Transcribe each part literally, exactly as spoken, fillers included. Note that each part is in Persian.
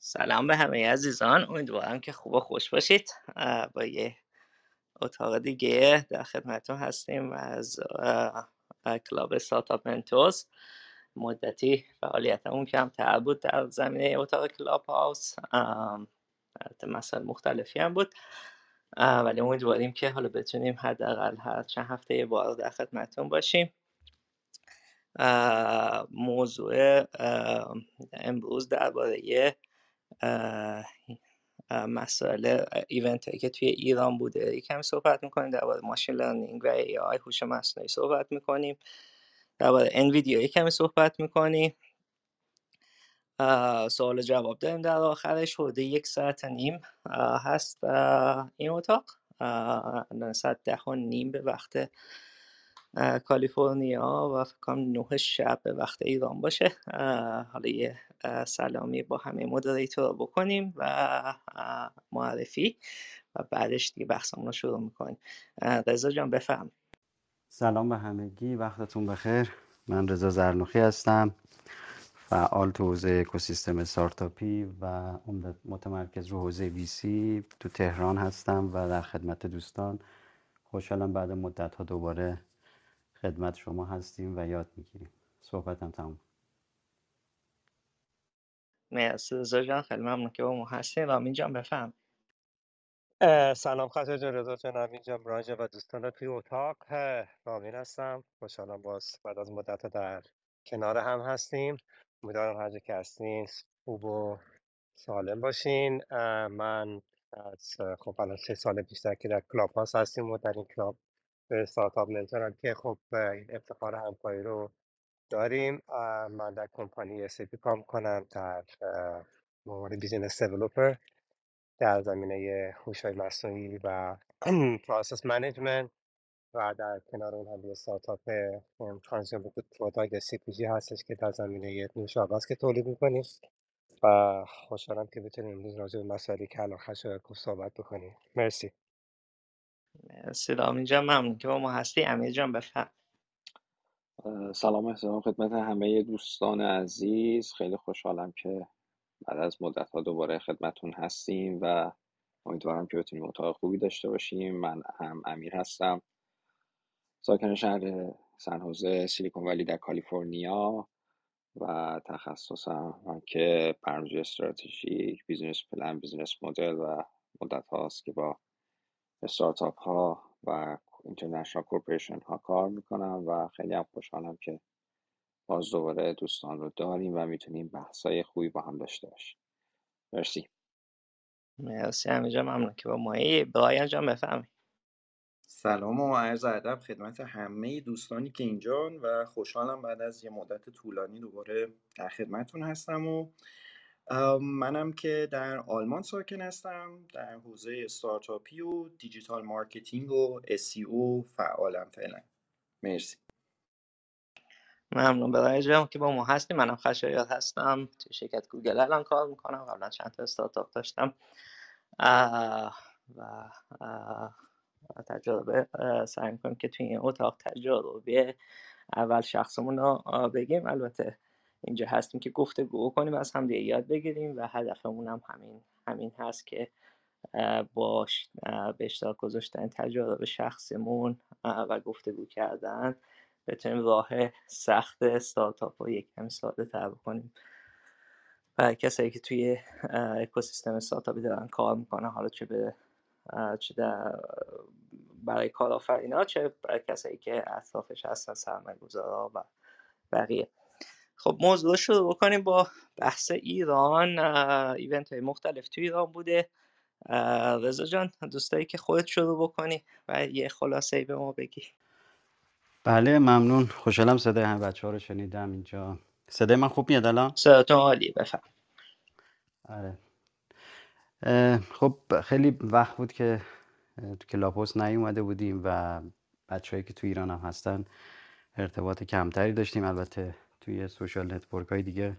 سلام به همه عزیزان، امیدوارم که خوب و خوش باشید. با یه اتاق دیگه در خدمتتون هستیم از کلاب استارتاپ منتورز. مدتی فعالیتمون کمتر بود در زمینه اتاق کلاب هاوس، مسائل مختلفی هم بود، ولی امیدواریم که حالا بتونیم حداقل هر چند هفته یه بار در خدمتتون باشیم. موضوع امروز درباره مسئله ایونت هایی که توی ایران بوده یکم صحبت میکنیم، درباره ماشین لرنینگ و ای آی، هوش مصنوعی صحبت میکنیم، درباره انویدیا یکم صحبت میکنیم، سوال جواب داریم در آخرش. حدود یک ساعت نیم هست این اتاق، ساعت ده و نیم به وقت کالیفرنیا و فکر کنم نه شب به وقت ایران باشه. حالا یه سلامی با همه مدریتورا بکنیم و معرفی و بعدش دیگه بحثمون رو شروع میکنیم. رضا جان بفهم. سلام به همگی، وقتتون بخیر. من رضا زرنوخی هستم، فعال تو حوزه اکوسیستم استارتاپی و متمرکز رو حوزه ویسی تو تهران هستم و در خدمت دوستان. خوشحالم بعد مدت ها دوباره خدمت شما هستیم و یاد میگیریم. صحبتم تمام. مرسی رضا جان، خیلی ممنون که با ما هستیم. رامین جان بفهم. سلام خاطر جان، رضا جان، رامین جان، برانجا و دوستان توی اتاق. رامین هستم، خوشحالم باز بعد از مدت در کنار هم هستیم. امیدوارم هر جا که هستین خوب و سالم باشین. من از خب الان سه سال بیشتر که در کلاب هاست هستیم و در این کلاب به استارتاپ منتورم که خب این افتخار همکاری رو داریم. من در کمپانی اس ای پی کار می‌کنم در مورد بیزینس دیولپر در زمینه هوش‌های مصنوعی و پروسس منیجمنت و در کنار اون هم یه استارتاپ کانسیومر پروداکت سی پی جی هستش که در زمینه نوشابه است که تولید می‌کنیم و خوشحالم که بتونیم امروز راجع به مسائلی که الان خشایار گفت صحبت بکنیم. مرسی. سلام اینجا، ممنون که با ما هستی. امیر جان بفرمایید. سلام احترام خدمت همه دوستان عزیز، خیلی خوشحالم که بعد از مدت‌ها دوباره خدمتون هستیم و امیدوارم که بتونیم اتاق خوبی داشته باشیم. من هم امیر هستم، ساکن شهر سن خوزه سیلیکون ولی در کالیفرنیا و تخصصم که برنامه‌ریزی استراتژیک، بیزنس پلن، بیزنس مدل و مدت‌ها است که با استارتاپ ها و اینترنشنال کورپوریشن ها کار میکنم و خیلی هم خوشحالم که باز دوباره دوستان رو داریم و میتونیم بحثای خوبی با هم داشته باشیم. مرسی. مرسی همه جا، ممنون که با مایی. برای انجام بفهمیم. سلام و عرض ادب خدمت همه دوستانی که اینجان و خوشحالم بعد از یه مدت طولانی دوباره در خدمتون هستم و منم که در آلمان ساکن هستم، در حوزه استارتاپی و دیجیتال مارکتینگ و اس ای او فعالم فعلا. مرسی. ممنون برای جام که با ما هستی. منم خشایار هستم، تو شرکت گوگل الان کار میکنم، قبلا چند تا استارتاپ داشتم و تجربه سعی میکنم که توی این اتاق تجربه اول شخصمون رو بگیم. البته اینجا هستیم که گفتگو کنیم، از هم دیگه یاد بگیریم و هدفمون هم همین همین هست که با به اشتراک گذاشتن تجارب شخصمون و گفتگو کردن بتونیم راه سخت استارتاپ رو یکم ساده تر بکنیم برای کسایی که توی اکوسیستم استارتاپی دارن کار میکنن، حالا چه به چه برای کارآفرینا، چه برای کسایی که اطرافش هستن، سرمایه‌گذارا و بقیه. خب موضوع شروع بکنیم با بحث ایران. ایونت های مختلف توی ایران بوده. رضا جان دوستایی که خودت شروع بکنی و یه خلاصه‌ای به ما بگی. بله ممنون، خوشحالم صدای هم بچه‌ها رو شنیدم. اینجا صدای من خوب میاد الان؟ صداتون عالیه، بفهم. آره. خب خیلی وقت بود که تو کلاپوس نیومده بودیم و بچه‌هایی که تو ایران هم هستن ارتباط کمتری داشتیم. البته توی سوشال نتورک های دیگه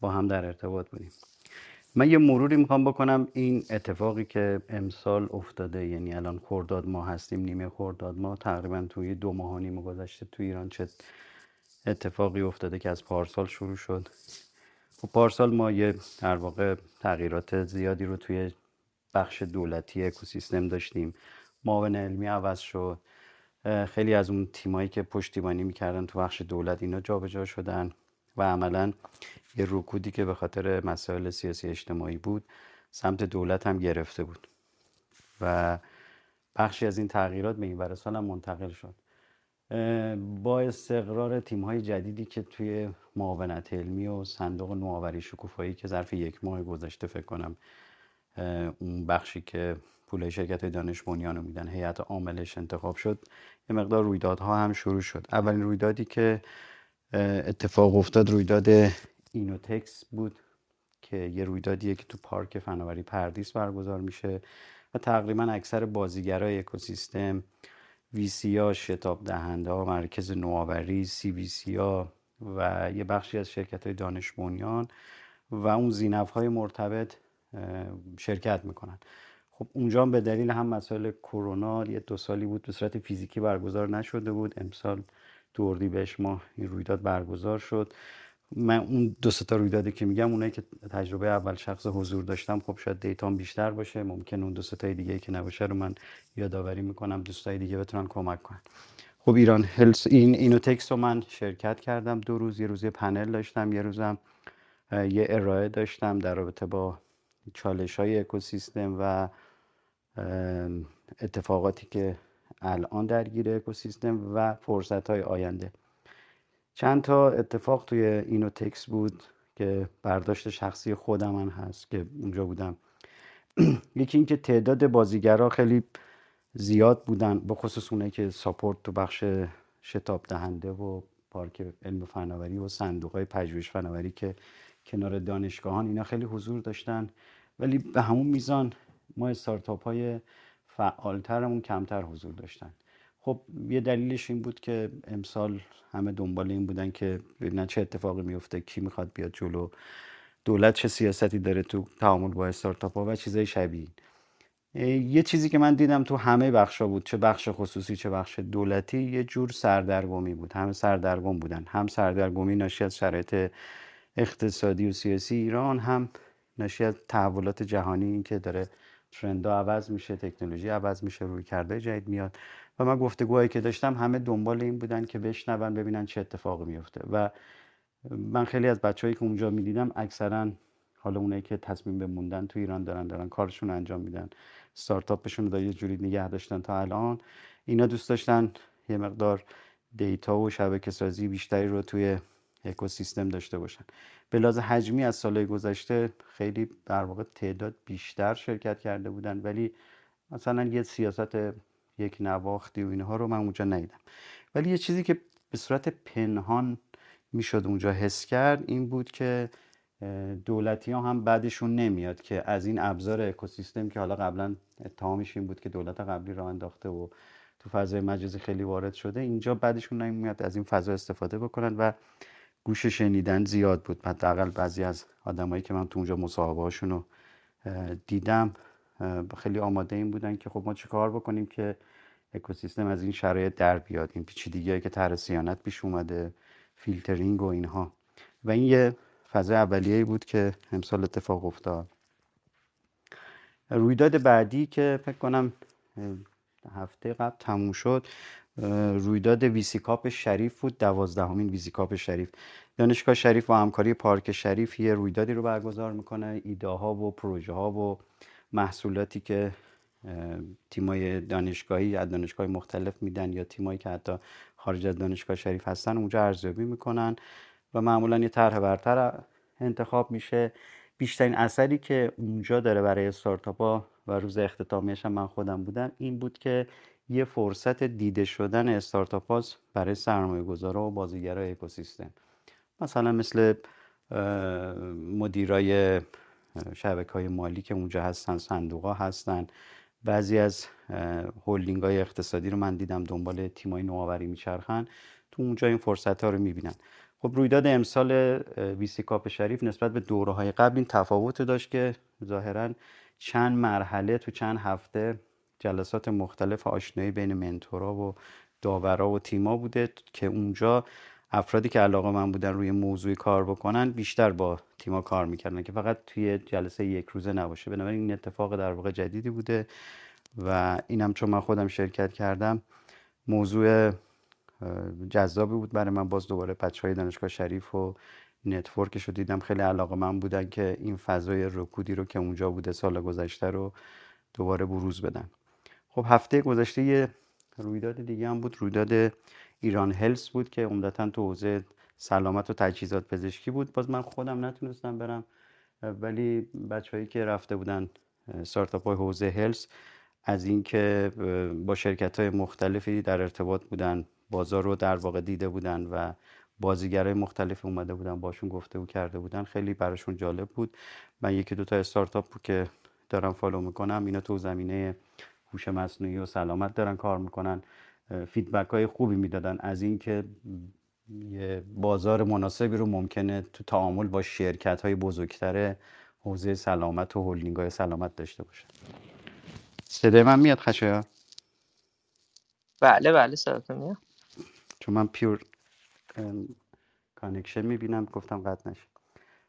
با هم در ارتباط بودیم. من یه مروری میخوام بکنم این اتفاقی که امسال افتاده، یعنی الان خرداد ماه هستیم، نیمه خرداد ماه، تقریبا توی دو ماه و نیم گذشته تو ایران چه اتفاقی افتاده که از پارسال شروع شد. خب پارسال ما یه در واقع تغییرات زیادی رو توی بخش دولتی اکوسیستم داشتیم. معاون علمی عوض شد، خیلی از اون تیمایی که پشتیبانی میکردن تو بخش دولت اینا جابجا شدن و عملاً یه رکودی که به خاطر مسائل سیاسی اجتماعی بود سمت دولت هم گرفته بود و بخشی از این تغییرات به این ورسال هم منتقل شد. با استقرار تیم‌های جدیدی که توی معاونت علمی و صندوق نوآوری شکوفایی که ظرف یک ماه گذشته فکر کنم اون بخشی که پول شرکت‌های دانش بنیان رو میدن هیئت عاملش انتخاب شد، یه مقدار رویدادها هم شروع شد. اولین رویدادی که اتفاق افتاد رویداد اینوتکس بود که یه رویدادیه که تو پارک فناوری پردیس برگزار میشه و تقریباً اکثر بازیگرای اکوسیستم، ویسیا، شتاب دهنده ها، مرکز نوآوری، سی وی سیا و یه بخشی از شرکت‌های دانش بنیان و اون زینف‌های مرتبط شرکت میکنن. خب اونجا به دلیل هم مسائل کرونا یه دو سالی بود به صورت فیزیکی برگزار نشده بود. امسال تو اردیبهشت ماه این رویداد برگزار شد. من اون دو تا رویدادی که میگم اونایی که تجربه اول شخص حضور داشتم، خب شاید دیتام بیشتر باشه، ممکن اون دو تا دیگه که نباشه رو من یادآوری میکنم، دوستای دیگه بتونن کمک کنن. خب ایران هلس این اینوتکس رو من شرکت کردم دو روز، یه روز پنل داشتم، یه روزم یه ارائه داشتم در رابطه با چالش‌های اکوسیستم و اتفاقاتی که الان درگیر اکوسیستم و فرصت‌های آینده. چند تا اتفاق توی اینوتکس بود که برداشت شخصی خودم من هست که اونجا بودم. یکی این که تعداد بازیگرها خیلی زیاد بودن، به خصوص اونایی که ساپورت تو بخش شتاب دهنده و پارک علم فناوری و صندوق‌های پژوهش فناوری که کنار دانشگاهان اینا خیلی حضور داشتن، ولی به همون میزان ما استارتاپ‌های فعالترمون کمتر حضور داشتن. خب یه دلیلش این بود که امسال همه دنبال این بودن که ببینن چه اتفاقی میفته، کی میخواد بیاد جلو، دولت چه سیاستی داره تو تعامل با استارتاپ‌ها و چیزای شبیه. یه چیزی که من دیدم تو همه بخشا بود، چه بخش خصوصی چه بخش دولتی، یه جور سردرگمی بود. همه سردرگم بودن، هم سردرگمی ناشی از شرایط اقتصادی و سیاسی ایران، هم ناشی از تحولات جهانی، این که داره ترندها عوض میشه، تکنولوژی عوض میشه، رویکردهای جدید میاد. و من گفتگوهایی که داشتم همه دنبال این بودن که بشنون ببینن چه اتفاقی میفته و من خیلی از بچه‌هایی که اونجا میدیدم اکثرا حالا اونایی که تصمیم به موندن تو ایران دارن دارن کارشون انجام میدن، استارتاپشون رو یه جوری نگه داشتن تا الان. اینا دوست داشتن یه مقدار دیتا و شبکه‌سازی بیشتری رو توی اکوسیستم داشته باشن. به لحاظ حجمی از سال‌های گذشته خیلی در واقع تعداد بیشتر شرکت کرده بودن، ولی مثلا یه سیاست یک نواختی و اینها رو من اونجا ندیدم. ولی یه چیزی که به صورت پنهان میشد اونجا حس کرد این بود که دولتی ها هم بعدشون نمیاد که از این ابزار اکوسیستم که حالا قبلا اتهامش این بود که دولت قبلی راه انداخته و تو فضای مجازی خیلی وارد شده، اینجا بعدشون نمیاد از این فضا استفاده بکنن و گوش شنیدن زیاد بود. حداقل بعضی از آدمایی که من تو اونجا مصاحبه هاشون رو دیدم خیلی آماده این بودن که خب ما چیکار بکنیم که اکوسیستم از این شرایط در بیاد، این پیچیدگی‌هایی که طرح صیانت پیش اومده، فیلترینگ و اینها. و این یه فاز اولیه‌ای بود که امسال اتفاق افتاد. رویداد بعدی که فکر کنم هفته قبل تموم شد رویداد ویسی کاپ شریف بود، دوازدهمین ویسی کاپ شریف. دانشگاه شریف با همکاری پارک شریف یه رویدادی رو برگزار می‌کنه، ایده‌ها و پروژه‌ها و محصولاتی که تیمای دانشگاهی از دانشگاه مختلف میدن یا تیمایی که حتی خارج از دانشگاه شریف هستن اونجا ارزیابی میکنن و معمولا یه طرح برتر انتخاب میشه. بیشترین اثری که اونجا داره برای استارتاپ‌ها و روز اختتامیه‌اش من خودم بودم این بود که یه فرصت دیده شدن استارتاپ‌ها برای سرمایه‌گذارا و بازیگرای اکوسیستم، مثلا مثل مدیرای شبکه‌های مالی که اونجا هستن، صندوق‌ها هستن، بعضی از هلدینگ‌های اقتصادی رو من دیدم دنبال تیمای نوآوری می‌چرخن، تو اونجا این فرصت‌ها رو می‌بینن. خب رویداد امسال ویسی کاپ شریف نسبت به دوره‌های قبل این تفاوت داشت که ظاهراً چند مرحله تو چند هفته جلسات مختلف آشنایی بین منتورا و داورا و تیما بوده که اونجا افرادی که علاقه من بودن روی موضوعی کار بکنن بیشتر با تیما کار میکردن که فقط توی جلسه یک روزه نباشه. بنابراین این اتفاق در واقع جدیدی بوده و اینم چون من خودم شرکت کردم موضوع جذابی بود برای من. باز دوباره بچهای دانشگاه شریف و نتورکش رو دیدم، خیلی علاقه من بودن که این فضای رکودی رو که اونجا بوده سال گذشته رو دوباره بروز بدن. خب هفته گذشته یه رویداد دیگه هم بود، رویداد ایران هلث بود که عمدتاً تو حوزه سلامت و تجهیزات پزشکی بود. باز من خودم نتونستم برم ولی بچه‌هایی که رفته بودن استارتاپ‌های حوزه هلث از اینکه با شرکت‌های مختلفی در ارتباط بودن، بازار رو در واقع دیده بودن و بازیگرای مختلف اومده بودن، باشون گفتگو کرده بودن، خیلی براشون جالب بود. من یکی دو تا استارتاپ بود که دارم فالو میکنم، اینا تو زمینه هوش مصنوعی و سلامت دارن کار میکنن، فیدبک های خوبی میدادن از اینکه یه بازار مناسبی رو ممکنه تو تعامل با شرکت های بزرگتر حوزه سلامت و هلدینگ های سلامت داشته باشه. صدای من میاد خشایا؟ بله بله صداتون میاد، چون من پیور کانکشن میبینم گفتم قطع نشه.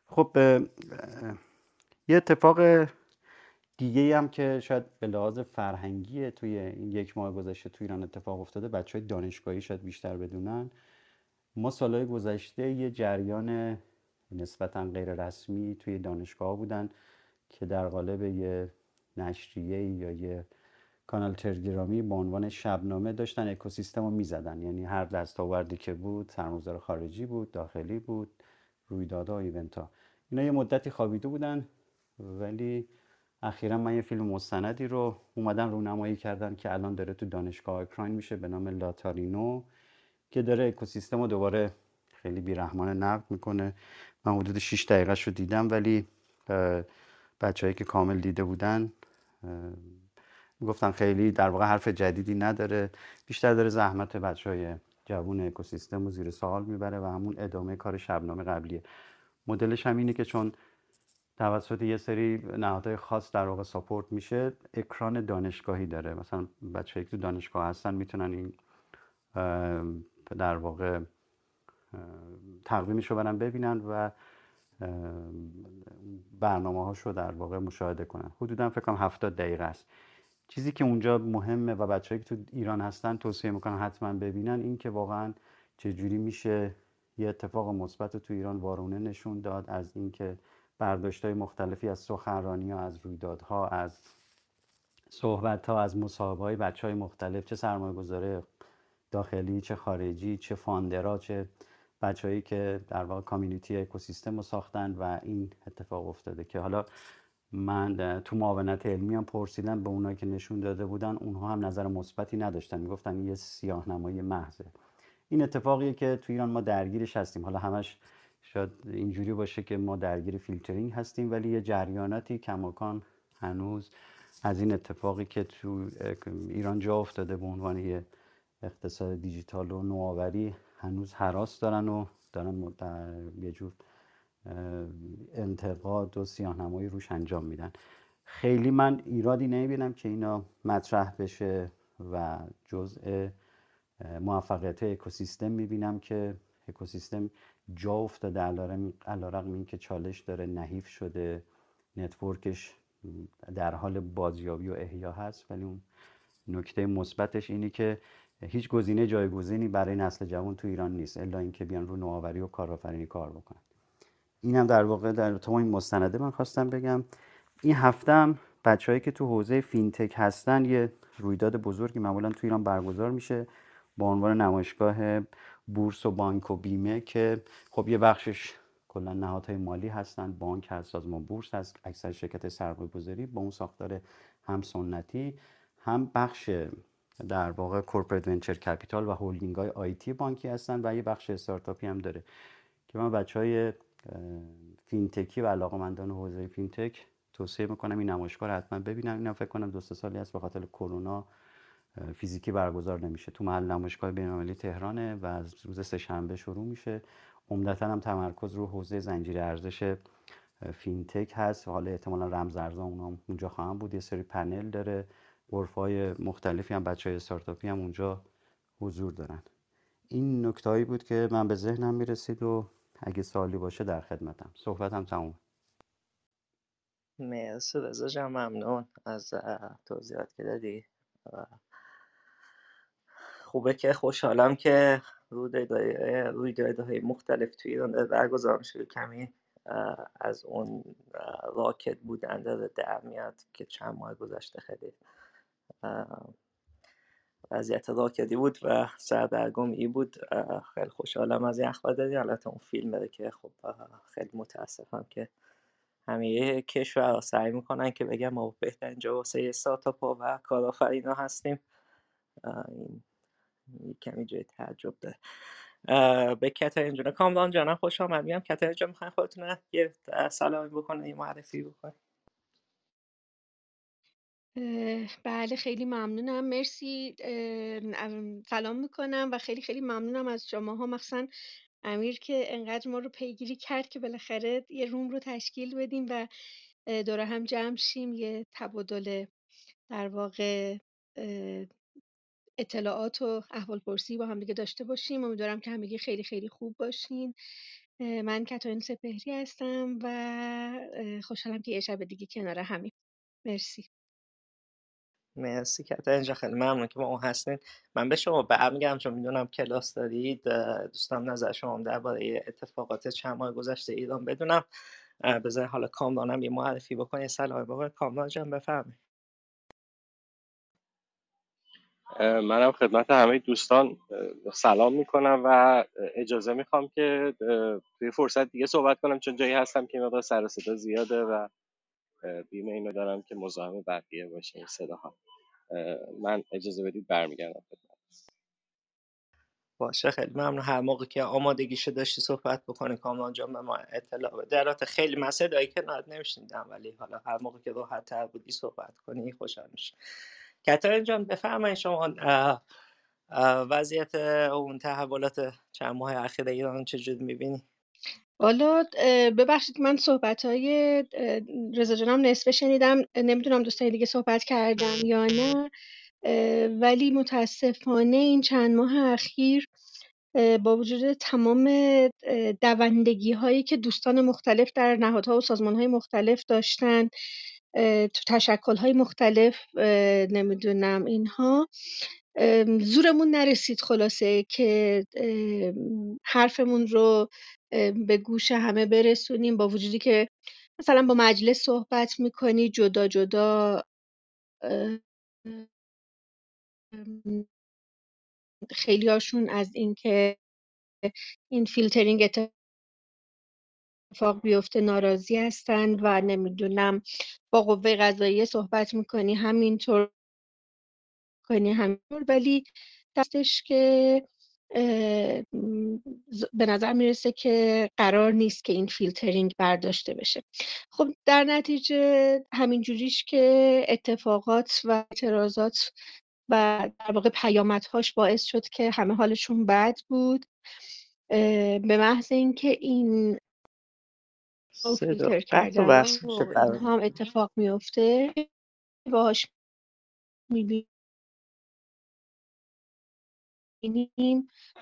خب یه اتفاق دیگه هم که شاید به لحاظ فرهنگی توی این یک ماه گذشته تو ایران اتفاق افتاده، بچه‌های دانشگاهی شاید بیشتر بدونن، ما سالهای گذشته یه جریان نسبتاً غیر رسمی توی دانشگاه بودن که در قالب یه نشریه یا یه کانال تلگرامی با عنوان شبنامه داشتن اکوسیستم رو میزدن، یعنی هر دستاوردی که بود، سرمایه‌گذار خارجی بود، داخلی بود، رویدادها، ایونت‌ها، اینا یه مدتی خوابیده بودن ولی اخیرا من یه فیلم مستندی رو اومدن رونمایی کردن که الان داره تو دانشگاه اوکراین میشه به نام لاتارینو که داره اکوسیستم رو دوباره خیلی بیرحمانه نقد میکنه. من حدود شش دقیقه شو دیدم ولی بچه‌هایی که کامل دیده بودن گفتن خیلی در واقع حرف جدیدی نداره، بیشتر داره زحمت بچه‌های جوون اکوسیستم رو زیر سوال میبره و همون ادامه کار شبنامه قبلیه. مدلش هم اینه که چون توسط یه سری نهادهای خاص در واقع ساپورت میشه، اکران دانشگاهی داره، مثلا بچه‌ای که تو دانشگاه هستن میتونن این در واقع تقویمش رو برن ببینن و برنامه‌هاش رو در واقع مشاهده کنن. حدوداً فکر کنم هفتاد دقیقه است. چیزی که اونجا مهمه و بچه‌ای که تو ایران هستن توصیه میکنن حتما ببینن این که واقعاً چجوری میشه یه اتفاق مثبت تو ایران وارونه نشون داد، از اینکه برداشت‌های مختلفی از سخنرانی‌ها، از رویدادها، از صحبت‌ها، از مصاحبه‌های بچه‌های مختلف، چه سرمایه‌گذار داخلی، چه خارجی، چه فاندرها، چه بچه‌هایی که در واقع کامیونیتی اکوسیستم رو ساختن و این اتفاق افتاده که حالا من تو معاونت علمی هم پرسیدم به اونایی که نشون داده بودن، اونها هم نظر مثبتی نداشتن، می‌گفتن یه سیاه‌نمایی محضه. این اتفاقیه که تو ایران ما درگیرش هستیم. حالا همش شاید اینجوری باشه که ما درگیر فیلترینگ هستیم ولی یه جریاناتی کماکان هنوز از این اتفاقی که تو ایران جا افتاده به عنوان یه اقتصاد دیجیتال و نوآوری هنوز هراس دارن و دارن یه جور انتقاد و سیاه‌نمایی روش انجام میدن. خیلی من ایرادی نمیبینم که اینا مطرح بشه و جزء موفقیت اکوسیستم میبینم که اکوسیستم جا افتاده علیرغم اینکه چالش داره، نحیف شده، نتورکش در حال بازیابی و احیا هست، ولی اون نکته مثبتش اینه که هیچ گزینه جایگزینی برای نسل جوان تو ایران نیست الا اینکه بیان رو نوآوری و کارآفرینی کار بکنن. اینم در واقع در تمام این مستنده من خواستم بگم. این هفته هم بچه‌هایی که تو حوزه فینتک هستن یه رویداد بزرگی معمولا تو ایران برگزار میشه با عنوان نمایشگاه بورس و بانک و بیمه که خب یه بخشش کلا نهادهای مالی هستن، بانک هست، سازمان بورس هست، اکثر شرکت سرمایه‌گذاری با اون ساختار هم سنتی، هم بخش در واقع کورپرات ونچر کپیتال و هولدینگ‌های آی تی بانکی هستن و یه بخش استارتاپی هم داره که من بچه‌های فینتکی و علاقه‌مندان حوزه فینتک توصیه میکنم این نمایشگاه رو حتما ببینن. اینا فکر کنم دو سه سالی است به خاطر کرونا فیزیکی برگزار نمیشه. تو محل نمایشگاه بین‌المللی تهرانه و از روز سه‌شنبه شروع میشه. عمدتاً هم تمرکز رو حوزه زنجیره ارزش فینتک هست. حالا احتمالاً رمزارزها اونم اونجا خواهم بود. یه سری پنل داره. غرفه‌های مختلفی هم بچه‌های استارتاپی هم اونجا حضور دارن. این نکته‌ای بود که من به ذهنم میرسید و اگه سوالی باشه در خدمتم. صحبتم تموم. مرسی رضا جان، ممنون از توضیحات که دادی. خوبه که خوشحالم که رویدادهای مختلف توی ایران برگزار میشه. کمی از اون راکت بودن داره در میاد که چند ماه گذشته خیلی وضعیت راکتی بود و سردرگم ای بود. خیلی خوشحالم از این اخبار دادی. البته اون فیلم داره که خب خیلی متاسفم که همه کشورها سعی میکنن که بگم ما بهتر اینجا واسه استارتاپ‌ها و کارآفرینا هستیم. این کمی جای تعجب داره. به کاترین جان کامران جان خوش آمد میگم. کاترین جان میخواین خودتون یه سلامی بکنه، یه معرفی بکنه؟ بله خیلی ممنونم، مرسی. سلام میکنم و خیلی خیلی ممنونم از شماها، مخصوصا امیر که انقدر ما رو پیگیری کرد که بالاخره یه روم رو تشکیل بدیم و دور هم جمع شیم، یه تبادل در واقع اطلاعات و احوالپرسی با هم دیگه داشته باشیم. امیدوارم که همگی خیلی خیلی خوب باشین. من کاترین سپهری هستم و خوشحالم که یه شب دیگه کنار همیم. مرسی. مرسی کاترین جان، خیلی ممنون که با اون هستین. من به شما برمیگردم چون میدونم کلاس دارید. دوستم نظر شما درباره اتفاقات چند ماه گذشته ایران بدونم. بذار حالا کامرانم یه معرفی بکنه. سلام بابا کامران جان، بفرمایید. منم خدمت همه دوستان سلام میکنم و اجازه میخوام که توی فرصت دیگه صحبت کنم چون جایی هستم که مقدار سر و صدا زیاده و بیمه اینو دارم که مزاحم بقیه باشه این صداها. من اجازه بدید برمیگردم. باشه خیلی ممنون. هر موقع که آمادگیش داشتی صحبت بکنی کامران جان به ما اطلاع بده. درات خیلی مسائلی که ناد نمیشیدم ولی حالا هر موقع که راحت‌تر بودی صحبت کنی خوشحال میشم. کاترین جان بفرمایید شما وضعیت اون تحولات چند ماه اخیر ایران چجوری می‌بینی؟ والا ببخشید من صحبت‌های رضا جانم نصفه شنیدم، نمیدونم دوستان دیگه صحبت کردن یا نه، ولی متاسفانه این چند ماه اخیر با وجود تمام دوندگی‌هایی که دوستان مختلف در نهادها و سازمان‌های مختلف داشتن، تو تشکل‌های مختلف نمیدونم اینها، زورمون نرسید خلاصه که حرفمون رو به گوش همه برسونیم. با وجودی که مثلا با مجلس صحبت میکنی جدا جدا خیلی هاشون از این که این فیلترینگ اتفاق اتفاق بیفته ناراضی هستن و نمیدونم با قوه قضاییه صحبت میکنی همینطور کنی همینطور، ولی دستش که به نظر میرسه که قرار نیست که این فیلترینگ برداشته بشه. خب در نتیجه همینجوریش که اتفاقات و اعتراضات و در واقع پیامدهاش باعث شد که همه حالشون بد بود، به محض اینکه این فیلتر کردن هم اتفاق میفته باهاش میبینیم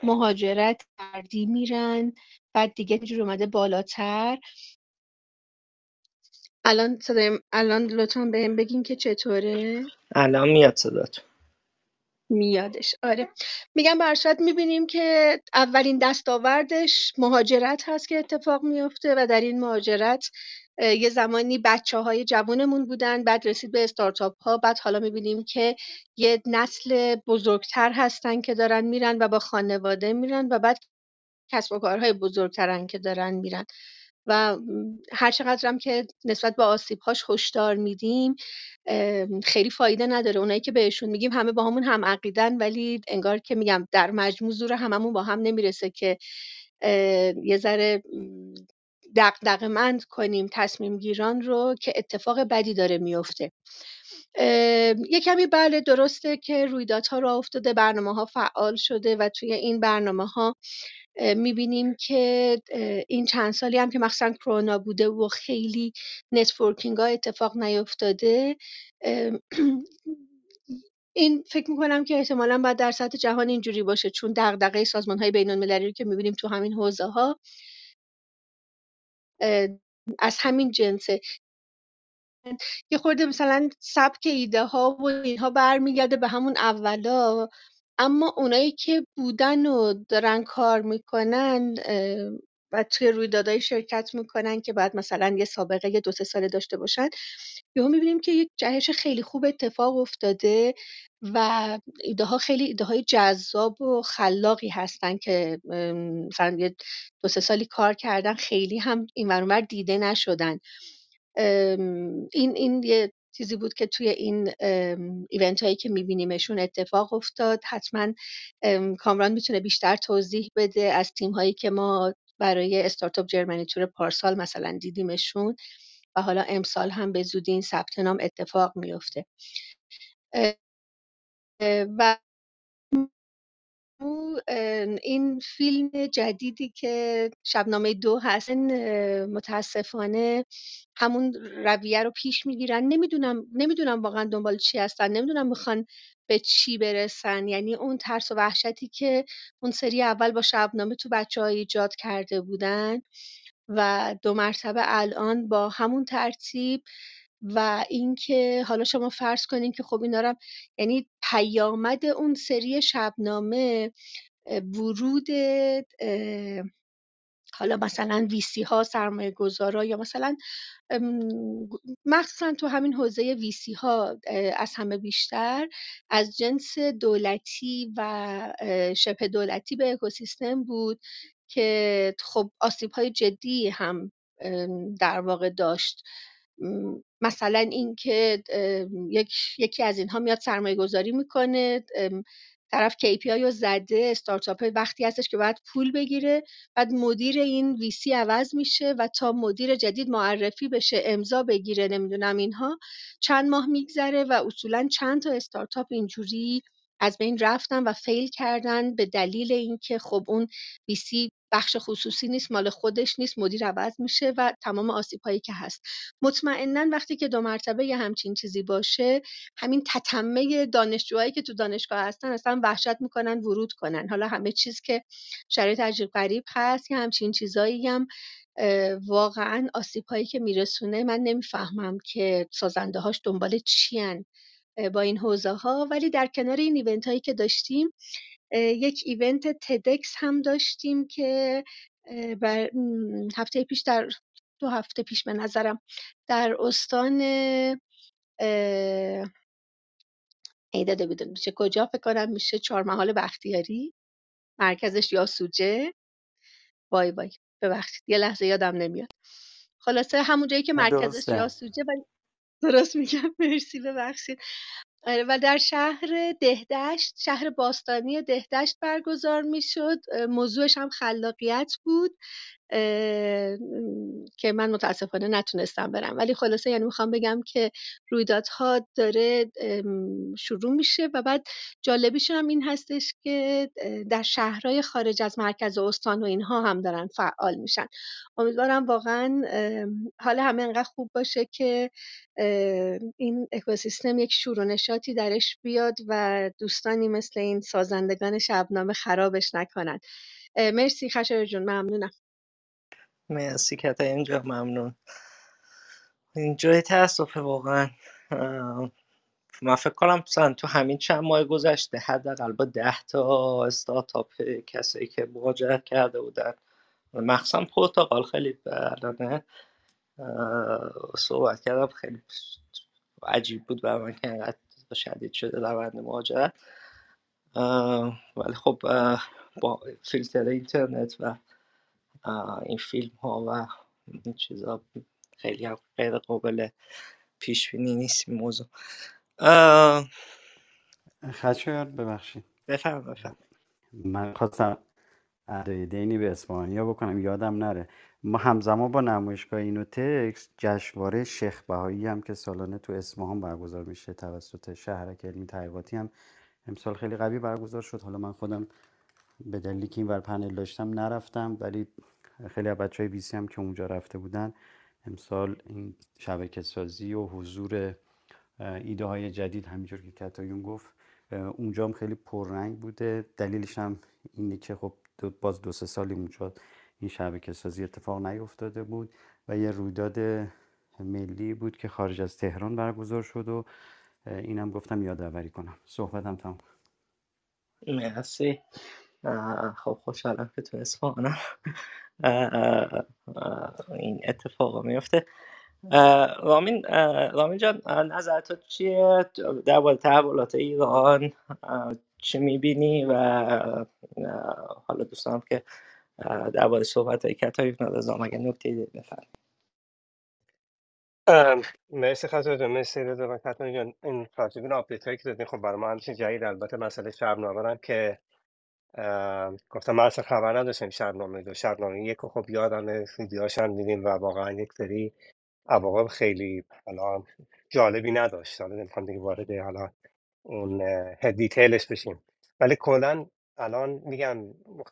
مهاجرت فردی میرن، بعد دیگه جور اومده بالاتر. الان صدایم الان لطفا بهم بگین که چطوره؟ الان میاد صداتون میادش. آره میگم برشت میبینیم که اولین دستاوردش مهاجرت هست که اتفاق میفته و در این مهاجرت یه زمانی بچه های جوانمون بودن، بعد رسید به استارتاپ ها، بعد حالا میبینیم که یه نسل بزرگتر هستن که دارن میرن و با خانواده میرن و بعد کسب و کارهای بزرگترن که دارن میرن و هر چقدر هم که نسبت به آسیب‌هاش هشدار میدیم خیلی فایده نداره. اونایی که بهشون میگیم همه با همون هم عقیدن ولی انگار که میگم در مجموع زور هممون با هم نمیرسه که یه ذره دغدغه‌مند کنیم تصمیم گیران رو که اتفاق بدی داره میفته. یه کمی بله درسته که رویدادها راه افتاده، برنامه‌ها فعال شده و توی این برنامه‌ها میبینیم که این چند سالی هم که مخصوصا کرونا بوده و خیلی نتورکینگ ها اتفاق نیفتاده، این فکر میکنم که احتمالاً باید در سطح جهان اینجوری باشه، چون دغدغه سازمان های بین المللی که میبینیم تو همین حوزه ها از همین جنسه. یه خورده مثلا سبک ایده ها و اینها برمیگرده به همون اولا، اما اونایی که بودن و دارن کار میکنن و توی رویدادهای شرکت میکنن که بعد مثلا یه سابقه یه دو سه ساله داشته باشن، یهو میبینیم که یک جهش خیلی خوب اتفاق افتاده و ایده ها خیلی ایده های جذاب و خلاقی هستن که مثلا یه دو سه سالی کار کردن، خیلی هم این ور اون ور دیده نشدن. این این یه چیزی بود که توی این ایونت هایی که میبینیمشون اتفاق افتاد. حتما کامران میتونه بیشتر توضیح بده از تیم هایی که ما برای استارتاپ جرمنی تور پارسال مثلا دیدیمشون و حالا امسال هم به زودی این ثبت نام اتفاق میفته. و این فیلم جدیدی که شبنامه دو هست، متاسفانه همون رویه رو پیش میگیرن. نمیدونم نمیدونم واقعا دنبال چی هستن، نمیدونم میخوان به چی برسن. یعنی اون ترس و وحشتی که اون سری اول با شبنامه تو بچه‌ها ایجاد کرده بودن و دو مرتبه الان با همون ترتیب، و اینکه حالا شما فرض کنین که خب اینا رو، یعنی پیامد اون سری شبنامه ورود حالا مثلا ویسی ها، سرمایه گذارا، یا مثلا مخصوصا تو همین حوزه ویسی ها از همه بیشتر از جنس دولتی و شبه دولتی به اکوسیستم بود که خب آسیب های جدی هم در واقع داشت. مثلا اینکه یک یکی از اینها میاد سرمایه گذاری میکنه، طرف کی پی آی رو زده، استارتاپ وقتی هستش که باید پول بگیره، بعد مدیر این ویسی عوض میشه و تا مدیر جدید معرفی بشه، امضا بگیره، نمیدونم اینها چند ماه میگذره و اصولا چند تا استارتاپ اینجوری از بین رفتن و فیل کردن به دلیل اینکه خب اون ویسی بخش خصوصی نیست، مال خودش نیست، مدیر عوض میشه و تمام آسیب‌هایی که هست. مطمئناً وقتی که دو مرتبه یه همچین چیزی باشه، همین تتمه دانشجوهایی که تو دانشگاه هستن اصلا وحشت میکنن ورود کنن. حالا همه چیز که شرایط عجیب غریب هست، یه همچین چیزایی هم واقعاً آسیب‌هایی که میرسونه، من نمیفهمم که سازنده‌هاش دنبال چی ان با این حوزه ها. ولی در کنار این ایونت هایی که داشتیم، یک ایونت تدکس هم داشتیم که بر هفته پیش، در دو هفته پیش به نظرم، در استان ایداده بیدون میشه کجا فکر کنم میشه چهارمحال بختیاری، مرکزش یا سوجه بای بای ببخشید یه لحظه یادم نمیاد، خلاصه همونجایی که مرکزش یا سوجه، ولی درست میگم، مرسی ببخشید، و در شهر دهدشت، شهر باستانی دهدشت برگزار میشد. موضوعش هم خلاقیت بود که من متاسفانه نتونستم برم، ولی خلاصه یعنی میخوام بگم که رویدادها داره شروع میشه و بعد جالبیش هم این هستش که در شهرهای خارج از مرکز استان و اینها هم دارن فعال میشن. امیدوارم واقعا حال همه انقدر خوب باشه که این اکوسیستم یک شور و نشاطی درش بیاد و دوستانی مثل این سازندگان شبنامه خرابش نکنن. مرسی خشایار جون، ممنونم. مرسی کتا، اینجا ممنون. اینجای تاسفه واقعا. من فکر کنم مثلا تو همین چند ماه گذشته حداقل با ده تا استارتاپ کسایی که مواجهه کرده بودن، مخصوصا پرتغال خیلی الان صحبت کردم، خیلی عجیب بود برای من که انقدر شدید شده روند مواجهه، ولی خب با فیلتر اینترنت و این فیلم ها و این چیزا خیلی هم غیر قابل پیش بینی نیست این موضوع. خشایار ببخشید، بفرمایید. من خواستم ادای دینی به اسپانیا بکنم، یادم نره. ما همزمان با نمایشگاه اینوتکس جشنواره شیخ بهایی هم که سالانه تو اصفهان برگزار میشه توسط شهرک علمی تحقیقاتی هم امسال خیلی قوی برگزار شد. حالا من خودم به دلیلی که اینور پنل داشتم نرفتم، ولی خیلی از بچهای وی سی هم که اونجا رفته بودن امسال این شبکه سازی و حضور ایده های جدید همینجور که کاتایون گفت اونجا هم خیلی پررنگ بوده. دلیلش هم اینه که خب باز دو سه سالی اونجا این شبکه سازی اتفاق نیفتاده بود و یه رویداد ملی بود که خارج از تهران برگزار شد و اینم گفتم یادآوری کنم. صحبتم تمام. مرسی. خب خوشحالم که تو اصفهانم این اتفاق میفته. رامین رامین جان، نظر تو چیه در مورد تحولات ایران؟ چی میبینی؟ و حالا دوستانم که در مورد صحبت های کتایف ندازم اگه نکته دید بفرمایید. مرسی خاطر جان، مرسی رضا و کتایف جان. این خاطرین آپدیت هایی که دادین خب برای ما همچین جدید، البته مسئله شبنامه که گفتم من اصلا خبر نداشتم شبنامه دو شبنامه یک و خب یادم ویدیوهاش هم دیدیم و واقعا یک سری عواقب خیلی حالا جالبی نداشت. حالا نمیخوام دیگه وارد حالا اون دیتیلش بشیم، ولی کلا الان میگم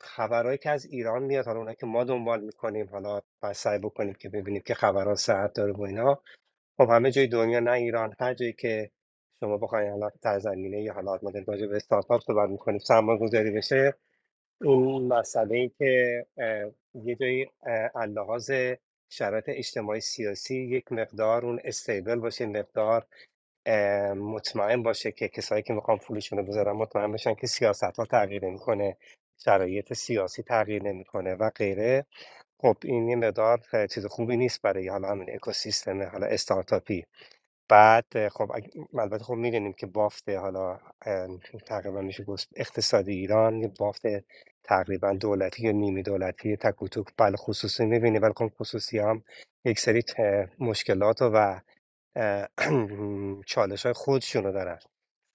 خبرهایی که از ایران میاد، حالا اونایی که ما دنبال میکنیم حالا باید سعی بکنیم که ببینیم که خبرها صحت داره و اینا. خب همه جای دنیا، نه ایران، هر جایی که شما بخواید حالا در زمینه یا حالا ما در راجع به استارتاپ صحبت میکنیم سرمایه‌گذاری بشه، اون مسئله ای که یه جایی لحاظ شرایط اجتماعی سیاسی یک مقدار اون استیبل باشه، مقدار مطمئن باشه که کسایی که میخوان پولشون رو بذارن مطمئن باشن که سیاست‌ها تغییر نمیکنه، شرایط سیاسی تغییر نمیکنه و غیره. خب این یه مقدار چیز خوبی نیست برای حالا همین اکوسیستم حالا استارتاپی. بعد خب البته خب میدونیم که بافت حالا تقریبا میشه گفت اقتصاد ایران یه بافت تقریبا دولتی یا نیمی دولتی تک و توک بل خصوصی میبینی، ولی خب خصوصی هم یک سری مشکلات و چالش های خودشون رو دارن.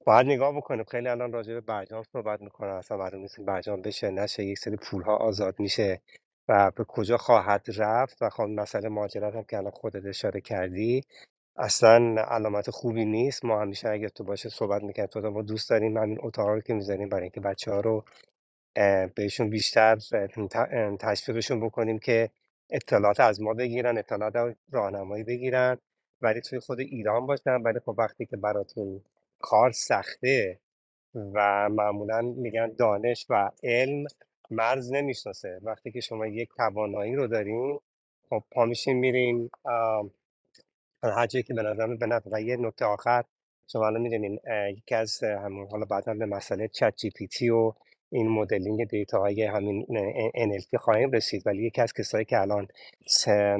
باید نگاه بکنیم. خیلی الان راجع به برجام صحبت میکنن، اصلا معلوم نیست برجام بشه نشه، یک سری پول ها آزاد میشه و به کجا خواهد رفت. و خب مسئله مهاجرت هم که الان خودت اشاره کردی اصلا علامت خوبی نیست. ما همیشه اگه تو باشه صحبت میکنیم، تو ما دوست داریم همین اتاقا رو که میزنیم برای اینکه بچه‌ها رو بهشون بیشتر تشویقشون بکنیم که اطلاعات از ما بگیرن، اطلاعات راهنمایی بگیرن، ولی توی خود ایران باشن. ولی خب وقتی که براتون کار سخته و معمولا میگن دانش و علم مرز نمیشناسه، وقتی که شما یک توانایی رو دارین خب پا میشین میرین هر جایی که به نظر بنفع. و یه نکته آخر، شما الان میدونین یکی از همون حالا بعدا به مسئله چت جی پی تی و این مدلینگ دیتاهای همین ان ال پی خواهیم رسید، ولی یکی از کسایی که الان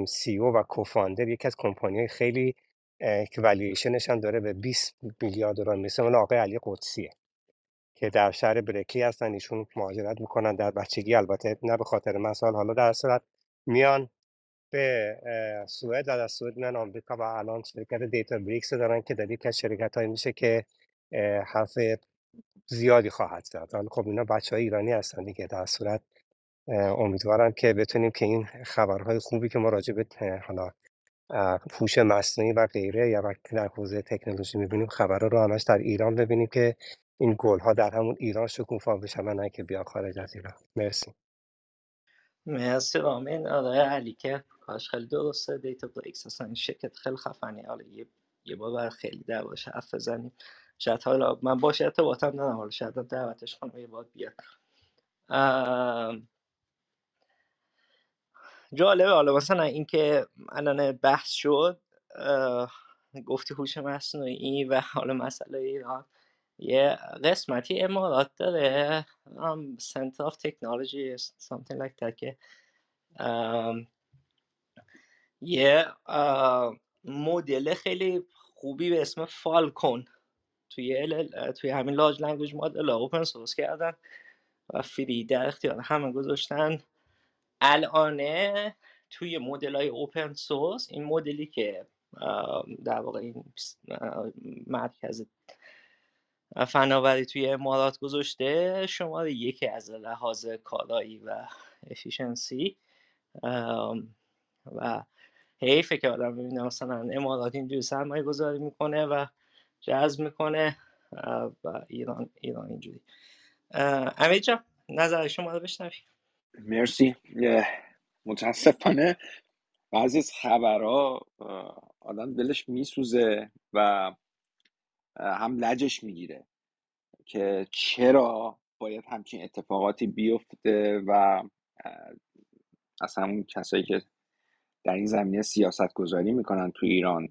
سی او و کوفاندر یکی از کمپانی‌های خیلی که والیویشنش هم داره به بیست میلیارد دلار میرسه، اون آقای علی قدسیه که در شهر برکلی هستن. ایشون مهاجرت میکنن در بچگی، البته نه به خاطر مسائل، حالا در صورت میان به سوئد و از سوئد میان آمریکا و الان شرکت دیتا بریکس دارن که در یکی از شرکت‌هایی میشه که حرف زیادی خواهد زد. حالا خب اینا بچه‌های ایرانی هستن دیگه، در صورت امیدوارم که بتونیم که این خبرهای خوبی که ما راجع به حالا هوش مصنوعی و غیره یا وقتی در حوزه تکنولوژی می‌بینیم خبرها رو همش در ایران ببینیم که این گل‌ها در همون ایران شکوفا بشن و نه که بیان خارج از ایران. مرسی. مرسی رامین. آره علی که کاش خیلی درسته، دیتا بریکس اصلا شرکت خیلی خفنی. حالا یه یه بار خیلی در باشه حرف بزنیم. شاید حالا من باشه ارتباطم ندارم، حالا شاید دعوتش کنم یه بار بیاد. جالبه حالا مثلا اینکه الان بحث شد گفتی هوش مصنوعی و حالا مسئله ایران، یه قسمتی امارات داره سنتر آف تکنولوژی something like that که یه مدل خیلی خوبی به اسم فالکون توی ال... توی همین لارج لنگویج مدل اوپن سورس کردن و فری در اختیار همه گذاشتن. الان توی مدل‌های اوپن سورس این مدلی که در واقع این مرکز فناوری توی امارات گذاشته، شماره یکی از لحاظ کالایی و افیشنسی. و حیفه که آدم ببینه مثلا امارات اینجوری سرمایه گذاری میکنه و جذب میکنه و ایران ایران اینجوری. امید جان نظر شما رو بشنویم. مرسی. متاسفانه بعضی از خبرها آدم دلش میسوزه و هم لجش میگیره که چرا باید همچین اتفاقاتی بیفته و اصلا اون کسایی که در این زمینه سیاست گذاری میکنن تو ایران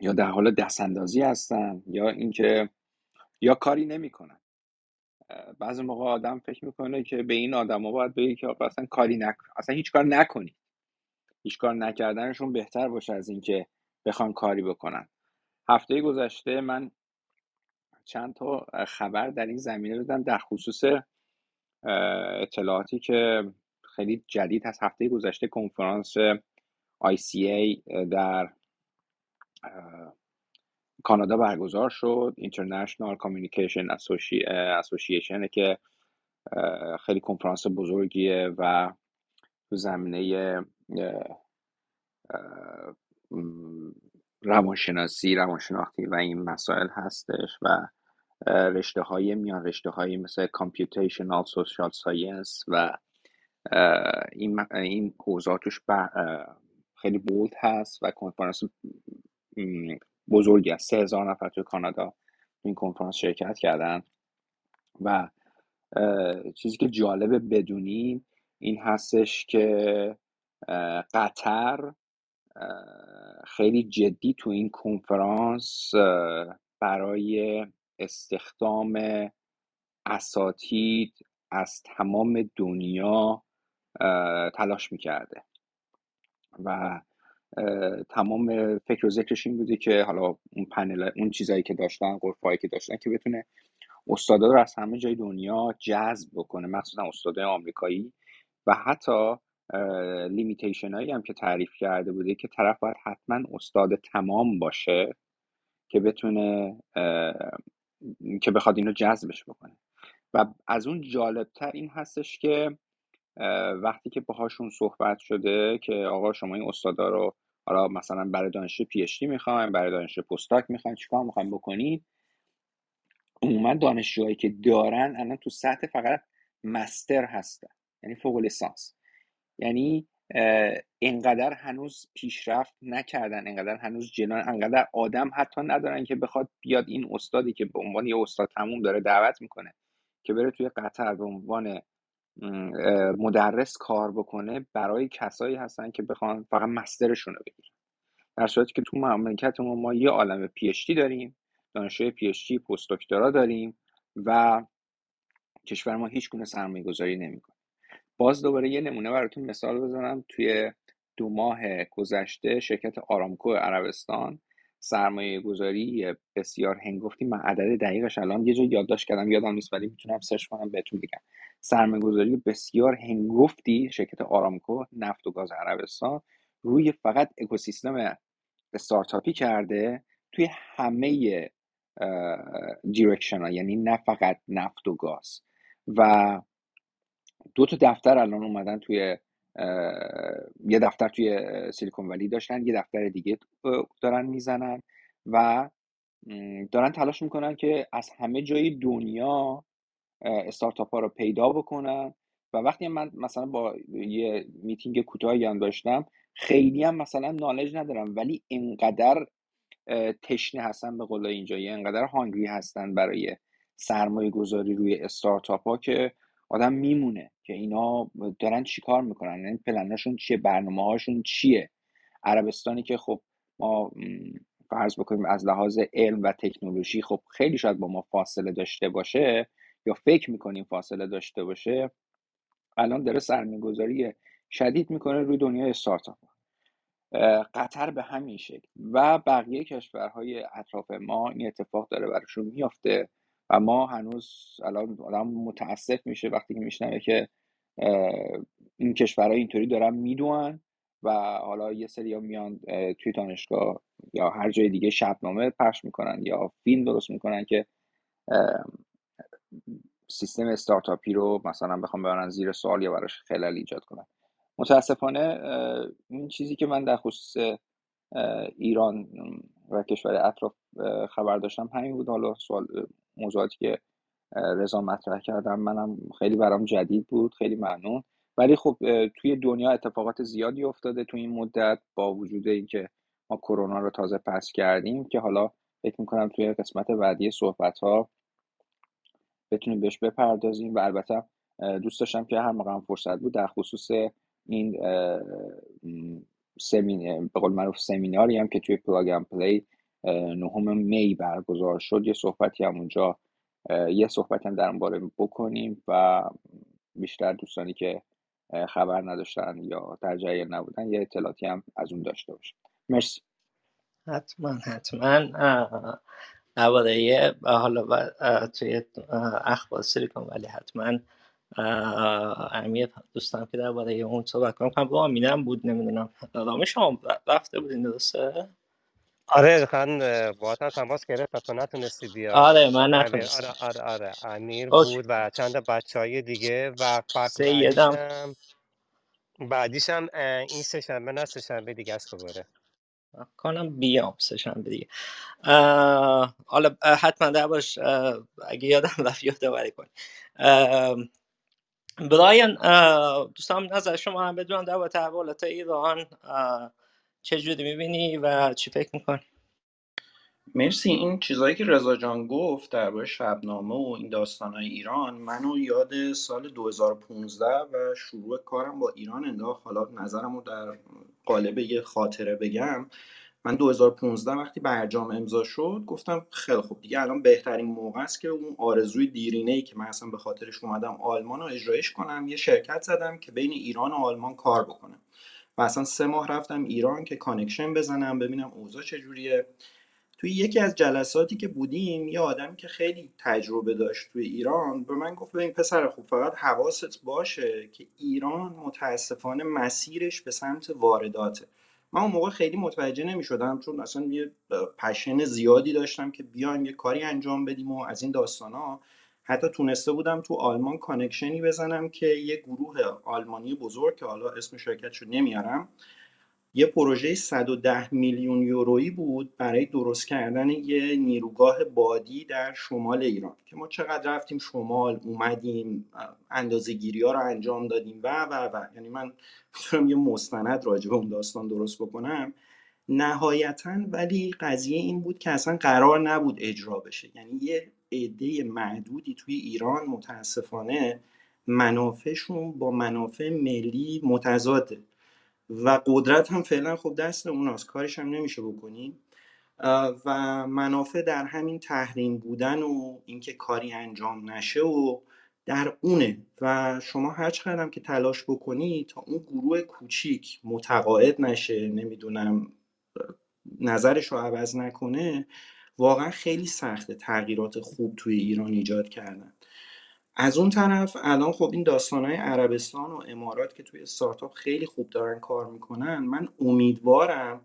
یا در حال دستاندازی هستن یا اینکه یا کاری نمیکنن. بعضی موقع آدم فکر میکنه که به این آدما باید بگی که اصلا کاری نکن، اصلا هیچ کار نکنی. هیچ کار نکردنشون بهتر باشه از اینکه بخوان کاری بکنن. هفته گذشته من چند تا خبر در این زمینه دادم در خصوص اطلاعاتی که خیلی جدید هست. هفته گذشته کنفرانس آی سی ای در کانادا برگزار شد، International Communication Association، که خیلی کنفرانس بزرگیه و تو زمینه روانشناسی، روانشناختی و این مسائل هستش و رشته های میان رشته های مثل Computational Social Science و این این حوزه توش خیلی بولد هست و کنفرانس بزرگی است. سه هزار نفر تو کانادا این کنفرانس شرکت کردن و چیزی که جالبه بدونیم این هستش که قطر خیلی جدی تو این کنفرانس برای استخدام اساتید از تمام دنیا تلاش میکرده و تمام فکر و ذکرش این بوده که حالا اون پنل، اون چیزایی که داشتن، غرفهایی که داشتن، که بتونه استادا رو از همه جای دنیا جذب بکنه، مخصوصا استادای آمریکایی. و حتی لیمیتیشن هایی هم که تعریف کرده بوده که طرف باید حتما استاد تمام باشه که بتونه که بخواد اینو جذبش بکنه. و از اون جالبتر این هستش که وقتی که باهاشون صحبت شده که آقا شما این استادا رو حالا مثلا برای دانشجو پی اچ دی میخواین، برای دانشجو پستاک میخواین، چیکار میخواین بکنید، عموما دانشجوهایی که دارن الان تو سطح فقط مستر هستن، یعنی فوق لیسانس، یعنی اینقدر هنوز پیشرفت نکردن، اینقدر هنوز جلان، اینقدر آدم حتی ندارن که بخواد بیاد این استادی که به عنوان یه استاد تموم داره دعوت میکنه که بره توی قطر به عنوان مدرس کار بکنه، برای کسایی هستن که بخوان فقط مسترشون رو بگیرن. در صورتی که تو مملکت ما ما یه عالمه پی اچ دی داریم، دانشجوی پی اچ دی، پست دکترا داریم و کشور ما هیچ گونه سرمایه‌گذاری نمی‌کنه. باز دوباره یه نمونه براتون مثال بزنم. توی دو ماه گذشته شرکت آرامکو عربستان سرمایه گذاری بسیار هنگفتی، من عدد دقیقش الان یه جا یادداشت کردم یادم نیست ولی میتونم سرچ کنم بهتون بگم، سرمایه گذاری بسیار هنگفتی شرکت آرامکو نفت و گاز عربستان روی فقط اکوسیستم استارتاپی کرده توی همه دیرکشن ها، یعنی نه فقط نفت و گاز. و دو تا دفتر الان اومدن توی یه دفتر توی سیلیکون ولی داشتن، یه دفتر دیگه دارن میزنن و دارن تلاش میکنن که از همه جای دنیا استارتاپ ها رو پیدا بکنن. و وقتی من مثلا با یه میتینگ کوتاهی هم داشتم، خیلی هم مثلا نالج ندارم ولی انقدر تشنه هستن به قول اینجایی، انقدر هانگری هستن برای سرمایه گذاری روی استارتاپ ها که آدم میمونه که اینا دارن چی کار میکنن، یعنی پلناشون چیه، برنامه هاشون چیه. عربستانی که خب ما فرض بکنیم از لحاظ علم و تکنولوژی خب خیلی شاید با ما فاصله داشته باشه یا فکر میکنیم فاصله داشته باشه، الان داره سرمایه‌گذاری شدید میکنه روی دنیای استارتاپ. قطر به همین شکل و بقیه کشورهای اطراف ما این اتفاق داره براشون میافته. و ما هنوز الان آدم متاسف میشه وقتی که میشنوه که این کشورها اینطوری دارن میدونن و حالا یه سری ها میان توی دانشگاه یا هر جای دیگه شبنامه پخش میکنن یا فیلم درست میکنن که سیستم استارتاپی رو مثلا بخوام ببرن زیر سوال یا براش خلل ایجاد کنن. متاسفانه این چیزی که من در خصوص ایران و کشور اطراف خبر داشتم همین بود. حالا سوال موضوعاتی که رضا مطرح کردم منم خیلی برام جدید بود، خیلی ممنون. ولی خب توی دنیا اتفاقات زیادی افتاده توی این مدت، با وجود اینکه ما کرونا رو تازه پس کردیم که حالا فکر می‌کنم توی قسمت بعدی صحبت‌ها بتونیم بهش بپردازیم. و البته دوست داشتم که هر موقع فرصت بود در خصوص این سمینار، به قول معروف سمیناری هم که توی پلاگ اند پلی نهم می برگزار شد یه صحبتی هم اونجا یه صحبت هم در اون باره بکنیم و بیشتر دوستانی که خبر نداشتن یا در جریان نبودن یه اطلاعاتی هم از اون داشته باشن. مرسی. حتما حتما درباره حالا و توی اخبار سیلیکون ولی حتما اهمیت دوستان که درباره اون صحبت کنم. با امینم بود، نمیدونم رامش شما رفته بودین درسته؟ آره خان باهات تماس گرفت تا نتونستی بیاد. آره من نتونستم. آره آره آره امیر بود و چند بچهای دیگه و فقط بعدیش هم این سه شنبه نه سه شنبه دیگه است دوباره. کنم بیام سه شنبه دیگه. حالا حتما در باش اگه یادم رفت یادآوری کن. برایان دوستان نظر شما هم بدونم در باره حالات ایران چجوری میبینی و چی فکر میکنی؟ مرسی. این چیزایی که رضا جان گفت درباره شبنامه و این داستانای ایران منو یاد سال دو هزار و پانزده و شروع کارم با ایران انداخت. حالا نظرمو در قالب یه خاطره بگم. من دو هزار و پانزده وقتی برجام امضا شد گفتم خیلی خوب دیگه الان بهترین موقع است که اون آرزوی دیرینه‌ای که من اصلا به خاطرش اومدم آلمانو اجرایش کنم. یه شرکت زدم که بین ایران و آلمان کار بکنه و اصلا سه ماه رفتم ایران که کانکشن بزنم ببینم اوضاع چجوریه. توی یکی از جلساتی که بودیم یه آدمی که خیلی تجربه داشت توی ایران به من گفت ببین پسر خوب فقط حواست باشه که ایران متاسفانه مسیرش به سمت وارداته. من اون موقع خیلی متوجه نمی شدم چون اصلا یه پشن زیادی داشتم که بیایم یه کاری انجام بدیم و از این داستانا. حتی تونسته بودم تو آلمان کانکشنی بزنم که یه گروه آلمانی بزرگ که حالا اسم شرکتشو نمیارم یه پروژه صد و ده میلیون یورویی بود برای درست کردن یه نیروگاه بادی در شمال ایران که ما چقدر رفتیم شمال اومدیم اندازه‌گیری ها رو انجام دادیم و و و یعنی من میتونم یه مستند راجع به اون داستان درست بکنم. نهایتاً ولی قضیه این بود که اصلا قرار نبود اجرا بشه. یعنی یه عده معدودی توی ایران متاسفانه منافعشون با منافع ملی متضاده و قدرت هم فعلا خب دست اوناست، کارش هم نمیشه بکنیم و منافع در همین تحریم بودن و اینکه کاری انجام نشه و در اونه و شما هر چقدر هم که تلاش بکنی تا اون گروه کوچیک متقاعد نشه نمیدونم نظرش رو عوض نکنه واقعا خیلی سخته تغییرات خوب توی ایران ایجاد کردن. از اون طرف الان خب این داستانهای عربستان و امارات که توی استارتاپ خیلی خوب دارن کار میکنن من امیدوارم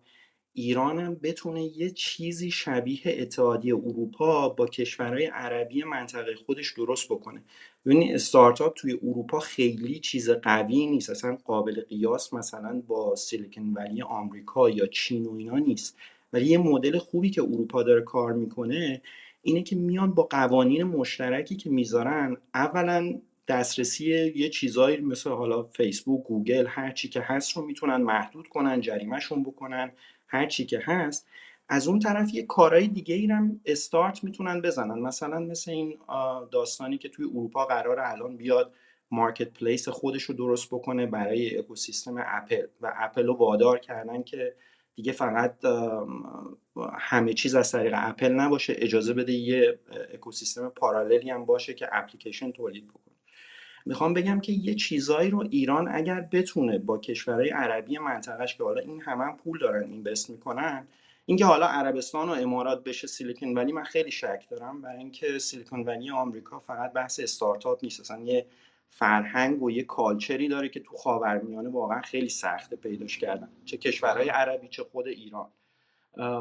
ایرانم بتونه یه چیزی شبیه اتحادیه اروپا با کشورهای عربی منطقه خودش درست بکنه. ببینید استارتاپ توی اروپا خیلی چیز قوی نیست، اصلا قابل قیاس مثلا با سیلیکون ولی آمریکا یا چین و اینا نیست. ولی یه مدل خوبی که اروپا داره کار میکنه اینه که میان با قوانین مشترکی که میذارن اولا دسترسی یه چیزایی مثل حالا فیسبوک، گوگل، هر چی که هست رو میتونن محدود کنن، جریمه‌شون بکنن، هر چی که هست. از اون طرف یه کارهای دیگه ای هم استارت میتونن بزنن مثلا مثل این داستانی که توی اروپا قراره الان بیاد مارکت پلیس خودش رو درست بکنه برای اکوسیستم اپل و اپل رو وادار کردن که دیگه فقط همه چیز از طریق اپل نباشه، اجازه بده یه اکوسیستم پارالیلی هم باشه که اپلیکیشن تولید بکنه. میخوام بگم که یه چیزایی رو ایران اگر بتونه با کشورهای عربی منطقهش که حالا این همه هم پول دارن اینوست میکنن، اینکه حالا عربستان و امارات بشه سیلیکون ولی من خیلی شک دارم برای اینکه سیلیکون ولی آمریکا فقط بحث استارتاپ نیست، اصلا یه فرهنگ و یه کالچری داره که تو خاورمیانه واقعا خیلی سخته پیداش کردن، چه کشورهای عربی چه خود ایران.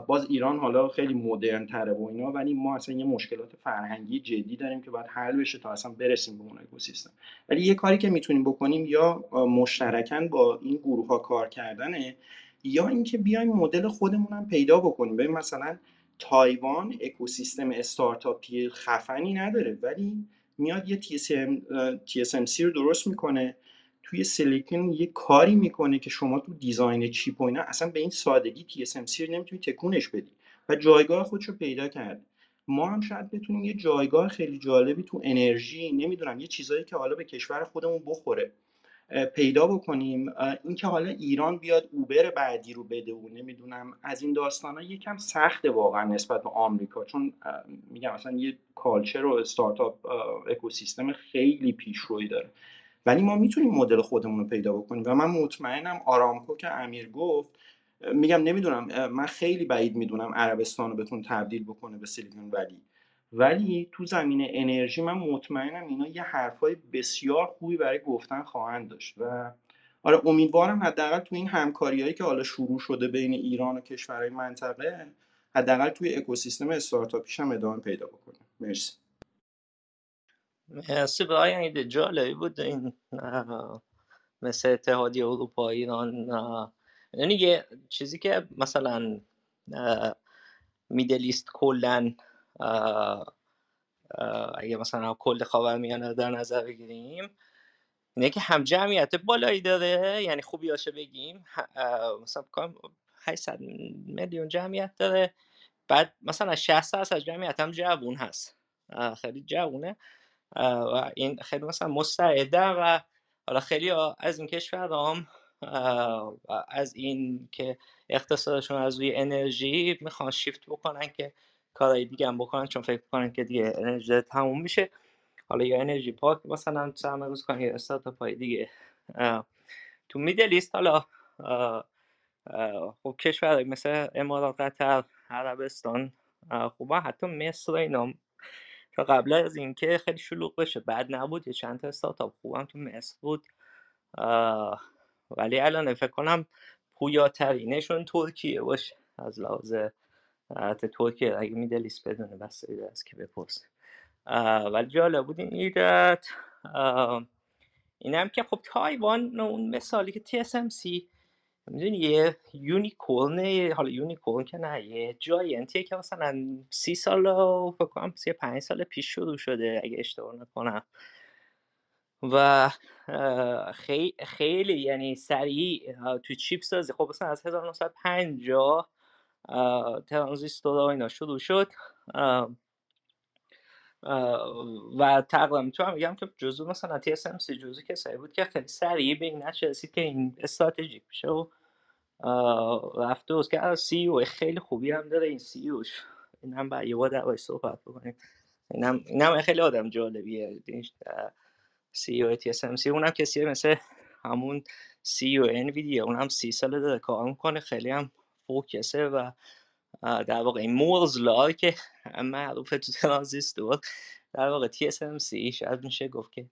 باز ایران حالا خیلی مدرن تره و اینا، ولی ما اصلا یه مشکلات فرهنگی جدی داریم که باید حل بشه تا اصلا برسیم به اون اکوسیستم. ولی یه کاری که میتونیم بکنیم یا مشترکاً با این گروه ها کار کردنه، یا اینکه بیایم مدل خودمون هم پیدا بکنیم. ببین مثلا تایوان اکوسیستم استارتاپی خفنی نداره، ولی میاد یه تی اس ام سی رو درست میکنه توی سیلیکون، یه کاری میکنه که شما تو دیزاین چیپ و اینا اصلا به این سادگی تی اس ام سی رو نمیتونی تکونش بدی و جایگاه خودشو پیدا کرد. ما هم شاید بتونیم یه جایگاه خیلی جالبی تو انرژی، نمیدونم یه چیزایی که حالا به کشور خودمون بخوره پیدا بکنیم. اینکه حالا ایران بیاد اوبر بعدی رو بده و نمیدونم از این داستانا یکم سخته واقعا نسبت به آمریکا، چون میگم مثلا یه کالچر و استارتاپ اکوسیستم خیلی پیشرویی داره، ولی ما میتونیم مدل خودمون رو پیدا بکنیم. و من مطمئنم آرامکو که امیر گفت، میگم نمیدونم، من خیلی بعید میدونم عربستان رو بتون تبدیل بکنه به سیلیکون ولی، ولی تو زمینه انرژی من مطمئنم اینا یه حرفای بسیار خوبی برای گفتن خواهند داشت. و آره امیدوارم حداقل تو این همکاریایی که حالا شروع شده بین ایران و کشورهای منطقه، حداقل توی اکوسیستم استارتاپیش هم ادامه پیدا بکنه. مرسی. مرسی به آیان، ایده جالبی بود این مثل اتحادیه اروپا ایران. یعنی یه چیزی که مثلا میدلیست کلن اگه مثلا کل خاورمیانه در نظر بگیریم، اینه که هم جمعیت بالایی داره، یعنی خوبی هاشه بگیم مثلا هشتصد میلیون جمعیت داره، بعد مثلا شصت درصد از جمعیت هم جوون هست، خیلی جوونه و این خیلی مثلا مستعده. و حالا خیلی از این کشورام از این که اقتصادشون از روی انرژی میخوان شیفت بکنن که کارهای دیگه هم بکنن، چون فکر می‌کنن که دیگه انرژی تموم میشه، حالا یا انرژی پاک مثلا سرمایه گذاری کنن یا استارتاپ‌های دیگه تو میدل ایست. حالا خب کشورهای مثل امارات، قطر، عربستان، خب حتی مصر اینا تا قبل از اینکه خیلی شلوغ بشه بد نبود، یه چند تا استارتاپ خوبم تو مصر بود، ولی الان فکر کنم پویاترینشون ترکیه باشه از لحاظ حتی ترکیه اگه میدلیست بدونه بس ایده هست که بپرسه. ولی جالب بود این ایدت. اینم که خب تایوان اون مثالی که تی اس ام سی میدونی یه یونیکورنه، حالا یونیکورن که نه، یه جاینتیه که مثلا سی سال فکر کنم سی پنج سال پیش شروع شده اگه اشتباه نکنم، و خیلی خیلی یعنی سریع تو چیپ سازی، خب مثلا از هزار و نهصد و پنجاه ترانزیستور ها اینا شروع شد و تقریبا میتونم بگم که جزو مثلا تی اس ام سی جزو کسایی بود که خیلی سریع به این نتیجه رسید که این استراتژیک میشه و رفته بود که سی او خیلی خوبی هم داره این سی اوش. این هم باید یه بار باهاش صحبت بکنیم، این هم, این هم خیلی آدم جالبیه سی او تی اس ام سی. اونم کسی مثل همون سی او انویدیا، اونم سی ساله داره کار میکنه، خیلی هم فوکسه و در واقع این مورز لا که معروف تو ترانزیستور در واقع تی اس ام سی شاید میشه گفت که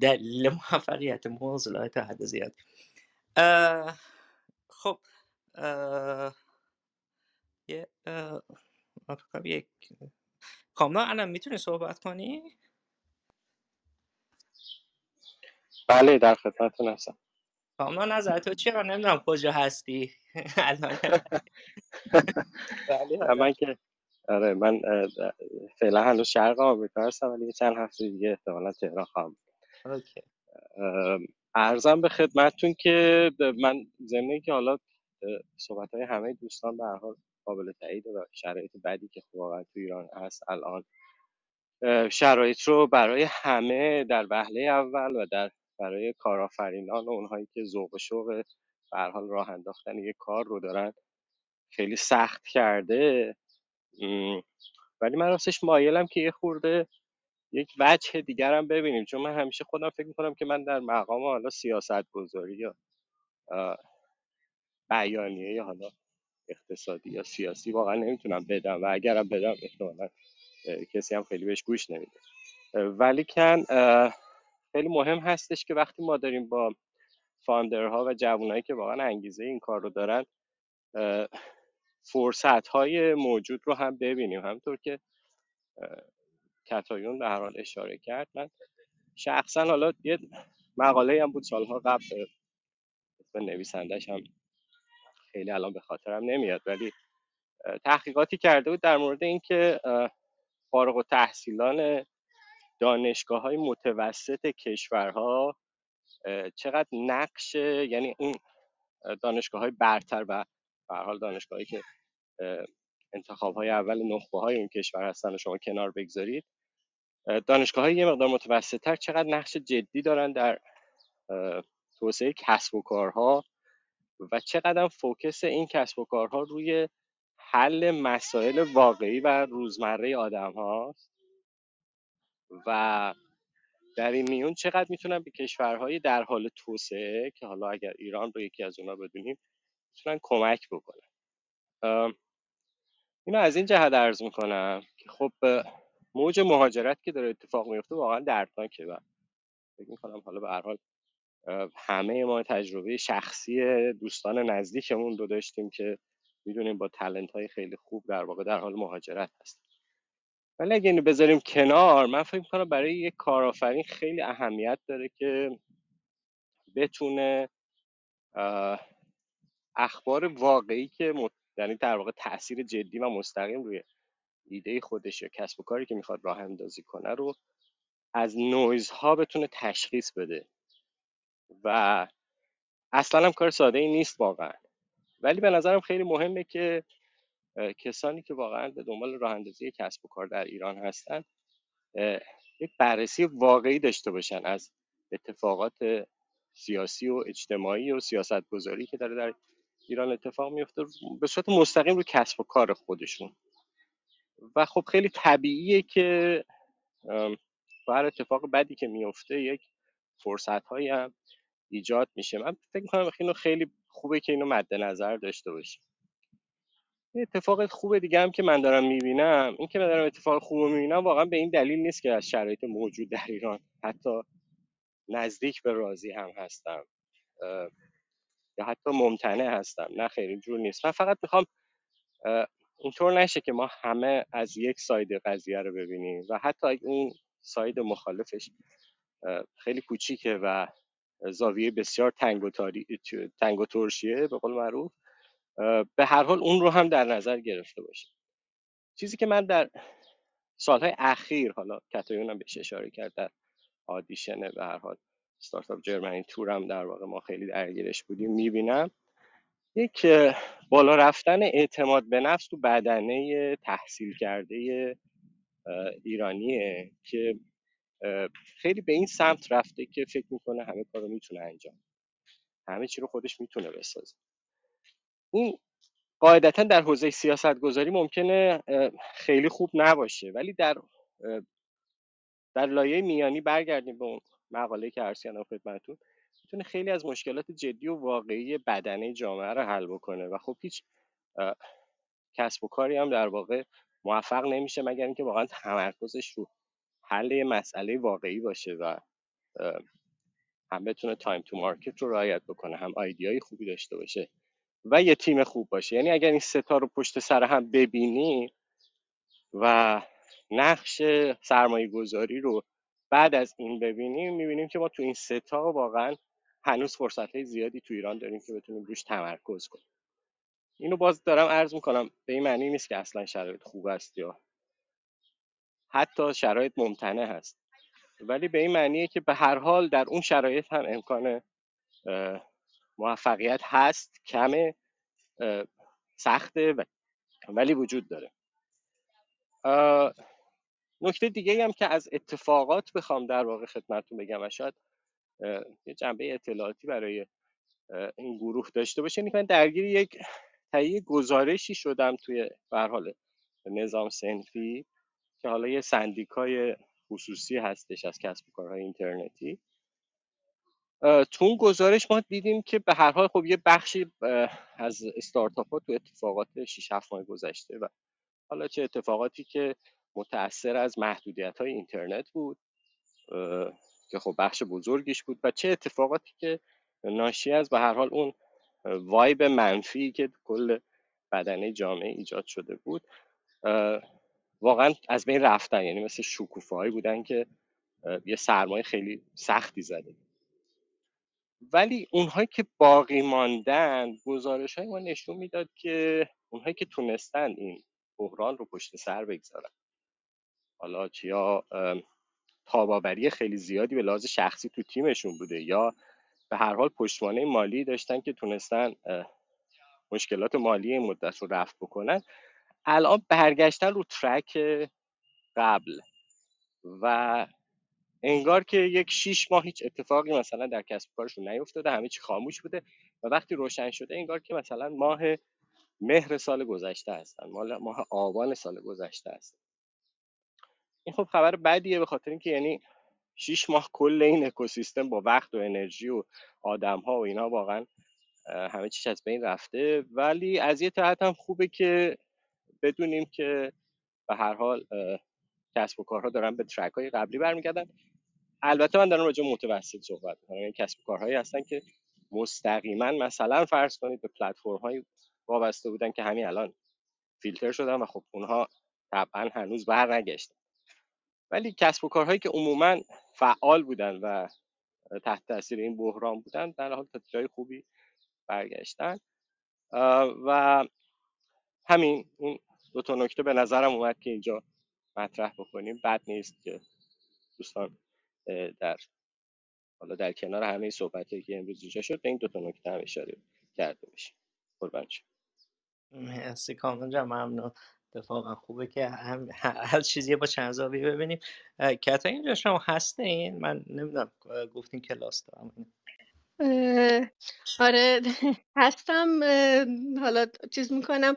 دلیل موفقیت مورز لا تا حد زیاد. خب یه خب یک کاملا الان میتونی صحبت کنی؟ بله در خدمتتون هستم. کاملا نظر تو چرا نمیدونم کجا هستی؟ من که آره من فعلا هنوز شرق آمریکا هستم، ولی یه چند هفته دیگه احتمالاً تهران خواهم. اوکی. عرضم به خدمتتون که من ضمن اینکه حالا صحبت‌های همه دوستان به هر حال قابل تایید و شرایط بدی که واقعا تو ایران هست الان، شرایط رو برای همه در وهله اول و در برای کارآفرینان و اونهایی که ذوق و شوق به هر حال راه انداختن یه کار رو دارن خیلی سخت کرده. ولی من راستش مایلم که یه خورده یک وجه دیگر هم ببینیم، چون من همیشه خودم فکر میکنم که من در مقام حالا سیاست گذاری یا بیانیه یا حالا اقتصادی یا سیاسی واقعا نمیتونم بدم، و اگرم بدم احتمالا کسی هم خیلی بهش گوش نمیده. ولی کن خیلی مهم هستش که وقتی ما داریم با فاندرها و جوانایی که واقعا انگیزه این کار رو دارن فرصت‌های موجود رو هم ببینیم. همونطور که کتایون به هر حال اشاره کرد، من شخصا حالا یه مقاله هم بود سالها قبل، نویسندش هم خیلی الان به خاطرم نمیاد، ولی تحقیقاتی کرده بود در مورد اینکه فارغ التحصیلان دانشگاه‌های متوسط کشورها چقدر نقش، یعنی اون دانشگاه‌های برتر و به هر حال دانشگاهی که انتخاب‌های اول نخبه‌های اون کشور هستن و شما کنار بگذارید، دانشگاه‌های یه مقدار متوسط‌تر چقدر نقش جدی دارن در توسعه کسب و کارها و چقدر فوکس این کسب و کارها روی حل مسائل واقعی و روزمره آدم هاست و در این میون چقدر میتونن به کشورهای در حال توسعه که حالا اگر ایران رو یکی از اونا بدونیم میتونن کمک بکنن. اینو از این جهت عرض میکنم که خب موج مهاجرت که داره اتفاق میفته واقعا دردناکه و فکر میکنم حالا به هر حال همه ما تجربه شخصی دوستان نزدیکمون رو داشتیم که میدونیم با تالنت های خیلی خوب در واقع در حال مهاجرت هست. ولی اگه اینو بذاریم کنار، من فکر میکنم برای یک کارآفرین خیلی اهمیت داره که بتونه اخبار واقعی که یعنی در واقع تأثیر جدی و مستقیم روی ایده خودش یا کسب و کاری که میخواد راه اندازی کنه رو از نویزها بتونه تشخیص بده و اصلا هم کار ساده ای نیست واقعا. ولی به نظرم خیلی مهمه که کسانی که واقعا به دنبال راه اندازی کسب و کار در ایران هستن یک بررسی واقعی داشته باشن از اتفاقات سیاسی و اجتماعی و سیاست‌گذاری که داره در ایران اتفاق میفته به صورت مستقیم رو کسب و کار خودشون. و خب خیلی طبیعیه که هر اتفاق بدی که میفته یک فرصت‌هایی هم ایجاد میشه. من فکر می‌کنم اینو خیلی خوبه که اینو مد نظر داشته باشیم. یه اتفاق خوب دیگه هم که من دارم میبینم، این که من دارم اتفاق خوب رو میبینم واقعا به این دلیل نیست که از شرایط موجود در ایران حتی نزدیک به راضی هم هستم یا حتی ممتنع هستم، نه خیلی جور نیست. من فقط میخوام اینطور نشه که ما همه از یک ساید قضیه رو ببینیم و حتی اون ساید مخالفش خیلی کوچیکه و زاویه بسیار تنگ و, تاری... تنگ و ترشیه به قول معروف، به هر حال اون رو هم در نظر گرفته باشیم. چیزی که من در سالهای اخیر، حالا کتایون هم بهش اشاره کرد، در آدیشن به هر حال ستارتاپ جرمنی تورم در واقع ما خیلی درگیرش بودیم، میبینم یک بالا رفتن اعتماد به نفس تو بدنه تحصیل کرده ایرانیه که خیلی به این سمت رفته که فکر میکنه همه کار رو میتونه انجام، همه چی رو خودش میتونه بسازه. این قاعدتا در حوزه سیاست گذاری ممکنه خیلی خوب نباشه، ولی در در لایه میانی برگردیم به اون مقاله که عرض کردم خدمتتون، میتونه خیلی از مشکلات جدی و واقعی بدنه جامعه رو حل بکنه و خب هیچ کسب و کاری هم در واقع موفق نمیشه مگر اینکه واقعا تمرکزش رو حل مسئله واقعی باشه و هم بتونه تایم تو مارکت رو رعایت بکنه، هم ایده‌های خوبی داشته باشه و یه تیم خوب باشه. یعنی اگر این سه تا رو پشت سر هم ببینی و نقش سرمایه گذاری رو بعد از این ببینیم، میبینیم که ما تو این سه تا واقعا هنوز فرصت‌های زیادی تو ایران داریم که بتونیم روش تمرکز کنیم. اینو باز دارم عرض می‌کنم به این معنی نیست که اصلا شرایط خوب است یا حتی شرایط ممتنع هست، ولی به این معنیه که به هر حال در اون شرایط هم امکان موفقیت هست، کمه، سخته، ولی وجود داره. نکته دیگه هم که از اتفاقات بخوام در واقع خدمتتون بگم و شاید یه جنبه اطلاعاتی برای این گروه داشته باشه، یعنی من درگیر یک تهیه گزارشی شدم توی به هر حال نظام صنفی که حالا یه سندیکای خصوصی هستش از کسب و کارهای اینترنتی. تو اون گزارش ما دیدیم که به هر حال خب یه بخشی از استارتاپ‌ها تو اتفاقات شش هفت ماه گذشته و حالا چه اتفاقاتی که متأثر از محدودیت‌های اینترنت بود که خب بخش بزرگیش بود و چه اتفاقاتی که ناشی از به هر حال اون وایب منفی که کل بدنه جامعه ایجاد شده بود واقعا از بین رفتن، یعنی مثل شکوفه‌هایی بودن که یه سرمایه خیلی سختی زده. ولی اونهایی که باقی ماندن، گزارش‌های ما نشون میداد که اونهایی که تونستن این بحران رو پشت سر بگذارن، حالا یا تاباوری خیلی زیادی به لحاظ شخصی تو تیمشون بوده یا به هر حال پشتوانه مالی داشتن که تونستن مشکلات مالی این مدت رو رفع بکنن، الان برگشتن رو ترک قبل و انگار که یک شیش ماه هیچ اتفاقی مثلا در کسب کارشون نیفتاده، همه چی خاموش بوده و وقتی روشن شده انگار که مثلا ماه مهر سال گذشته هستن، ماه آبان سال گذشته هستن. این خب خبر بدیه به خاطر اینکه یعنی شیش ماه کل این اکوسیستم با وقت و انرژی و آدم‌ها و اینا واقعا همه چیش از بین رفته، ولی از یه طرف هم خوبه که بدونیم که به هر حال کسب و کارها دارن به ترک‌های قبلی برمیگردن. البته من دارم راجع به متوسط صحبت می‌کنم، این کسب و کارهایی هستن که مستقیما مثلا فرض کنید به پلتفرم‌های وابسته بودن که همین الان فیلتر شدن و خب اونها طبعا هنوز بر نگشتن، ولی کسب و کارهایی که عموما فعال بودن و تحت تاثیر این بحران بودن در حال تا جای خوبی برگشتن. و همین اون دو تا نکته به نظرم اومد که اینجا مطرح بکنیم، بد نیست که دوستان در حالا در کنار همه این صحبتایی که امروز اینجا شد به این دو تا نکته هم اشاره کرده باشیم. قربان شما. مرسی کامل جان، ممنون. اتفاقا خوبه که هم هر چیزی با چندزاویه ببینیم. کتا اینجا شما هستین؟ من نمیدونم گفتین کلاس دارم. آره هستم، حالا چیز میکنم،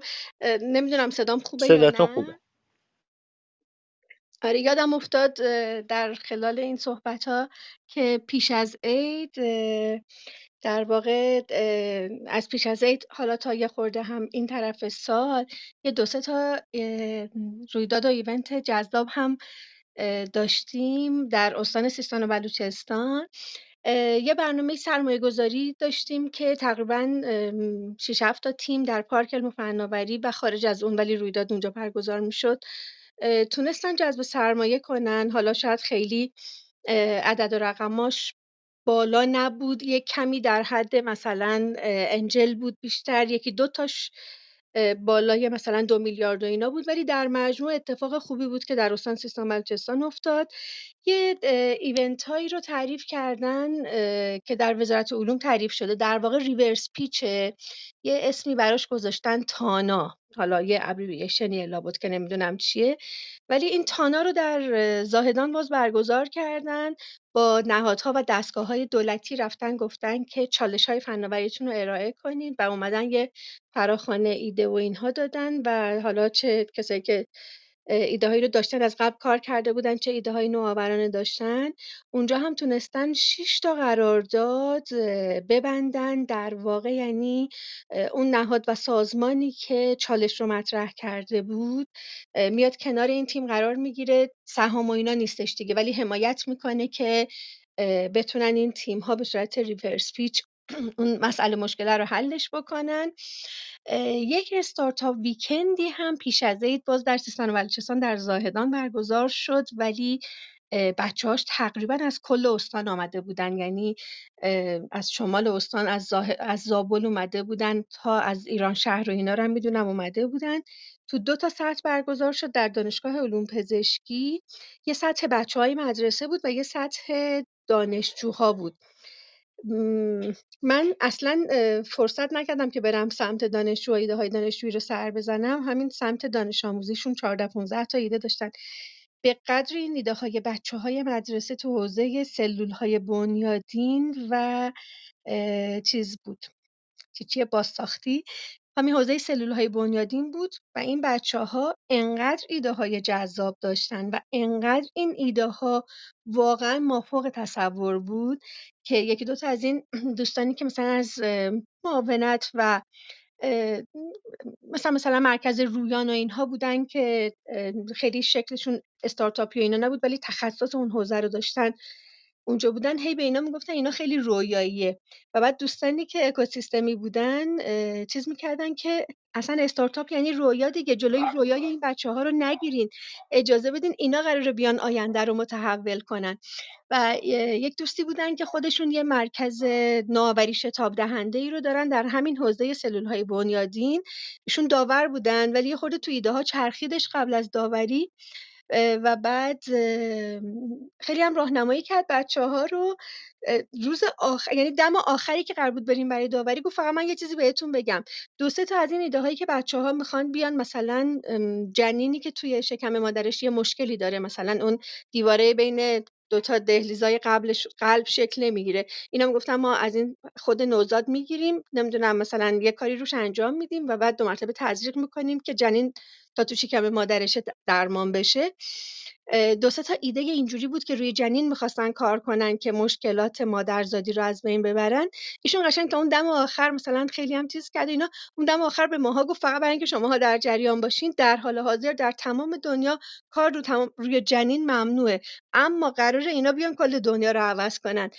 نمیدونم صدام خوبه یا نه. صدا خوبه. آره یادم افتاد در خلال این صحبت ها که پیش از عید در واقع از پیش از عید حالا تا یه خورده هم این طرف سال یه دو سه تا رویداد و ایونت جذاب هم داشتیم در استان سیستان و بلوچستان. یه برنامه سرمایه گذاری داشتیم که تقریباً شش هفت تا تیم در پارک علم و فناوری و خارج از اون ولی رویداد اونجا برگزار میشد تونستن جذب سرمایه کنن. حالا شاید خیلی عدد و رقماش بالا نبود، یک کمی در حد مثلا انجل بود، بیشتر یکی دو تاش بالای مثلا دو میلیارد و اینا بود، ولی در مجموع اتفاق خوبی بود که در استان سیستان و بلوچستان افتاد. یه ایونت هایی رو تعریف کردن که در وزارت علوم تعریف شده، در واقع ریورس پیچه، یه اسمی براش گذاشتن تانا، حالا یه ابریویشنی لابد که نمیدونم چیه، ولی این تانا رو در زاهدان باز برگزار کردن، با نهادها و دستگاه‌های دولتی رفتن گفتن که چالش‌های فناوریتون رو ارائه کنید و اومدن یه فراخوان ایده و اینها دادن و حالا چه کسایی که ایده‌هایی رو داشتن از قبل کار کرده بودن چه ایده‌های نوآورانه داشتن. اونجا هم تونستن شش تا قرارداد ببندن، در واقع یعنی اون نهاد و سازمانی که چالش رو مطرح کرده بود میاد کنار این تیم قرار میگیره، سهام و اینا نیستش دیگه ولی حمایت میکنه که بتونن این تیم‌ها به صورت ریورس پیچ اون مسئله مشکله رو حلش بکنن. یک استارتاپ ویکندی هم پیش از عید باز در سیستان و بلوچستان در زاهدان برگزار شد، ولی بچه‌هاش تقریبا از کل استان آمده بودن، یعنی از شمال استان از زاه... از زابل اومده بودن تا از ایران شهر و اینا رو هم میدونم اومده بودن. تو دو تا سطح برگزار شد، در دانشگاه علوم پزشکی یه سطح بچه‌های مدرسه بود و یه سطح دانشجوها بود. من اصلا فرصت نکردم که برم سمت دانشجو و ایده های دانشجویی رو سر بزنم، همین سمت دانش آموزیشون چهارده پانزده تا ایده داشتن. به قدری این ایده های بچه های مدرسه تو حوزه سلول های بنیادین و چیز بود، چیچی بازساختی، همین حوزه سلول های بنیادین بود و این بچه ها انقدر ایده های جذاب داشتن و انقدر این ایده ها واقعا مافوق تصور بود که یکی دوتا از این دوستانی که مثلا از معاونت و مثلا مثلا مرکز رویان و اینها بودن که خیلی شکلشون استارتاپی و اینا نبود ولی تخصص اون حوزه رو داشتن، اونجا بودن هی به اینا میگفتن اینا خیلی رویاییه. و بعد دوستانی که اکوسیستمی بودن چیز میکردن که اصلا استارتاپ یعنی رویا دیگه، جلوی رویای این بچه‌ها رو نگیرین، اجازه بدین اینا قراره بیان آینده رو متحول کنن. و یک دوستی بودن که خودشون یه مرکز نوآوری شتاب دهنده‌ای رو دارن در همین حوزه سلول‌های بنیادین، ایشون داور بودن ولی یه خورده تو ایده‌ها چرخیدش قبل از داوری و بعد خیلی هم راهنمایی کرد بچه‌ها رو. روز آخر یعنی دم آخری که قرار بود بریم برای داوری گفت فقط من یه چیزی بهتون بگم، دو سه تا از این ایده‌هایی که بچه‌ها میخوان بیان، مثلا جنینی که توی شکم مادرش یه مشکلی داره، مثلا اون دیواره بین دو تا دهلیزای قبلش قلب شکل نمیگیره، اینا میگفتن ما از این خود نوزاد میگیریم، نمیدونم مثلا یه کاری روش انجام میدیم و بعد دو مرتبه تزریق میکنیم که جنین تا تو شکم مادرش درمان بشه. دو سه تا ایده اینجوری بود که روی جنین میخواستن کار کنن که مشکلات مادرزادی رو از بین ببرن. ایشون قشنگ تا اون دم آخر مثلا خیلی هم چیز کرد اینا، اون دم آخر به ماها گفت فقط برای اینکه شماها در جریان باشین در حال حاضر در تمام دنیا کار رو تمام روی جنین ممنوعه، اما قراره اینا بیان کل دنیا رو عوض کنن.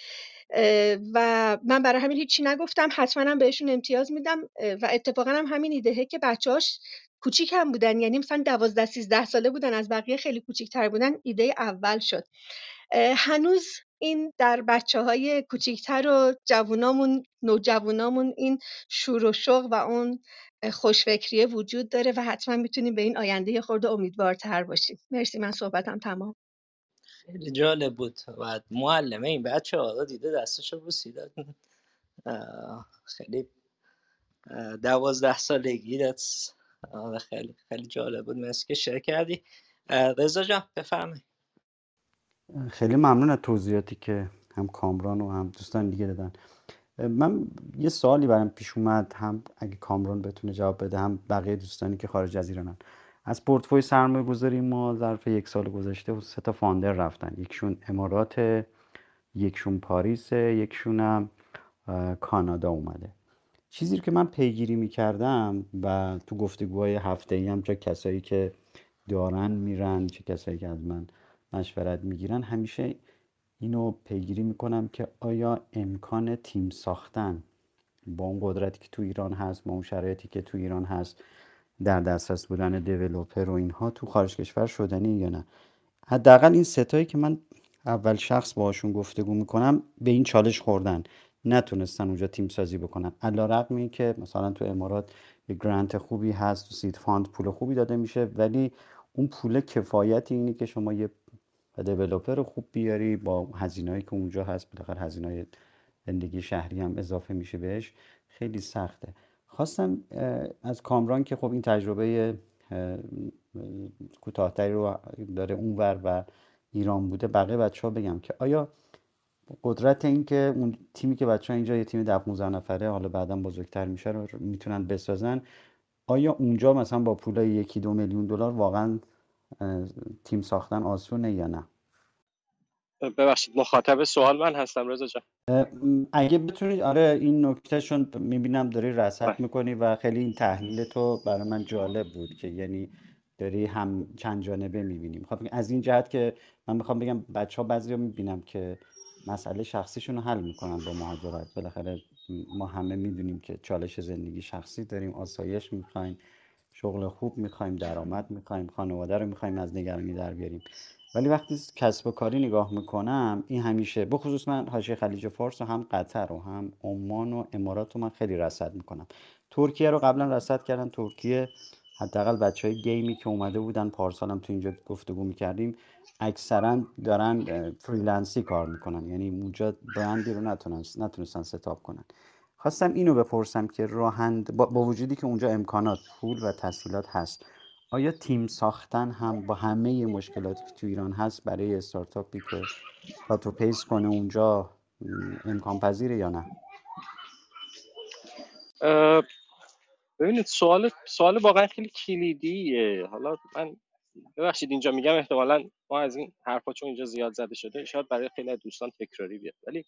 و من برای همین هیچی نگفتم، حتما هم بهشون امتیاز میدم. و اتفاقا هم همین ایده که بچه‌هاش کوچیک هم بودن، یعنی مثلا دوازده سیزده ساله بودن، از بقیه خیلی کوچیک‌تر بودن، ایده اول شد. هنوز این در بچه‌های کوچیک‌تر و جوانامون نوجوانامون این شور و شوق و اون خوشفکریه وجود داره و حتما میتونیم به این آینده خورده امیدوارتر باشیم. مرسی، من صحبتم تمام. خیلی جالب بود و معلمه این بچه‌ها دیده دستشو بوسیدن. خیلی دوازده سالگی دست آره خیلی خیلی جالب بود. مرسی که شرکت کردی. رضا جان بفرمایید. خیلی ممنون از توضیحاتی که هم کامران و هم دوستان دیگه دادن. من یه سوالی برام پیش اومد، هم اگه کامران بتونه جواب بده هم بقیه دوستانی که خارج از ایرانن. از پورتفوی سرمایه‌گذاری ما ظرف یک سال گذشته سه تا فاندر رفتن، یکشون امارات، یکشون پاریس، یکشون هم کانادا اومده. چیزی که من پیگیری می‌کردم و تو گفتگوهای هفته‌ای هم چه کسایی که دارن میرن چه کسایی که از من مشورت میگیرن، همیشه اینو پیگیری میکنم که آیا امکان تیم ساختن با اون قدرتی که تو ایران هست، با اون شرایطی که تو ایران هست، در دسترس بودن دیولپر و اینها تو خارج کشور شدنی یا نه. حداقل این ستایی که من اول شخص باهاشون گفتگو میکنم به این چالش خوردن، نتونستن اونجا تیم سازی بکنن، علیرغم این که مثلا تو امارات یه گرانت خوبی هست، تو سید فاند پول خوبی داده میشه، ولی اون پول کفایتی اینی که شما یه دیولپر خوب بیاری با هزینه‌ای که اونجا هست، بالاخره هزینه‌های زندگی شهری هم اضافه میشه بهش، خیلی سخته. خواستم از کامران که خب این تجربه کوتاه‌تری رو داره اونور و ایران بوده، بقیه بچه‌ها بگم که آیا قدرت این که اون تیمی که بچه‌ها اینجا یه تیم ده پانزده نفره حالا بعداً بزرگتر میشه رو میتونن بسازن، آیا اونجا مثلا با پولای یکی دو میلیون دلار واقعاً تیم ساختن آسونه یا نه؟ ببخشید مخاطب سوال من هستم رضا جان. اگه بتونید آره این نکتهشون میبینم داری رصد میکنی و خیلی این تحلیل تو برای من جالب بود که یعنی داری هم چند جانبه میبینی. میخوام از این جهت که من میخوام بگم بچه ها بعضی ها میبینم که مسئله شخصیشون رو حل میکنن با مهاجرت، بالاخره ما همه میدونیم که چالش زندگی شخصی داریم، آسایش میخوایم، شغل خوب میخوایم، درآمد میخوایم، خانواده رو میخوایم از نگرانی در بیاریم، ولی وقتی کسب و کاری نگاه میکنم این همیشه به خصوص من حاشیه خلیج فارس و هم قطر و هم عمان و امارات رو من خیلی رصد میکنم. ترکیه رو قبلا رصد کردن، ترکیه حداقل بچهای گیمی که اومده بودن پارسال هم تو اینجا گفتگو میکردیم اکثرا دارن فریلنسی کار میکنن، یعنی اونجا برندی رو نتونستن نتونستن ستاپ کنن. خواستم اینو بپرسم که راهند با, با وجودی که اونجا امکانات پول و تسهیلات هست، آیا تیم ساختن هم با همه مشکلاتی که تو ایران هست برای استارتاپی که تا تو پیس کنه اونجا امکان پذیره یا نه؟ ببینید سوال سوال واقعا خیلی کلیدیه. حالا من ببخشید اینجا میگم احتمالاً ما از این حرفا چون اینجا زیاد زده شده شاید برای خیلی از دوستان تکراری بیاد، ولی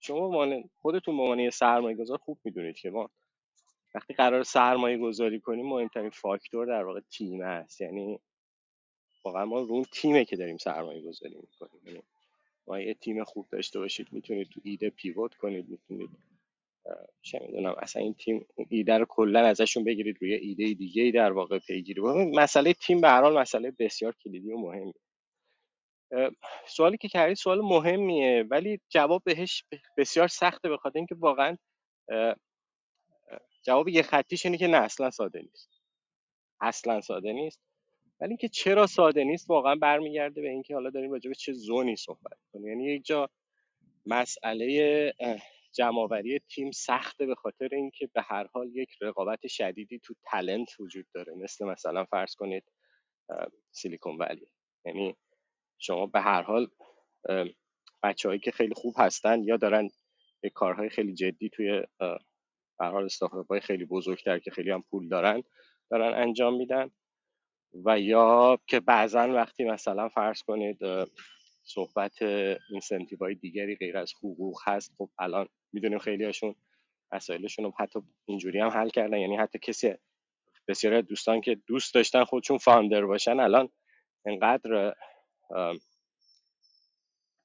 شما خودتون به عنوان سرمایه‌گذار خوب میدونید که ما وقتی قرار سرمایه گذاری کنیم مهمترین فاکتور در واقع تیم هست، یعنی واقعا ما رو اون تیمه که داریم سرمایه گذاری میکنیم. و یه تیم خوب داشته باشید میتونید تو ایده پیوت کنید، میتونید چه میدونم اصلا این تیم ایده رو کلا ازشون بگیرید روی ایده دیگه ای در واقع پیگیری بکنید. مسئله تیم به هر حال مسئله بسیار کلیدی و مهمی. سوالی که کردید سوال مهمیه ولی جواب بهش بسیار سخته، به خاطر اینکه واقعا جواب یه خطیش اینه که نه اصلا ساده نیست، اصلا ساده نیست. ولی اینکه چرا ساده نیست واقعا برمیگرده به اینکه حالا داریم راجع به چه زونی صحبت کنیم. یعنی یک جا مسئله جمع‌آوری تیم سخته به خاطر اینکه به هر حال یک رقابت شدیدی تو تالنت وجود داره، مثل مثلا فرض کنید سیلیکون ولی. یعنی شما به هر حال بچه‌هایی که خیلی خوب هستن یا دارن به کارهای خیلی جدی توی به هر حال استارتاپ‌های خیلی بزرگتر که خیلی هم پول دارن دارن انجام میدن، و یا که بعضن وقتی مثلا فرض کنید صحبت اینسنتیوهای دیگری غیر از حقوق هست، خب الان میدونیم خیلی هاشون مسائلشون رو حتی اینجوری هم حل کردن. یعنی حتی کسی بسیاری دوستان که دوست داشتن خودشون فاندر باشن الان انقدر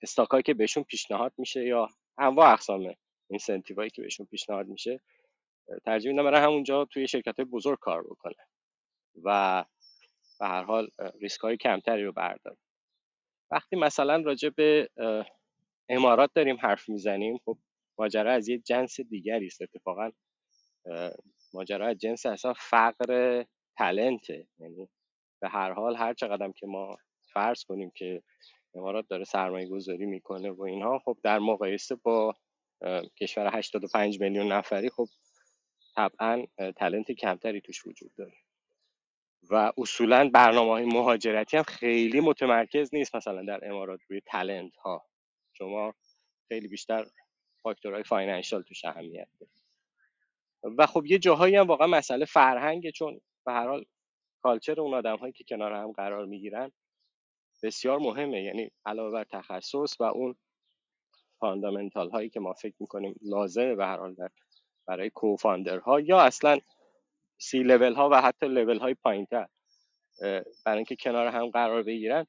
استاکایی که بهشون پیشنهاد میشه یا انواع اقسام اینسنتیوهایی که بهشون پیشنهاد میشه ترجیح میدن برن همونجا توی شرکت‌های بزرگ کار بکنن و به هر حال ریسک‌های کمتری رو بردارن. وقتی مثلا راجع به امارات داریم حرف میزنیم، خب ماجرا از یه جنس دیگری است، اتفاقا ماجرا از جنس اصلا فقر تالنته. یعنی به هر حال هر چقدر که ما فرض کنیم که امارات داره سرمایه گذاری میکنه و اینها، خب در مقایسه با کشور هشتاد و پنج میلیون نفری خب طبعا تالنت کمتری توش وجود داره و اصولا برنامه‌های مهاجرتی هم خیلی متمرکز نیست مثلا در امارات روی تالنت ها، شما خیلی بیشتر فاکتورهای فاینانشال توش اهمیت داره. و خب یه جاهایی هم واقعا مسئله فرهنگه، چون به هر حال کالچر اون آدم‌هایی که کنار هم قرار میگیرن بسیار مهمه. یعنی علاوه بر تخصص و اون فاندامنتال هایی که ما فکر میکنیم لازمه به هر حال برای کوفاندرها یا اصلا سی لول ها و حتی لول های پایین تر برای اینکه کنار هم قرار بگیرن،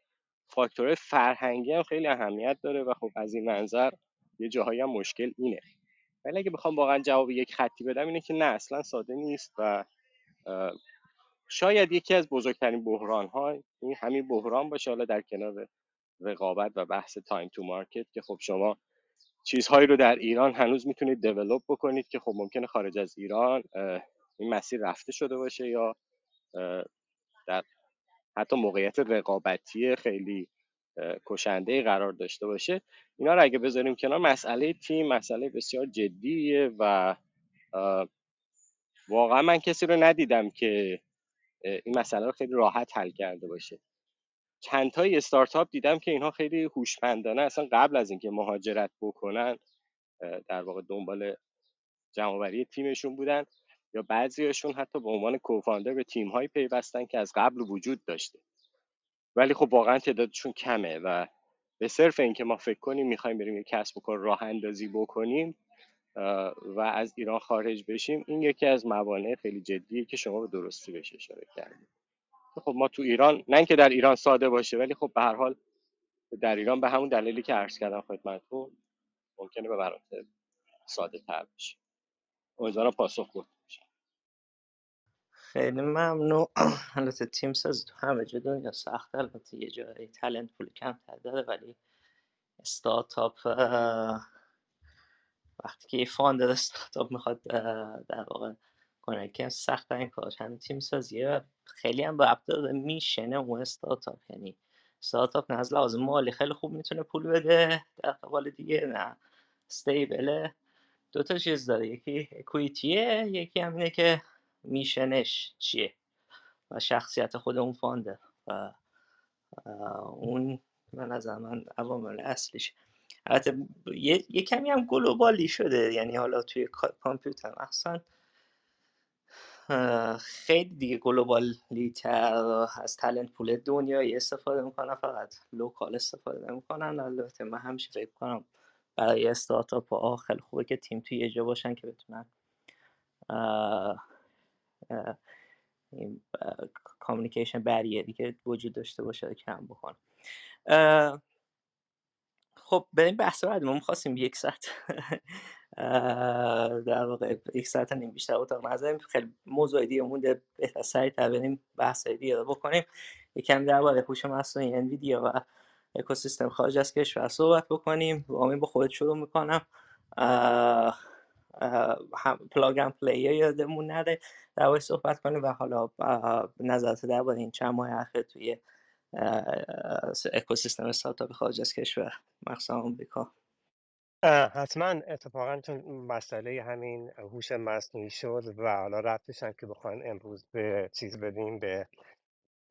فاکتور فرهنگی هم خیلی اهمیت داره و خب از این منظر یه جاهایی هم مشکل اینه. ولی اگه بخوام واقعا جواب یک خطی بدم اینه که نه اصلا ساده نیست و شاید یکی از بزرگترین بحران ها این همین بحران باشه، حالا در کنار رقابت و بحث تایم تو مارکت که خب شما چیزهایی رو در ایران هنوز میتونید دیولپ بکنید که خب ممکنه خارج از ایران این مسیر رفته شده باشه یا در حتی موقعیت رقابتی خیلی کشنده‌ای قرار داشته باشه. اینا رو اگه بذاریم کنار، مسئله تیم مسئله بسیار جدیه و واقعا من کسی رو ندیدم که این مسئله رو خیلی راحت حل کرده باشه. چند تای استارتاپ دیدم که اینها خیلی هوشمندانه اصلا قبل از اینکه مهاجرت بکنن در واقع دنبال جمع‌آوری تیمشون بودن، یا بعضیاشون حتی به عنوان کوفاندر به تیم‌های پیوستن که از قبل وجود داشته، ولی خب واقعا تعدادشون کمه و به صرف اینکه ما فکر کنیم می‌خوایم بریم یک کسب و کار راه اندازی بکنیم و از ایران خارج بشیم، این یکی از موانع خیلی جدیه که شما به درستی بهش اشاره کردید. خب ما تو ایران، نه اینکه در ایران ساده باشه، ولی خب به هر حال در ایران به همون دلیلی که عرض کردم خدمتتون ممکنه به مراتب ساده‌تر بشه. امیدوارم پاسخ بود. خیلی ممنون. البته تیم ساز همه جا دنیا سخته، البته یه جایی تالنت پول کمتر داره، ولی استارتاپ وقتی که یه فاندر استارتاپ میخواد در واقع کنه که سخت این کار همین تیم سازیه، خیلی هم به ابتدا میشنه اون استارتاپ. یعنی استارتاپ نه از لحاظ مالی خیلی خوب میتونه پول بده، در قبال دیگه نه استیبله. دوتا چیز داره، یکی اکویتیه، یکی همینه که میشنش چیه و شخصیت خود اون فاندر و اون من از من عوامل اصلیش. البته یه،, یه کمی هم گلوبالی شده، یعنی حالا توی کامپیوتر اصلا خیلی دیگه گلوبالی تر از تالنت پول دنیایی استفاده میکنن، فقط لوکال استفاده نمیکنن. البته من همیشه فکر کنم برای استارتاپ ها خیلی خوبه که تیم توی یه جا باشن که بتونن کامیونیکیشن بریری که وجود داشته باشه کم بکنن. خب بریم بحث بعدی. ما می‌خواستیم یک ساعت در واقع یک ساعت نیم بیشتر اتاق نظریم، خیلی موضوع دیگه مونده، بهتر سریع‌تر بریم بحث دیگه رو بکنیم. یکم درباره هوش مصنوعی، انویدیا و اکوسیستم خارج از کشور صحبت بکنیم. امین با خودت شروع می‌کنم. پلاگ اند پلی یادمون نره در واقع صحبت کنیم و حالا نظرت درباره این چند ماه اخیر توی اکوسیستم استارتاپی خارج از کشور مخصوصا آمریکا. حتما، اتفاقا چون مسئله همین هوش مصنوعی شد و حالا ربطش هم که بخوایم امروز به چیز بدیم به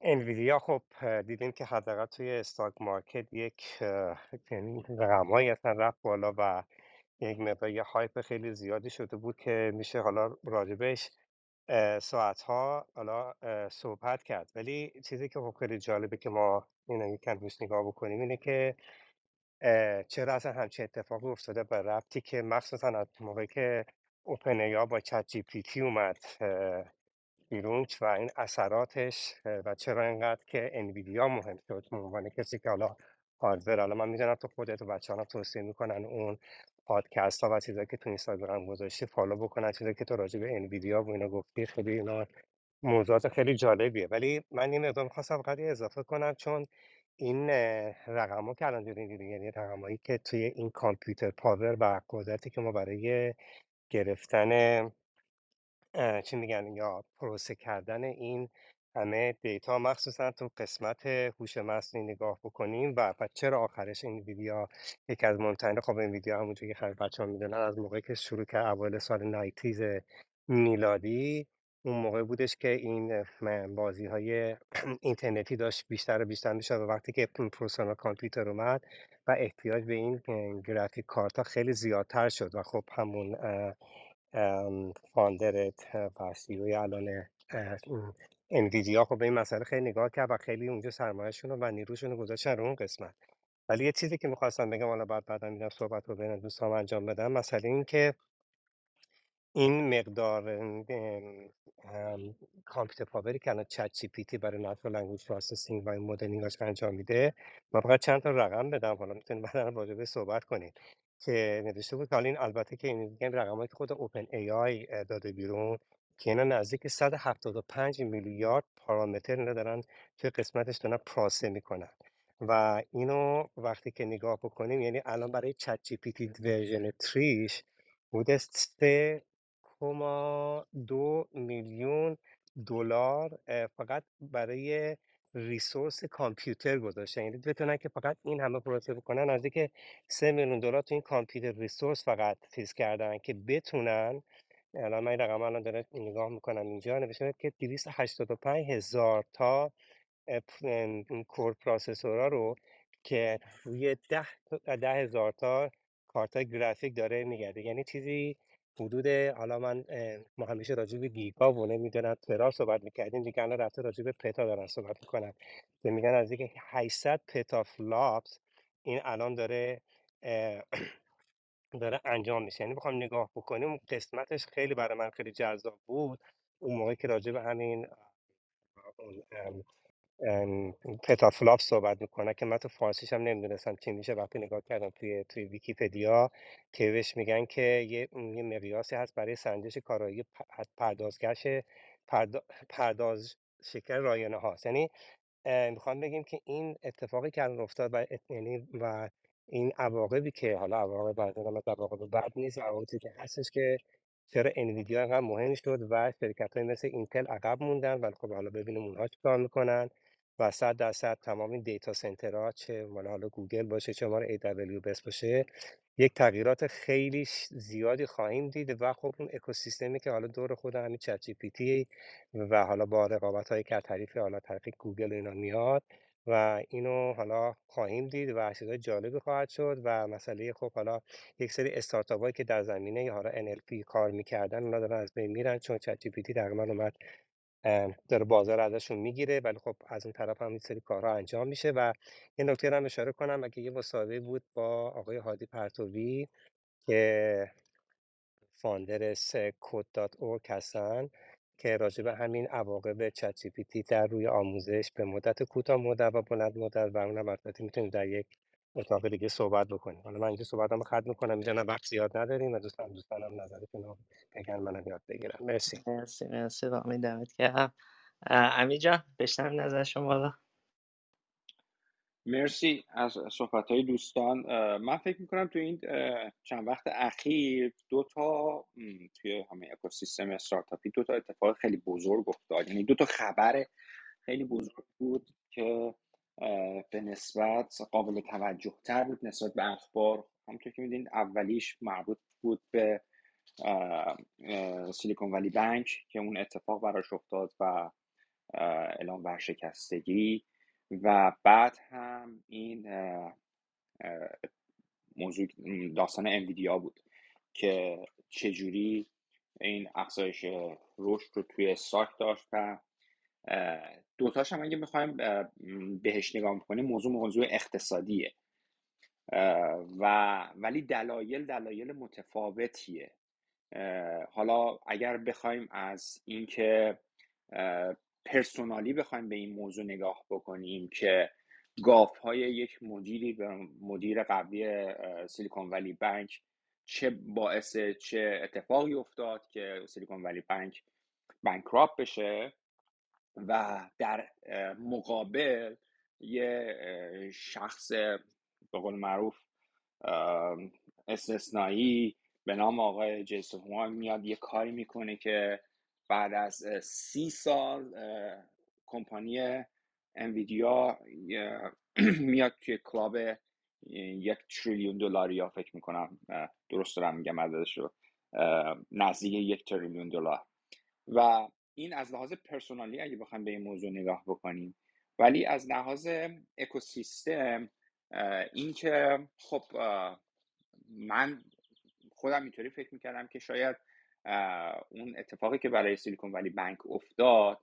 انویدیا، خب دیدیم که حداقل توی استاک مارکت یک یعنی رقمایی اصلا رفت بالا و یک مقدار یه هایپ خیلی زیادی شده بود که میشه حالا راجبش ساعتها حالا صحبت کرد. ولی چیزی که خب خیلی جالبه که ما اینا یکم روش نگاه بکنیم اینه که چرا اصلا همچین اتفاقی افتاده، به ربطی که مخصوصا از موقعی که اوپن ای آی با چت جی پی تی اومد بیرون و این اثراتش و چرا اینقدر که انویدیا مهم شد به عنوان کسی که حالا هاردور. حالا من میدونم تو خودت و بچه‌ها توصیه میکنن اون پادکست ها و چیزایی که تو اینستاگرام گذاشتی فالو بکنن، چیزایی که تو راجع به انویدیا و اینا گفتی خیلی اینا موضوعات خیلی جالبیه. ولی من این مقدار می‌خواستم فقط اضافه کنم چون این رقما که الان دیدین، یعنی رقمایی که توی این کامپیوتر پاور و قدرتی که ما برای گرفتن چی میگن یا پروسه کردن این همه دیتا مخصوصا تو قسمت هوش مصنوعی نگاه بکنیم و چرا آخرش انویدیا یکی از مهمترین، خب انویدیا همونجوری که خیلی بچه‌ها میدونن از موقعی که شروع کرد اوایل سال نود میلادی، اون موقع بودش که این بازی‌های اینترنتی داشت بیشتر و بیشتر میشد و وقتی که پرسونال کامپیوتر اومد و احتیاج به این گرافیک کارت خیلی زیادتر شد و خب همون فاندر و سیوی الان انویدیا خب به این مسئله خیلی نگاه کرد و خیلی اونجا سرمایه‌شون و نیروشون رو گذاشتن رو اون قسمت. ولی یه چیزی که می‌خواستم بگم، حالا بعد بعداً می‌رم صحبت رو بین دوستام انجام بدم، مسئله این که این مقدار کامپیوتر پاوری که الان چت جی پی تی برای ناتورال لنگویج پروسسینگ و مدلینگش انجام میده، من فقط چند تا رقم بدم حالا میتونیم بعداً راجع بهش صحبت کنیم که نوشته بود. حالا این البته که این رقمایی که خود اوپن ای آی داده بیرون که اینا نزدیک صد و هفتاد و پنج میلیارد پارامتر اینا دارن توی قسمتش دارن پراسه میکنن و اینو وقتی که نگاه بکنیم یعنی الان برای چت جی پی تی ورژن سه بوده سه و دو میلیون دلار فقط برای ریسورس کامپیوتر گذاشتن، یعنی بتونن که فقط این همه پروسه بکنن از اینکه سه میلیون دلار تو این کامپیوتر ریسورس فقط تیز کردن که بتونن. الان من این رقم الان دارم نگاه میکنم اینجا نوشته که دویست و هشتاد و پنج هزار تا کور پروسسورا رو که روی ده ده هزار تا کارت گرافیک داره میگرده، یعنی چیزی حدود حالا من ما همیشه راجع به گیگا و نمیدونم ترا صحبت میکردیم دیگه، الان رفته راجع به پتا دارن صحبت میکنن که میگن از دیگه هشتصد پتا فلاپس این الان داره داره انجام میشه. یعنی بخوام نگاه بکنیم قسمتش خیلی برای من خیلی جذاب بود اون موقعی که راجع به همین پتا فلاپ صحبت میکنه که من تو فارسیش هم نمیدونستم چی میشه، وقتی نگاه کردم توی توی ویکی‌پدیا که بهش میگن که یه یه مقیاسی هست برای سنجش کارایی پردازگش پرد... پرداز شکر رایانه هاست. یعنی میخوام بگیم که این اتفاقی که الان افتاد و یعنی و این عواقبی که حالا عواقب بعد از عواقب بعد نیست و عواقبی که هستش که چرا انویدیا اینقدر مهم شد و شرکت‌های مثل اینتل عقب موندن، ولی خب حالا ببینیم اونها چیکار میکنن و صد درصد تمام این دیتا سنترها چه مال حالا گوگل باشه چه مال ای دبلیو اس باشه یک تغییرات خیلی زیادی خواهیم دید و خب اون اکوسیستمی که حالا دور خود همین چت جی پی تی و حالا با رقابت‌هایی که تعریف حالا تحقیق گوگل اینا میاد و اینو حالا خواهیم دید و چیزای جالبی خواهد شد و مسئله خب حالا یک سری استارتاپایی که در زمینه حالا ان ال پی کار میکردن اونا دارن از بین میرن چون چت جی پی تی تقریبا اومد داره بازار ازشون میگیره، ولی خب از اون طرف هم یک سری کارها انجام میشه. و یه نکته هم اشاره کنم، اگه یه مصاحبه بود با آقای هادی پرتوی که فاوندر کد دات اورگ هستن که راجع به همین عواقب چت جی پی تی در روی آموزش به مدت کوتاه مدت و بلند مدت و اونم البته میتونیم در یک اتاق دیگه صحبت بکنیم. حالا من اینجا صحبتم ختم میکنم، اینجا نه وقت زیاد نداریم و دوستان دوستانم نظرتون رو بگن منم یاد بگیرم. مرسی مرسی مرسی واقعا دعوت کردم. امی جان بشنم نظر شما را. مرسی از صحبت‌های دوستان. من فکر می‌کنم تو این چند وقت اخیر دو تا توی همین اکوسیستم استارتاپی دو تا اتفاق خیلی بزرگ افتاد، یعنی دو تا خبر خیلی بزرگ بود که به نسبت قابل توجه تر بود نسبت به اخبار. همونطور که می‌دونید اولیش مربوط بود به سیلیکون ولی بانک که اون اتفاق براش افتاد و اعلام ورشکستگی، و بعد هم این موضوع داستان انویدیا بود که چجوری این افزایش رشد رو توی استاک داشت. و دوتاش هم اگه میخوایم بهش نگاه میکنیم موضوع موضوع اقتصادیه و ولی دلایل دلایل متفاوتیه. حالا اگر بخوایم از اینکه پرسونالی بخوایم به این موضوع نگاه بکنیم که گاف‌های یک مدیری به مدیر قبلی سیلیکون ولی بانک چه باعث چه اتفاقی افتاد که سیلیکون ولی بانک بانکراپت بشه و در مقابل یه شخص به قول معروف استثنایی به نام آقای جیسون هوان میاد یه کاری میکنه که بعد از سی سال کمپانی انویدیا میاد توی کلاب یک تریلیون دلاری، یا فکر میکنم درست دارم میگم عددش رو، نزدیک یک تریلیون دلار. و این از لحاظ پرسونالی اگه بخوایم به این موضوع نگاه بکنیم، ولی از لحاظ اکوسیستم این که خب من خودم اینطوری فکر میکردم که شاید اون اتفاقی که برای سیلیکون ولی بانک افتاد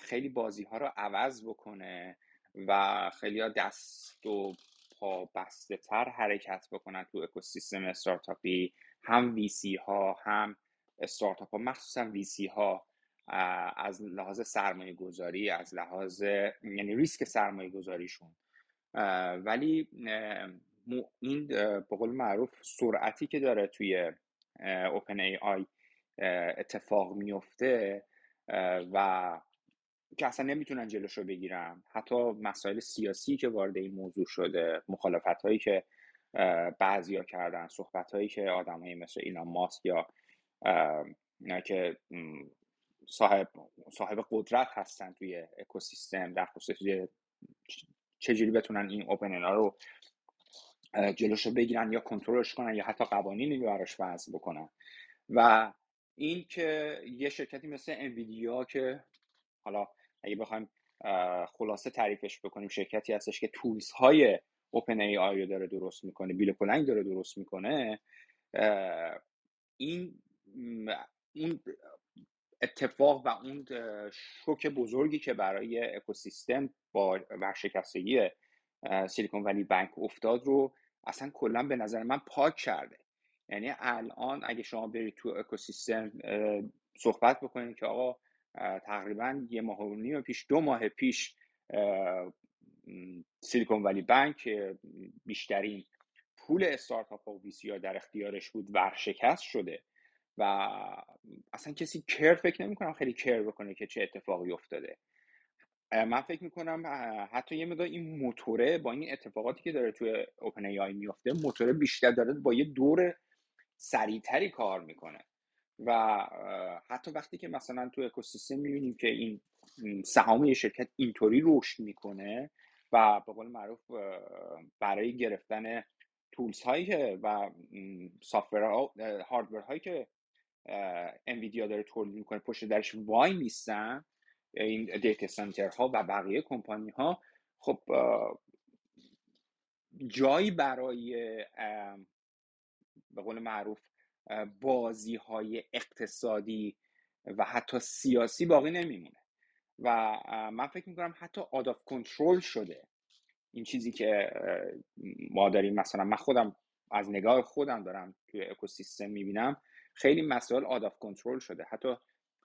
خیلی بازی‌ها رو عوض بکنه و خیلی‌ها دست و پا بسته‌تر حرکت بکنن تو اکوسیستم استارتاپی، هم وی‌سی‌ها هم استارتاپ‌ها، مخصوصاً وی‌سی‌ها از لحاظ سرمایه‌گذاری، از لحاظ یعنی ریسک سرمایه‌گذاریشون. ولی این به قول معروف سرعتی که داره توی اوپن ای آی اتفاق میفته و که اصلا نمیتونن جلوش رو بگیرن، حتی مسائل سیاسی که وارد این موضوع شده، مخالفت هایی که بعضیا کردن، صحبت هایی که آدم هایی مثل ایلان ماسک یا که صاحب صاحب قدرت هستن توی اکوسیستم در خصوص چجوری بتونن این اوپن ای آی رو جلوشو بگیرن یا کنترلش کنن یا حتی قوانینی براش وضع بکنن. و این که یه شرکتی مثل انویدیا که حالا اگه بخوایم خلاصه تعریفش بکنیم شرکتی هستش که تولز های اوپن ای آی رو داره درست میکنه، بیل پلنگ داره درست میکنه، این اون اتفاق و اون شوک بزرگی که برای اکوسیستم با ورشکستگی سیلیکون ولی بانک افتاد رو اصلا کلا به نظر من پاک کرده. یعنی الان اگه شما برید تو اکوسیستم صحبت بکنید که آقا تقریبا یه ماه و نیم پیش دو ماه پیش سیلیکون ولی بانک بیشترین پول استارتاپ و وی‌سی‌ها در اختیارش بود ورشکست شده و اصلا کسی کر فکر نمی‌کنه، خیلی کر بکنه که چه اتفاقی افتاده. من فکر میکنم حتی یه مقدار این موتوره با این اتفاقاتی که داره توی اوپن ای آی میفته، موتوره بیشتر داره با یه دور سریعتری کار میکنه. و حتی وقتی که مثلا تو اکوسیستم میبینیم که این سهام یه شرکت اینطوری رشد میکنه و به قول معروف برای گرفتن تولز هایی که و سافتور هاردور هایی که انویدیا داره تولید میکنه پشت درش وای میستن این دیتا سنترها و بقیه کمپانی ها، خب جایی برای به قول معروف بازی های اقتصادی و حتی سیاسی باقی نمیمونه. و من فکر میکنم حتی out of control شده این چیزی که ما داریم. مثلا من خودم از نگاه خودم دارم توی اکوسیستم میبینم خیلی مسائل out of control شده. حتی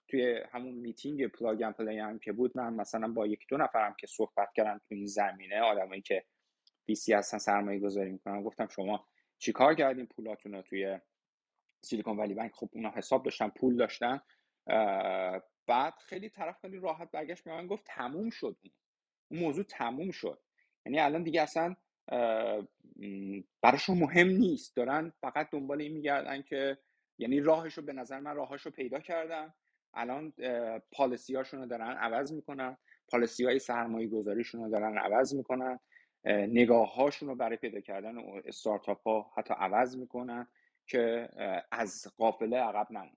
توی همون میتینگ پلاگ اند پلی هم که بود، من مثلا با یک دو نفرم که صحبت کردم توی این زمینه، آدمایی که وی سی هستن سرمایه گذاری میکنن. گفتم شما چیکار کردین پولاتون رو توی سیلیکون ولی بانک؟ خب اونا حساب داشتن، پول داشتن. بعد خیلی طرف خیلی راحت برگشت به من گفت تموم شد، اون موضوع تموم شد، یعنی الان دیگه اصلا براشون مهم نیست، دارن فقط دنبال این میگردن که، یعنی راهشو، به نظر من راهشو پیدا کردن، الان پالیسی هاشون رو دارن عوض میکنن، پالیسی های سرمایه گذاریشون رو دارن عوض میکنن، نگاه هاشون رو برای پیدا کردن استارتاپ ها حتی عوض میکنن که از قافله عقب نمونه.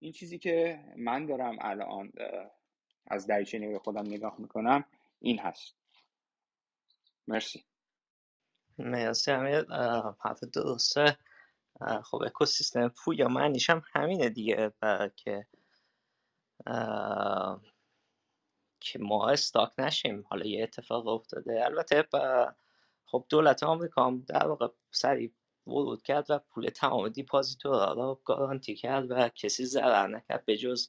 این چیزی که من دارم الان از دریچه نگاه خودم نگاه میکنم این هست. مرسی. مرسی امیر. حرف درسته. خب اکوسیستم پول یا معنیش هم همینه دیگه، که که ما استاک نشیم. حالا یه اتفاق افتاده، البته خب دولت آمریکا هم در واقع سریع ورود کرد و پول تمام دیپازیتورها را گارانتی کرد و کسی ضرر نکرد به جز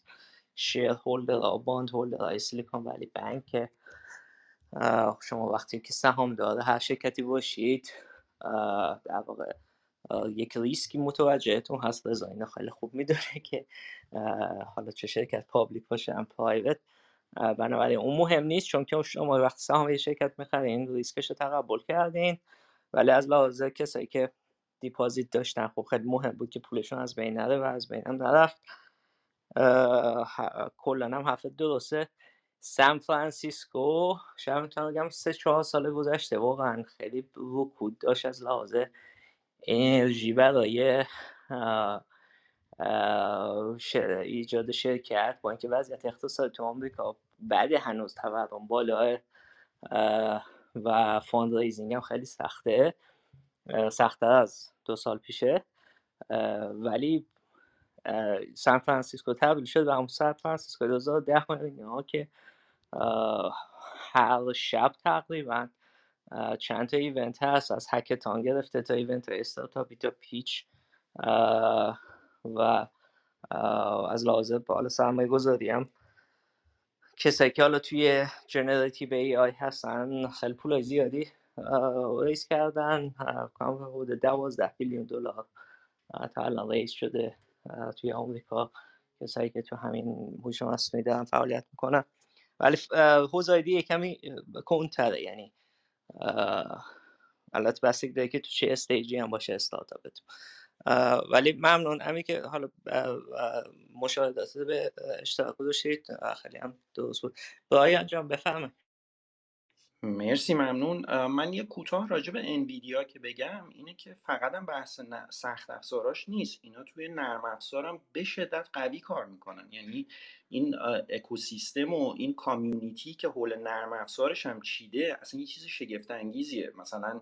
شیر هولدرها و باند هولدرهای سیلیکون ولی بانک، که شما وقتی که سهام داره هر شرکتی باشید در واقع یک ریسکی متوجهتون هست. رضا اینو خیلی خوب میدونه که حالا چه شرکت پابلیک باشه هم پرایوت، بنابراین اون مهم نیست، چون که شما وقتی سهام یه شرکت میخرین ریسکش رو تقبل کردین. ولی از لحاظ کسایی که دیپازیت داشتن خب خیلی مهم بود که پولشون از بین نره و از بین هم نرفت. کلن هم هفته درسته. سان فرانسیسکو شاید میتونم بگم سه چهار سال گذشته واقعا خیلی رکود داشت از لحاظ انرژی برای ایجاد شرکت، با اینکه وضعیت اقتصادی تو آمریکا بعد هنوز تورم بالا و فاندرایزینگ هم خیلی سخته، سخته از دو سال پیشه، ولی سان فرانسیسکو تبدیل شد و همون سان فرانسیسکو دو هزار و ده ها که هر شب تقریبا چند تا ایونت هست، از هکتان گرفته تا ایونت استارتاپی تا پیچ و از لحاظ بالا سرمایه گذاری هم کسایی که حالا توی جنراتیو ای آی هستن خیلی پولای زیادی ریس کردن، حدود دوازده بیلیون دلار تا الان ریس شده توی آمریکا، کسایی که تو همین هوش مصنوعی دارن فعالیت میکنن. ولی حوزه‌های دیگه کمی کنتره، یعنی البته بستگی داره که تو چه استیجی هم باشه استارتاپتون. ولی ممنون امی که حالا مشاهدات به اشتراک گذاشتید، خیلی هم درست بود. برای انجام بفهمه. مرسی، ممنون. من یه کوتاه راجع به انویدیا که بگم اینه که فقط هم بحث سخت افزاراش نیست، اینا توی نرم افزارم به شدت قوی کار میکنن، یعنی این اکوسیستم و این کامیونیتی که حول نرم افزارش هم چیده اصلا یه چیز شگفت انگیزیه. مثلا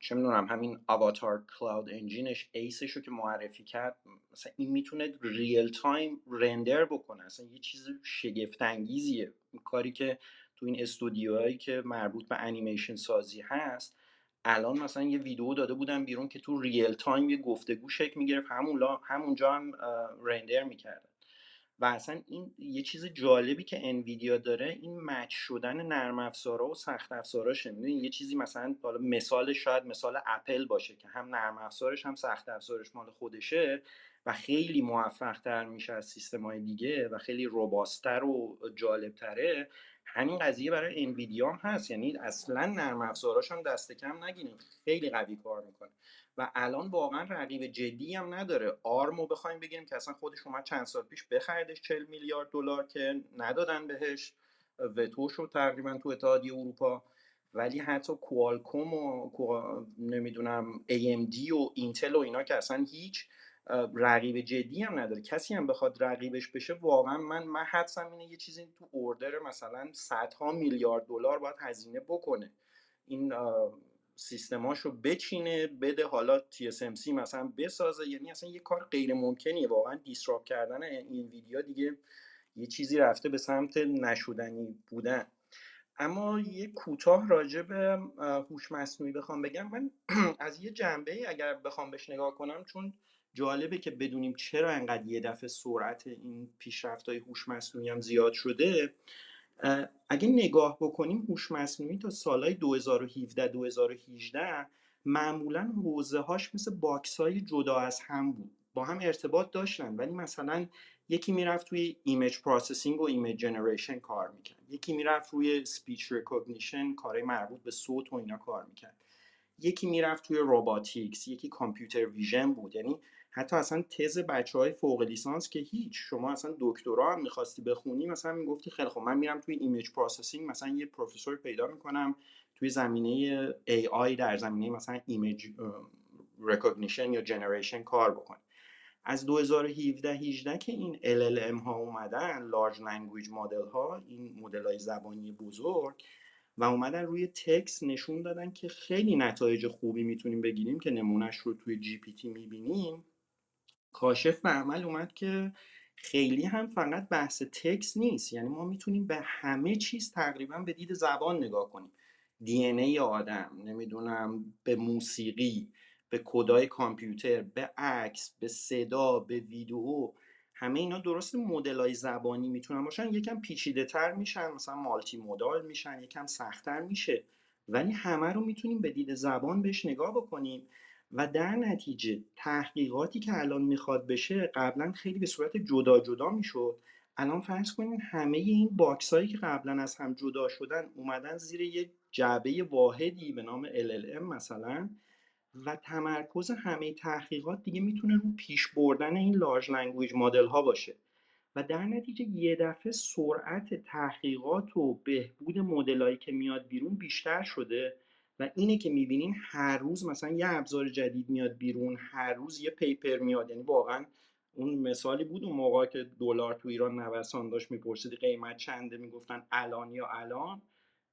چه میدونم همین آواتار کلاود انجینش، ایسش رو که معرفی کرد، مثلا این میتونه ریل تایم رندر بکنه، اصلا یه چیز شگفت انگیزیه. این کاری که تو این استودیوهایی که مربوط به انیمیشن سازی هست الان، مثلا یه ویدیو داده بودن بیرون که تو ریل تایم یه گفتگو شکل میگرفت، همون همونجا هم رندر میکردن. و اصلا این یه چیز جالبی که انویدیا داره این مچ شدن نرم افزارا و سخت افزاراشه. میدونین یه چیزی مثلا حالا مثال شاید مثال اپل باشه که هم نرم افزارش هم سخت افزارش مال خودشه و خیلی موفق تر میشه از سیستم‌های دیگه و خیلی روباست‌تر و جالب‌تره. همین قضیه برای انویدیا هم هست، یعنی اصلا نرم افزاراش هم دست کم نگیریم، خیلی قوی کار میکنه و الان واقعا رقیب جدی هم نداره. آرمو بخوایم بگیم که اصلا خودش اومد چند سال پیش بخریدش چهل میلیارد دلار که ندادن بهش، وتوش رو تقریبا تو اتحادیه اروپا. ولی حتی کوالکوم و نمیدونم ای ام دی و اینتل و اینا که اصلا هیچ رقیب جدی هم نداره، کسی هم بخواد رقیبش بشه واقعا من من حدسم اینه یه چیزی تو اوردر مثلا صدها میلیارد دلار باید هزینه بکنه این سیستماشو بچینه بده، حالا تی اس ام سی مثلا بسازه، یعنی اصلا یه کار غیر ممکنیه واقعا. دیسراپ کردن این ویدیو دیگه یه چیزی رفته به سمت نشدنی بودن. اما یه کوتاه راجع به هوش مصنوعی بخوام بگم، من از یه جنبه اگر بخوام بهش نگاه کنم، چون جالبه که بدونیم چرا انقدر یه دفعه سرعت این پیشرفت‌های هوش مصنوعی هم زیاد شده، اگه نگاه بکنیم هوش مصنوعی تا سالهای دو هزار و هفده دو هزار و هجده معمولاً حوزه‌هاش مثل باکس‌های جدا از هم بود، با هم ارتباط داشتن، ولی مثلا یکی میرفت توی ایمیج پروسسینگ و ایمیج جنریشن کار میکرد، یکی میرفت روی سپیچ ریکگنیشن کارهای مربوط به صوت و اینا کار میکرد، یکی میرفت توی روباتیکس، یکی کامپیوتر ویژن بود. یعنی حتی اصلا تز بچهای فوق لیسانس که هیچ، شما اصلا دکترا هم میخواستی بخونی مثلا میگفتی خیلی خب من میرم توی ایمیج پروسسینگ مثلا یه پروفسور پیدا میکنم توی زمینه ای آی در زمینه مثلا ایمیج ریکگنیشن یا جنریشن کار بکنه. از دو هزار و هفده هجده که این ال ال ام ها اومدن، لارج لنگویج مدل ها، این مدل های زبانی بزرگ و اومدن روی تکست نشون دادن که خیلی نتایج خوبی میتونیم بگیریم که نمونهش رو توی جی پی تی میبینیم. کاشف به عمل اومد که خیلی هم فقط بحث تکست نیست، یعنی ما میتونیم به همه چیز تقریبا به دید زبان نگاه کنیم، دی ان ای آدم، نمیدونم به موسیقی، به کدای کامپیوتر، به عکس، به صدا، به ویدیو، همه اینا درست مدل‌های زبانی میتونن باشن، یکم پیچیده‌تر میشن، مثلا مالتی مودال میشن، یکم سخت‌تر میشه، ولی همه رو میتونیم به دید زبان بهش نگاه بکنیم و در نتیجه تحقیقاتی که الان میخواد بشه قبلا خیلی به صورت جدا جدا میشد، الان فرض کنین همه این باکس‌هایی که قبلا از هم جدا شدن اومدن زیر یه جعبه واحدی به نام ال ال ام مثلا، و تمرکز همه تحقیقات دیگه میتونه رو پیش بردن این لارج لنگویج مدل ها باشه و در نتیجه یه دفعه سرعت تحقیقات و بهبود مدلایی که میاد بیرون بیشتر شده و اینه که میبینین هر روز مثلا یه ابزار جدید میاد بیرون، هر روز یه پیپر میاد. یعنی واقعا اون مثالی بود اون موقع که دلار تو ایران نوسان داشت، میپرسید قیمت چنده، میگفتن الان یا الان.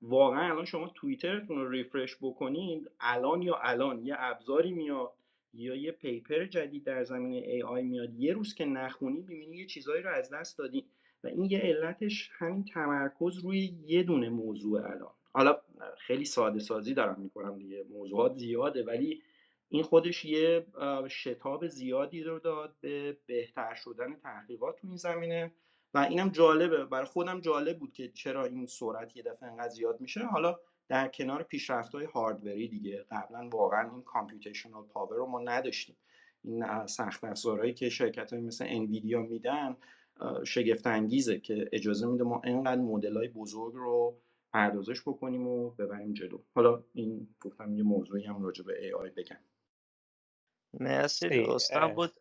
واقعا الان شما توییترتون رو ریفرش بکنید، الان یا الان یه ابزاری میاد یا یه پیپر جدید در زمینه ای آی میاد، یه روز که نخونید می‌بینید یه چیزایی رو از دست دادین و این یه علتش همین تمرکز روی یه دونه موضوع. الان حالا خیلی ساده سازی دارم میکنم دیگه، موضوعات زیاده، ولی این خودش یه شتاب زیادی رو داد به بهتر شدن تحقیقات تو این زمینه و اینم جالبه، برای خودم جالب بود که چرا این سرعت یه دفعه انقدر زیاد میشه. حالا در کنار پیشرفت‌های هاردوری دیگه، قبلا واقعا این کامپیوتیشنال پاور رو ما نداشتیم، این سخت افزارهایی که شرکت‌های مثل انویدیا میدن شگفت انگیزه که اجازه میده ما اینقدر مدل‌های بزرگ رو پردازش بکنیم و ببریم جلو. حالا این گفتم یه موضوعی هم راجع به ای آی بگم. مرسی دوستان بود.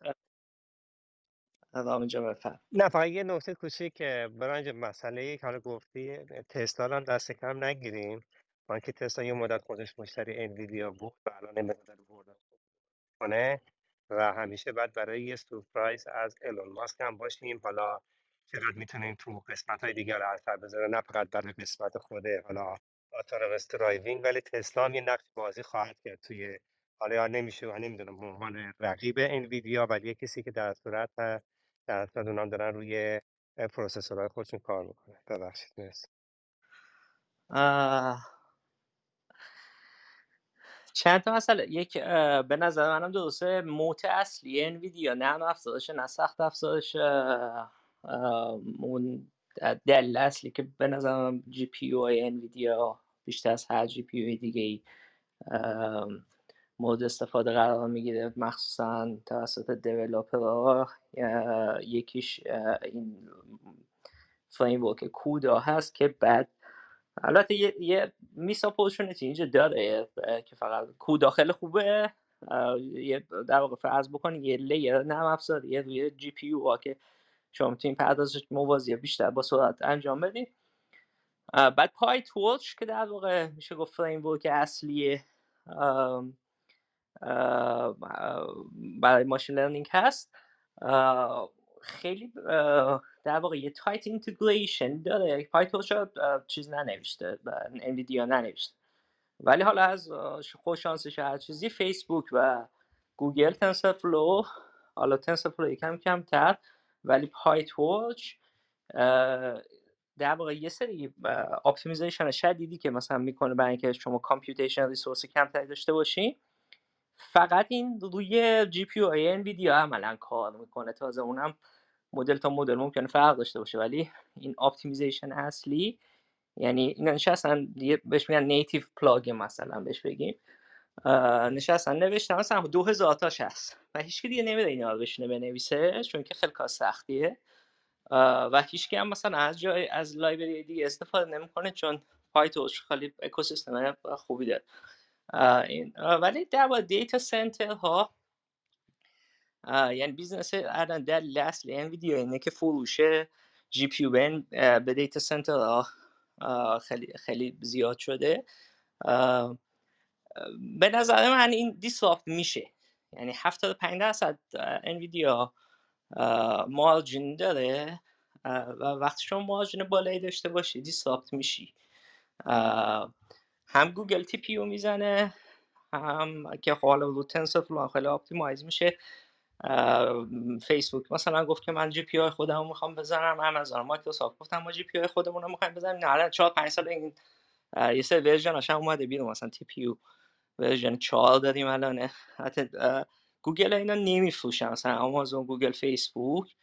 نه فقط یه نکته کوچیک که برای مسئله که حالا گفتی تسلا رو دست کم نگیریم، با اینکه تسلا یه مدت خودش مشتری انویدیا بود و الان مقدار برده کنه و همیشه بعد برای یه سورپرایز از ایلون ماسک هم باشیم. حالا چقدر میتونیم تو قسمت‌های دیگر رو اثر بذاره، نه فقط برای قسمت خوده حالا اتونوموس درایوینگ، ولی تسلا هم یه نقش بازی خواهد کرد توی حالا نمیشه و نمیدونم به عنوان رقیب انویدیا، ولی کسی که در صورت در حتی دونم دارن روی پروسسورهای خودشون کار میکنه. ببخشید نیست چند تا مثلا یک به نظر منم دو سه موت اصلی انویدیا، نه هم افزاداشه نه سخت افزاداشه، اون دل اصلی که به نظر من جی پی یو های انویدیا بیشتر از هر جی پی یو دیگه مورد استفاده قرار میگیره، مخصوصا توسط دیولپرها. یکیش این فریم ورک کودا هست که بعد البته یه, یه میس اپورتونتی اینجا داره که فقط کودا خیلی خوبه، یه در واقع فرض بکنید یه لیر نرم افزاری روی جی پی یو ها که شما میتونید پردازش موازی بیشتر با سرعت انجام بدید. بعد پای تورچ که در واقع میشه گفت فریم ورک اصلی ام برای ماشین لرنینگ هست، خیلی در واقع یه تایت اینتگریشن داره. پایتورچ چیز ننوشته، انویدیا ننوشته، ولی حالا از خوش شانسش هر چیزی فیسبوک و گوگل تنسرفلو، حالا تنسرفلو یکم کمتر، ولی پایتورچ در واقع یه سری اپتیمیزیشن شدیدی که مثلا میکنه برای اینکه شما کامپیوتیشن ریسورس کمتری داشته باشین، فقط این روی جی پی یو ای انویدیا عملا کار میکنه. تازه اونم مدل تا مدل ممکنه فرق داشته باشه، ولی این اپتیمیزیشن اصلی یعنی نشستن دیگه بهش میگن نیتیو پلاگ، مثلا بهش بگیم نشستن نوشتن مثلا دو هزار تاش هست و هیچکی دیگه نمیده اینا رو بشینه بنویسه، چون که خیلی کار سختیه و هیچکی هم مثلا از جای از لایبرری دیگه استفاده نمیکنه، چون پایتورچ خیلی اکوسیستم خوبی داره. این ولی در مورد دیتا سنتر ها، یعنی بیزنس الان در اصل انویدیا اینه که فروش جی پی یو به دیتا سنتر ها خیلی خیلی زیاد شده. به نظر من این دیسراپت میشه، یعنی هفتاد و پنج درصد انویدیا مارجین داره و وقتی شما مارجین بالایی داشته باشی دیسراپت میشی. هم گوگل تی پی یو میزنه، هم که حالا رو تنسورفلو خیلی اپتیمایز میشه. فیسبوک مثلا گفت که من جی پی آی خودم رو میخوام بزنم، آمازون مایکروسافت گفتم ما جی پی آی خودمون رو میخوایم بزنیم. نه الان چهار پنج سال این یه سری ورژن هاش اومده بیرون، مثلا تی پی یو ورژن چهار داریم الان. حتی گوگل اینا نمیفروشن، مثلا آمازون، گوگل، فیسبوک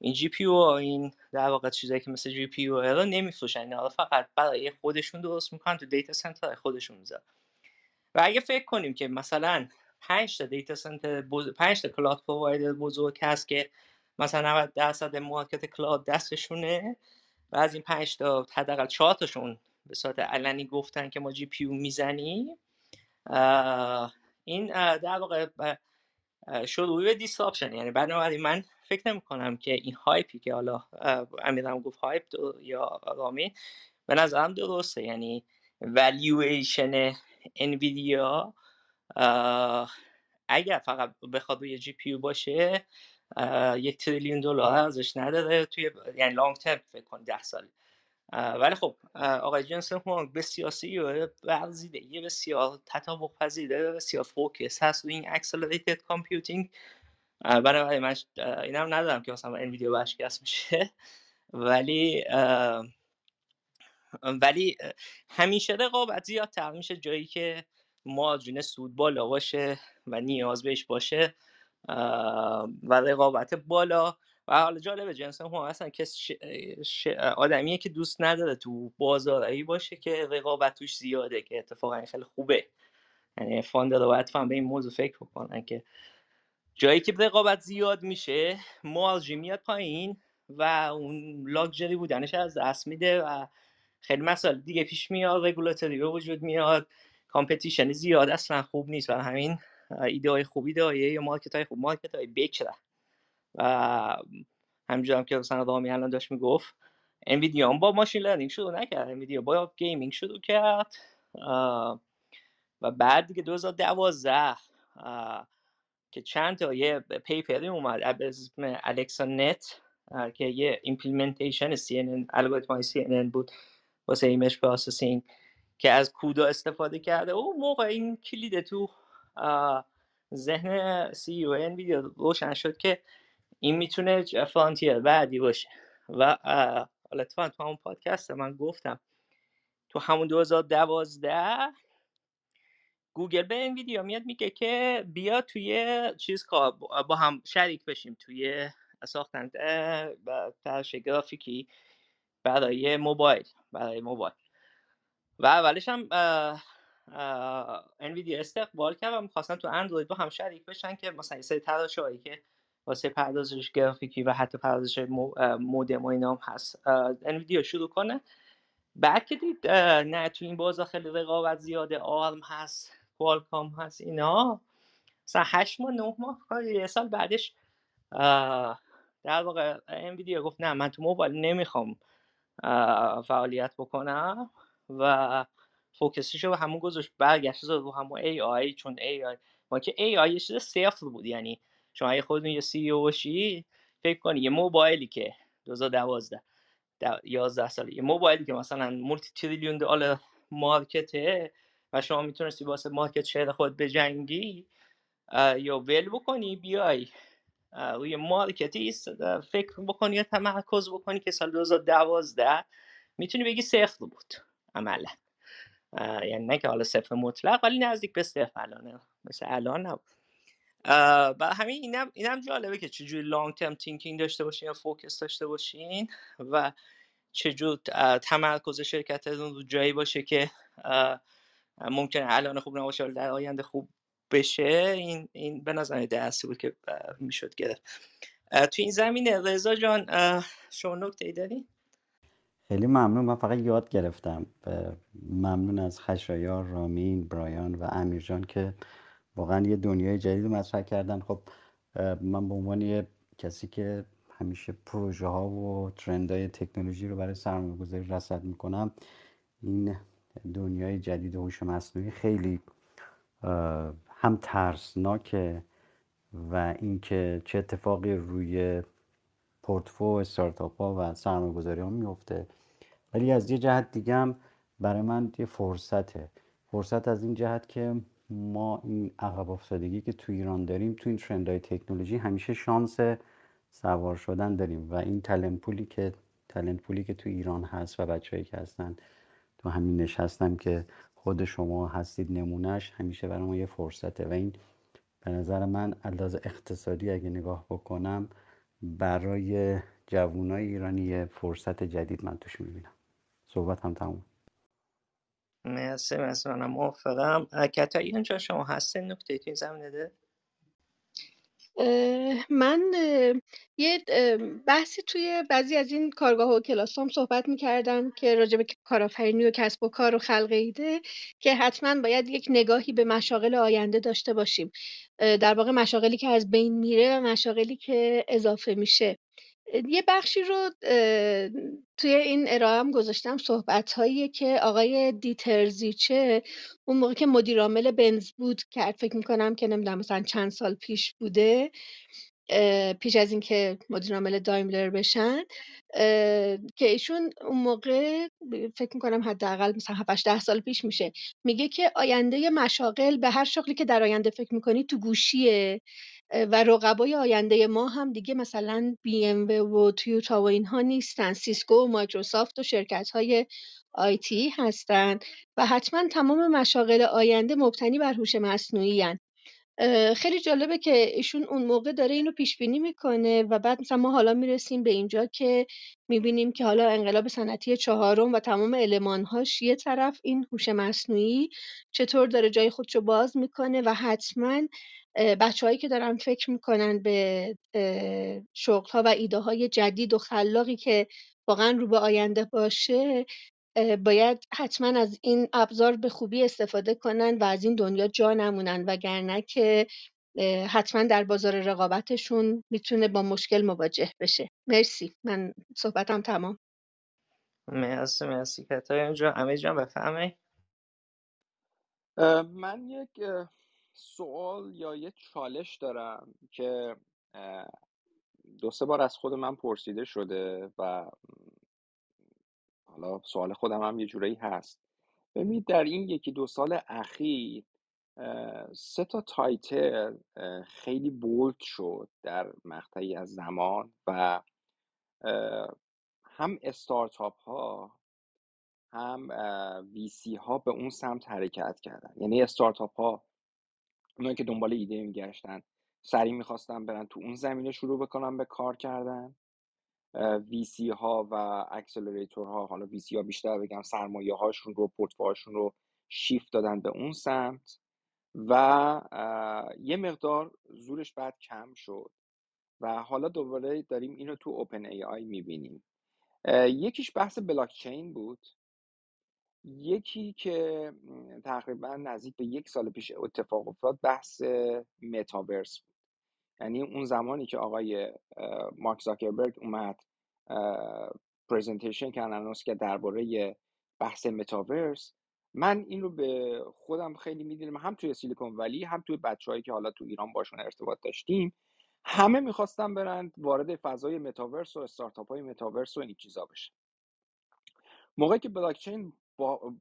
این جی پی یو، این در واقع چیزایی که مثل جی پی یو رو نمیفروشن، اینا فقط برای خودشون درست میکنن، تو دیتا سنتر خودشون میذارن. و اگه فکر کنیم که مثلا پنج تا دیتا سنتر بزرگ، پنج تا کلاد پرووایدر بزرگ هست که مثلا نود درصد مارکت کلاد دستشونه و از این پنج تا حداقل چهار تاشون به صورت علنی گفتن که ما جی پی یو میزنیم، این در واقع شروع به دیسراپشن. یعنی بنابراین من فکر نمی کنم که این هایپی که حالا امیرم گفت هایپ یا رامی به نظرم درسته، یعنی والیویشن انویدیا اگر فقط بخواد روی جی پی یو باشه یک تریلیون دلار ارزش نداره توی، یعنی لانگ ترم فکر کن ده سال. ولی خب آقای جنسن هم بسیار سیو ورزیده، یه بسیار تطابق پذیره، بسیار فوکس هست روی این اکسلریتد کامپیوتینگ. برای من اینم ندارم که مثلا این ویدیو باش کس میشه، ولی ولی همیشه رقابت زیادتر میشه جایی که مارجین سود بالا باشه و نیاز بهش باشه و رقابت بالا. و حالا جالبه جنس هم اصلا کس آدمیه که دوست نداره تو بازارایی باشه که رقابت توش زیاده، که اتفاقا خیلی خوبه. یعنی فاندر باید فهم به این موضوع فکر کنن که جایی که رقابت زیاد میشه مارجین میاد پایین و اون لاکچری بودنش از دست میده و خیلی مسائل دیگه پیش میاد، رگولاتوری به وجود میاد، کامپتیشن زیاد اصلا خوب نیست. برای همین ایده های خوبی داره یا مارکت های خوب، مارکت های بکره. و همینجوری هم که مثلا رامی الان داشت میگفت انویدیا با ماشین لرنینگ شروع نکرد، انویدیا با گیمینگ شروع کرد و بعد دیگه دو هزار و دوازده که چند تا یه پیپری اومد به اسم الکسا نت که یه ایمپلیمنتیشن سی ان ان الگوریتم سی ان ان بود واسه ایمیج پروسسینگ که از کودا استفاده کرده. اون موقع این کلید تو ذهن سی او انویدیا روشن شد که این میتونه فرانتیر بعدی باشه. و لطفا تو همون پادکست من گفتم تو همون دو هزار و دوازده گوگل به انویدیا میاد میگه که بیا توی چیز کار با هم شریک بشیم توی ساختن ترش گرافیکی برای موبایل برای موبایل و اولش هم انویدیا استقبال کرد و میخواستن تو اندروید با هم شریک بشن که مثلا یه سری تراشه هایی که واسه پردازش گرافیکی و حتی پردازش مودم و اینا هم هست انویدیا شروع کنه. بعد که دید نه تو این بازار خیلی رقابت زیاده، آرم هست، کوالکام هست، اینا مثلا هشت ماه نه ماه یه سال بعدش در واقع انویدیا گفت نه من تو موبایل نمیخوام فعالیت بکنم و فوکسشو به همون گذاشت، برگشت زد رو همون ای آی. چون ای آی ما که ای آی یه چیز صفر بود، یعنی شما اگه خودتون یه سی او شی فکر کنید یه موبایلی که دو هزار و دوازده یازده ساله، یه موبایلی که مثلا مولتی تریلیون دلار مارکته و شما میتونستی واسه مارکت شیر خود بجنگی یا ول بکنی بیای روی مارکتی فکر بکنی یا تمرکز بکنی که سال دو هزار و دوازده میتونی بگی صفر بود عملا، یعنی نه که حالا صفر مطلق ولی نزدیک به صفر الان مثل الان نبود. برای همین اینم اینم جالبه که چجوری لانگ ترم تینکینگ داشته باشین یا فوکس داشته باشین و چجور تمرکز شرکتتون رو جایی باشه که ممکنه الان خوب نباشه ولی در آینده خوب بشه. این این به نظر درسی بود که میشد گرفت توی این زمینه. رضا جان شما نکته‌ای دارید؟ خیلی ممنون، من فقط یاد گرفتم. ممنون از خشایار، رامین، برایان و امیر جان که واقعا یه دنیای جدید مطرح کردن. خب من به عنوان یه کسی که همیشه پروژه ها و ترندهای تکنولوژی رو برای سرمایه‌گذاری رصد میکنم، این دنیای جدید هوش مصنوعی خیلی هم ترسناکه و اینکه چه اتفاقی روی پورتفوی استارتاپ ها و سرمایه‌گذاری ها میفته، ولی از یه جهت دیگه هم برای من یه فرصته. فرصت از این جهت که ما این عقب افتادگی که تو ایران داریم تو این ترندهای تکنولوژی همیشه شانس سوار شدن داریم و این تالنت پولی که تالنت پولی که تو ایران هست و بچه‌ای که هستن تو همین نشستم که خود شما هستید نمونهش، همیشه برای ما یه فرصته و این به نظر من از اقتصادی اگه نگاه بکنم برای جوانای ایرانی یه فرصت جدید من توش می‌بینم. صحبت هم تموم. مرسی، مثلا موافقم. کتاییان جان شما هستین نکته توی زمینه ده؟ اه من اه یه اه بحثی توی بعضی از این کارگاه و کلاسام صحبت می‌کردم که راجع به کارآفرینی و کسب و کار و خلق ایده که حتما باید یک نگاهی به مشاغل آینده داشته باشیم، در واقع مشاغلی که از بین میره و مشاغلی که اضافه میشه. یه بخشی رو توی این ارائه هم گذاشتم، صحبت‌هایی که آقای دیترزیچه اون موقع که مدیر عامل بنز بود کرد، فکر می‌کنم که نمیدونم مثلا چند سال پیش بوده، پیش از این که مدیر عامل دایملر بشن، که ایشون اون موقع فکر می‌کنم حداقل مثلا هفت ده سال پیش میشه، میگه که آینده مشاغل به هر شغلی که در آینده فکر می‌کنی تو گوشیه و رقبای آینده ما هم دیگه مثلا بی ام و و تویوتا و اینها نیستن، سیسکو و مایکروسافت و شرکت‌های آی تی هستن و حتما تمام مشاغل آینده مبتنی بر هوش مصنوعی هستن. خیلی جالبه که ایشون اون موقع داره اینو پیش بینی میکنه و بعد مثلا ما حالا میرسیم به اینجا که میبینیم که حالا انقلاب صنعتی چهارم و تمام المانهاش یه طرف، این هوش مصنوعی چطور داره جای خودشو باز میکنه و حتما بچه‌هایی که دارن فکر میکنن به شغل‌ها و ایده های جدید و خلاقی که واقعا رو به آینده باشه باید حتما از این ابزار به خوبی استفاده کنن و از این دنیا جا نمونن، وگرنه که حتما در بازار رقابتشون میتونه با مشکل مواجه بشه. مرسی، من صحبتم تمام. مرسی مرسی کتای اونجا. امیر جان بفرمایید. من یک سوال یا یک چالش دارم که دو سه بار از خود من پرسیده شده و حالا سوال خودم هم یه جورایی هست. ببینید در این یکی دو سال اخیر سه تا تایتل خیلی بولد شد در مقطعی از زمان و هم استارتاپ ها هم وی سی ها به اون سمت حرکت کردن. یعنی استارتاپ ها اونایی که دنبال ایده میگشتن سریع میخواستن برن تو اون زمینه شروع بکنن به کار کردن. وی سی ها و اکسلراتور ها، حالا وی سی ها بیشتر بگم سرمایه هاشون رو پورتفوی هاشون رو شیفت دادن به اون سمت و یه مقدار زورش بعد کم شد و حالا دوباره داریم اینو تو اوپن ای آی میبینیم. یکیش بحث بلاک چین بود، یکی که تقریبا نزدیک به یک سال پیش اتفاق افتاد بحث متاورس بود. یعنی اون زمانی که آقای مارک زاکربرگ اومد پریزنتیشن کردن اناونس کرد درباره بحث متاورس، من این رو به خودم خیلی میدیدم، هم توی سیلیکون ولی هم توی بچه‌هایی که حالا تو ایران باشون ارتباط داشتیم، همه میخواستن برن وارد فضای متاورس و استارتاپ‌های متاورس و این چیزا بشن. موقعی که بلاکچین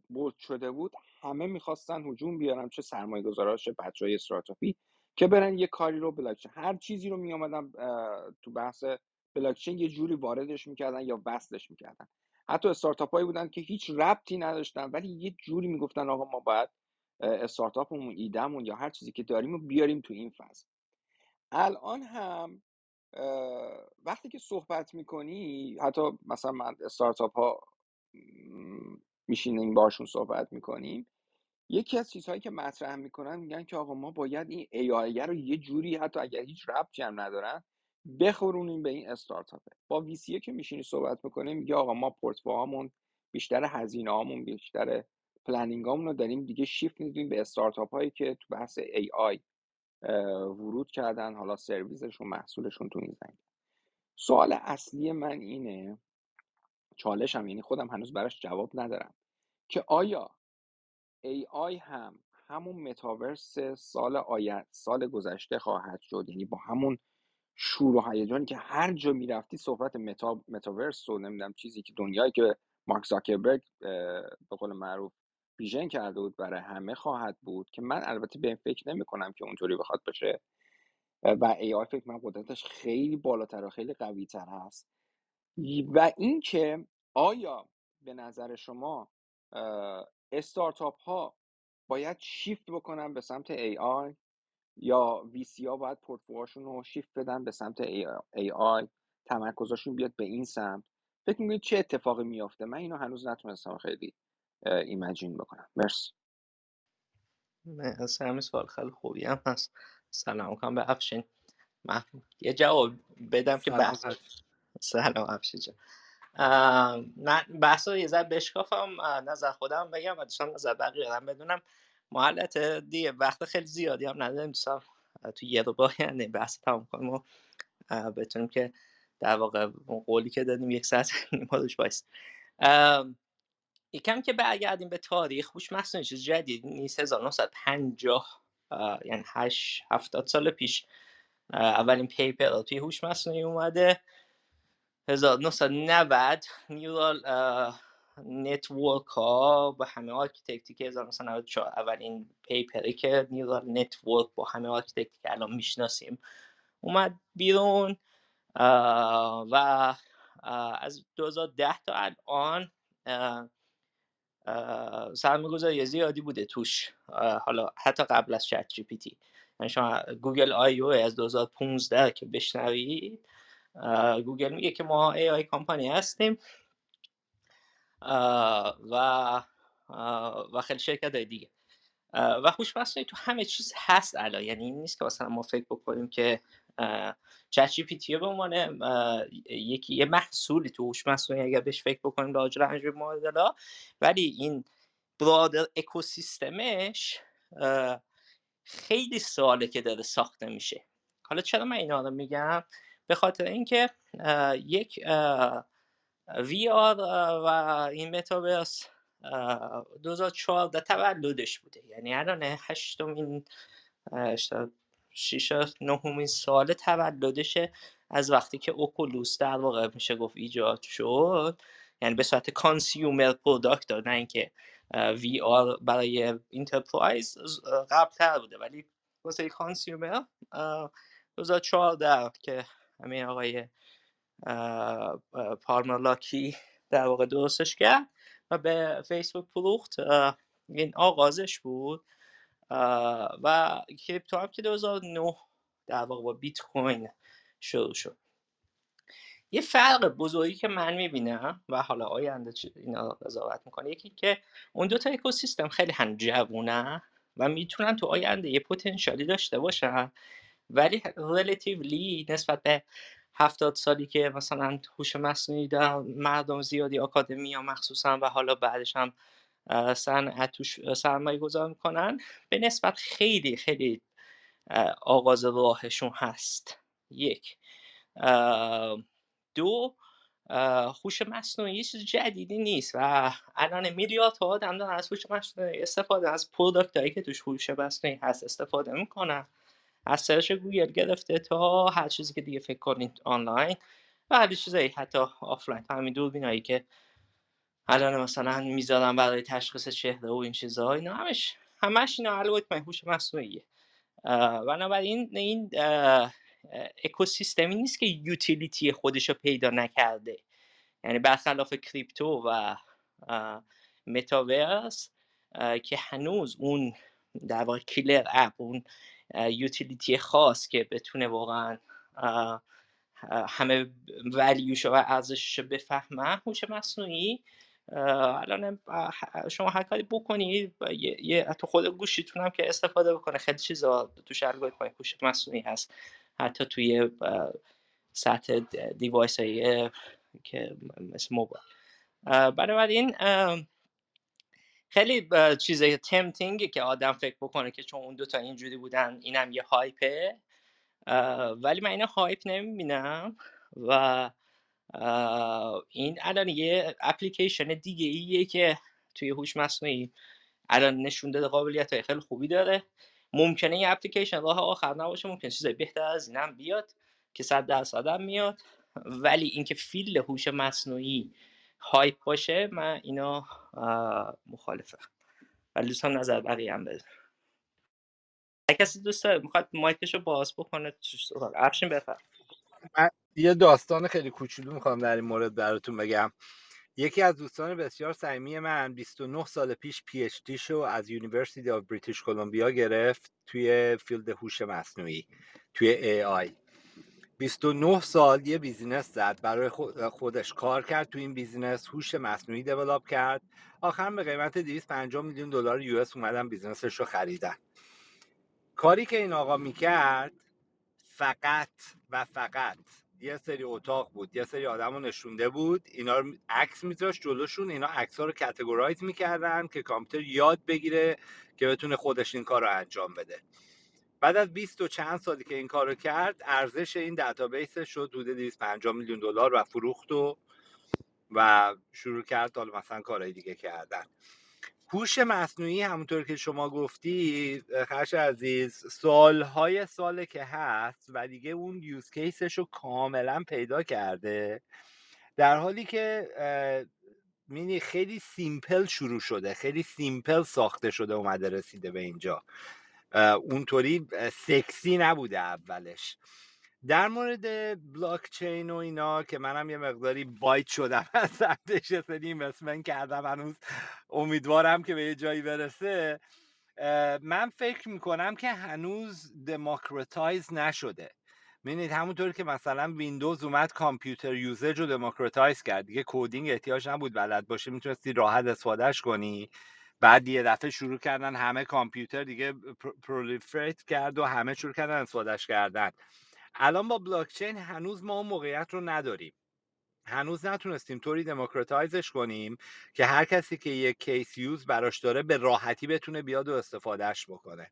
بولد شده بود همه میخواستن هجوم بیارن، چه سرمایه‌گذارا چه بچه‌های استارتاپی که برن یه کاری رو بلاکچین، هر چیزی رو می اومدن تو بحث بلاکچین یه جوری واردش میکردن یا وصلش میکردن. حتی استارتاپایی بودن که هیچ ربطی نداشتن ولی یه جوری میگفتن آقا ما باید استارتاپمون ایدمون یا هر چیزی که داریم رو بیاریم تو این فاز. الان هم وقتی که صحبت میکنی، حتی مثلا من استارتاپ ها میشینیم باشون صحبت میکنیم، یکی از چیزهایی که مطرح میکنن میگن که آقا ما باید این ای آی رو یه جوری، حتی اگر هیچ ربطی هم ندارن، بخورونیم به این استارتاپه. با وی سی که میشینی صحبت میکنیم میگه آقا ما پورتفولیومون بیشتر، هزینه‌هامون بیشتر، پلنینگامون رو داریم دیگه شیفت میدیم به استارتاپ هایی که تو بحث ای آی ورود کردن، حالا سرویسشون، محصولشون تو این زمینه. سوال اصلی من اینه، چالشم، یعنی خودم هنوز براش جواب ندارم، که آیا ای آی هم همون متاورس سال آینده، سال گذشته خواهد شد؟ یعنی با همون شور و هیجانی که هر جا میرفتی صحبت متا متاورس و نمیدونم چیزی که دنیایی که مارک زاکربرگ به قول معروف ویژن کرده بود برای همه خواهد بود، که من البته به این فکر نمی کنم که اونطوری بخواد باشه و ای آی فکر من قدرتش خیلی بالاتر و خیلی قوی تر هست. و این که آیا به نظر شما استارتاپ ها باید شیفت بکنن به سمت ای آی، یا وی سی ها باید پورتفولیوشون رو شیفت بدن به سمت ای آی، تمرکزشون بیاد به این سمت؟ فکر می‌کنید چه اتفاقی میافته؟ من اینو هنوز نتونستم خیلی ایمیجین بکنم. مرسی. نه اصلا همین سوال خیلی خوبی هم هست. سلام کنم به افشین. من یه جواب بدم که بحث سلام افشین جان. من بحث رو یه ذره بشکافم، نظر خودم بگم و دوستان نظر بقیه هم بدونم. محلت دیگه وقت خیلی زیادی هم نداریم دوستان، تو یه دو باه یعنی بحث تمام کنیم و بتونیم که در واقع قولی که دادیم یک ساعت ما دوش بایست. یکم که برگردیم به تاریخ، هوش مصنوعی چیز جدید نیست. هزار و نهصد و پنجاه یعنی هشتاد سال پیش اولین پیپر توی هوش مصنوعی اومده. هزار و نهصد و نود نیورال نتورک ها با همه آرکیتکتی که هزار و نهصد و نود و چهار اولین پیپری که نیورال نتورک با همه آرکیتکتی که الان میشناسیم اومد بیرون. آه، و آه، از دو هزار و ده تا الان سرمایه‌گذاری زیادی بوده توش، حالا حتی قبل از چت جی پی تی. یعنی شما گوگل آی او از دو هزار و پانزده که بشنوید، گوگل میگه که ما ای آی کمپانی هستیم و و خیلی شرکت‌های دیگه و هوش مصنوعی تو همه چیز هست الان. یعنی این نیست که مثلا ما فکر بکنیم که چت جی پی تی به عنوان یکی یه محصولی تو هوش مصنوعی اگر بهش فکر بکنیم راجع به انجام معادله، ولی این برادر اکوسیستمش خیلی ساله که داره ساخته میشه. حالا چرا من اینا رو میگم؟ به خاطر اینکه یک وی آر و این متاورس دو هزار و چهارده تولدش بوده، یعنی الان هشتمین شیش نهمین سال تولدشه از وقتی که اوکولوس در واقع میشه گفت ایجاد شد، یعنی به صورت کانسیومر پروداکت، نه اینکه وی آر برای انترپرایز قبل‌تر بوده ولی واسه کانسیومر دو هزار و چهارده که همین آقای پالمر لاکی در واقع درستش کرد و به فیسبوک فروخت، این آغازش بود. و کریپتو هم که دو هزار و نه در واقع با بیت کوین شروع شد. یه فرق بزرگی که من میبینم و حالا آینده اینا قضاوت میکنه، یکی که اون دوتا اکوسیستم خیلی هم جوونه و میتونن تو آینده یه پتانسیالی داشته باشن، ولی ریلیتیولی نسبت به هفتاد سالی که مثلا هوش مصنوعی در مردم زیادی، آکادمیا مخصوصا و حالا بعدش هم صنعت توش سرمایه گذار میکنن، به نسبت خیلی خیلی آغاز راهشون هست. یک. دو، هوش مصنوعی چیز جدیدی نیست و الان میلیاردها آدم دارن از هوش مصنوعی استفاده، از پروداکتایی که توش هوش مصنوعی هست استفاده میکنن، از سرچ گوگل گرفته تا هر چیزی که دیگه فکر کنید آنلاین و هر چیزایی حتی آفلاین، همین دوربینایی که الان مثلا میذارن برای تشخیص چهره و این چیزها، اینا همش همش اینا الگوریتم هوش مصنوعیه. بنابراین این اکوسیستمی نیست که یوتیلیتی خودش رو پیدا نکرده. یعنی برخلاف کریپتو و متاورس که هنوز اون در واقع کیلر اپ، اون یوتیلیتی خاص که بتونه واقعا همه ولیوش و ارزشش بفهمن، هوش مصنوعی الان شما هر کاری بکنید یه تو خود گوشیتون هم که استفاده بکنه، خیلی چیزا توش الگوریتم هوش مصنوعی هست، حتی توی سطح دیوایس های که مثل موبایل. بنابراین خیلی چیزای تمتینگه که آدم فکر بکنه که چون اون دوتا اینجوری بودن اینم یه هایپه، ولی من این هایپ نمیبینم و این الان یه اپلیکیشن دیگه ایه که توی هوش مصنوعی الان نشون داده قابلیت‌های خیلی خوبی داره. ممکنه یه اپلیکیشن راه آخر نباشه، ممکنه چیزای بهتر از اینم بیاد که صد درصد هم میاد، ولی اینکه فیل هوش مصنوعی هایپ باشه من اینا مخالفم. ولی دوستان نظر بقیه هم بزن. اگه کسی دوست داره میخواد مایکشو باز بکنه افشین بفرم. من یه داستان خیلی کوچولو میخوام در این مورد براتون بگم. یکی از دوستان بسیار صمیمی من بیست و نه سال پیش پی اچ دی شو از یونیورسیتی آف بریتیش کلمبیا گرفت توی فیلد هوش مصنوعی، توی ای آی. بیست و نه سال یه بیزینس زد، برای خودش کار کرد تو این بیزینس، هوش مصنوعی دیولاپ کرد، آخرم به قیمت دویست و پنجاه میلیون دلار یو اس اومدن بیزینسش رو خریدن. کاری که این آقا میکرد فقط و فقط یه سری اتاق بود، یه سری آدم رو نشونده بود، اینا رو عکس میذاشت جلوشون، اینا عکس ها رو کاتگورایز میکردن که کامپیوتر یاد بگیره که بتونه خودش این کار رو انجام بده. بعد از بیست و چند سالی که این کارو کرد، ارزش این دیتابیس شد حدود دویست و پنجاه میلیون دلار و فروخت و و شروع کرد حالا مثلا کارهای دیگه کردن. هوش مصنوعی همونطور که شما گفتی خش عزیز، سالهای ساله که هست و دیگه اون یوز کیسش رو کاملا پیدا کرده، در حالی که یعنی خیلی سیمپل شروع شده، خیلی سیمپل ساخته شده، اومده رسیده به اینجا، اونطوری سکسی نبوده اولش. در مورد بلاکچین و اینا که منم یه مقداری بایت شدم از سمتش، یه سری اینوستمنت کردم، هنوز امیدوارم که به یه جایی برسه. من فکر میکنم که هنوز دموکراتایز نشده. ببینید همونطور که مثلا ویندوز اومد کامپیوتر یوزج رو دموکراتایز کرد، دیگه کدینگ احتیاج نبود بلد باشی، میتونستی راحت استفادهش کنی. بعد یه دفعه شروع کردن همه کامپیوتر دیگه پرولیفریت کرد و همه شروع کردن استفادهش کردن. الان با بلاکچین هنوز ما اون موقعیت رو نداریم، هنوز نتونستیم طوری دموکراتایزش کنیم که هر کسی که یک کیس یوز براش داره به راحتی بتونه بیاد و استفادهش بکنه،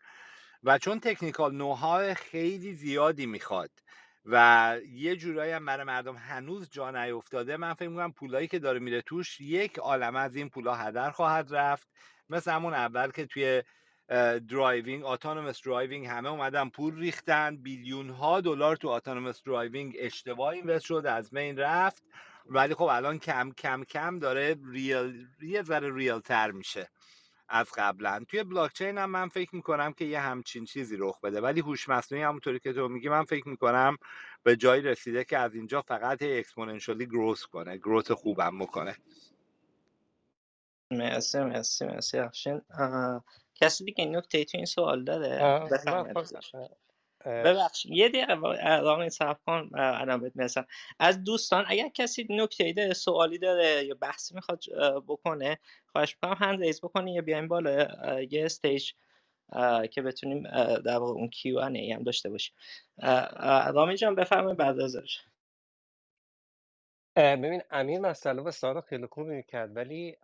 و چون تکنیکال نوها خیلی زیادی میخواد و یه جورایی هم برای مردم هنوز جا نیفتاده، من فکر می‌کنم پولایی که داره میره توش یک عالمه از این پولا هدر خواهد رفت، مثل همون اول که توی درایوینگ، اتونومس درایوینگ همه اومدن پول ریختن، بیلیون ها دلار تو اتونومس درایوینگ اشتباه اینوست شد، از بین رفت. ولی خب الان کم کم کم داره ریل یه ذره ریال تر میشه از قبلا. توی بلاکچین هم من فکر میکنم که یه همچین چیزی رخ بده، ولی هوش مصنوعی همونطوری که تو میگی من فکر میکنم به جایی رسیده که از اینجا فقط اکسپوننشیالی گروث کنه، گروث خوبم بکنه. مرسی مرسی مرسی افشین. کسی دیگه نکته ای تو این سوال داره؟ ببخشید یه دقیقه رامی صبر کن الان بهت میرسم. از دوستان اگر کسی نکته ای داره، سوالی داره یا بحثی میخواد بکنه، خواهش می‌کنم هند ریز بکنه یا بیایم بالا یه استیج که بتونیم در واقع اون کیو ان ای هم داشته باشیم. رامی جان بفرمایید بعد از ازش. ببین امیر مسئله و سارا خیلی خوب میکرد، ولی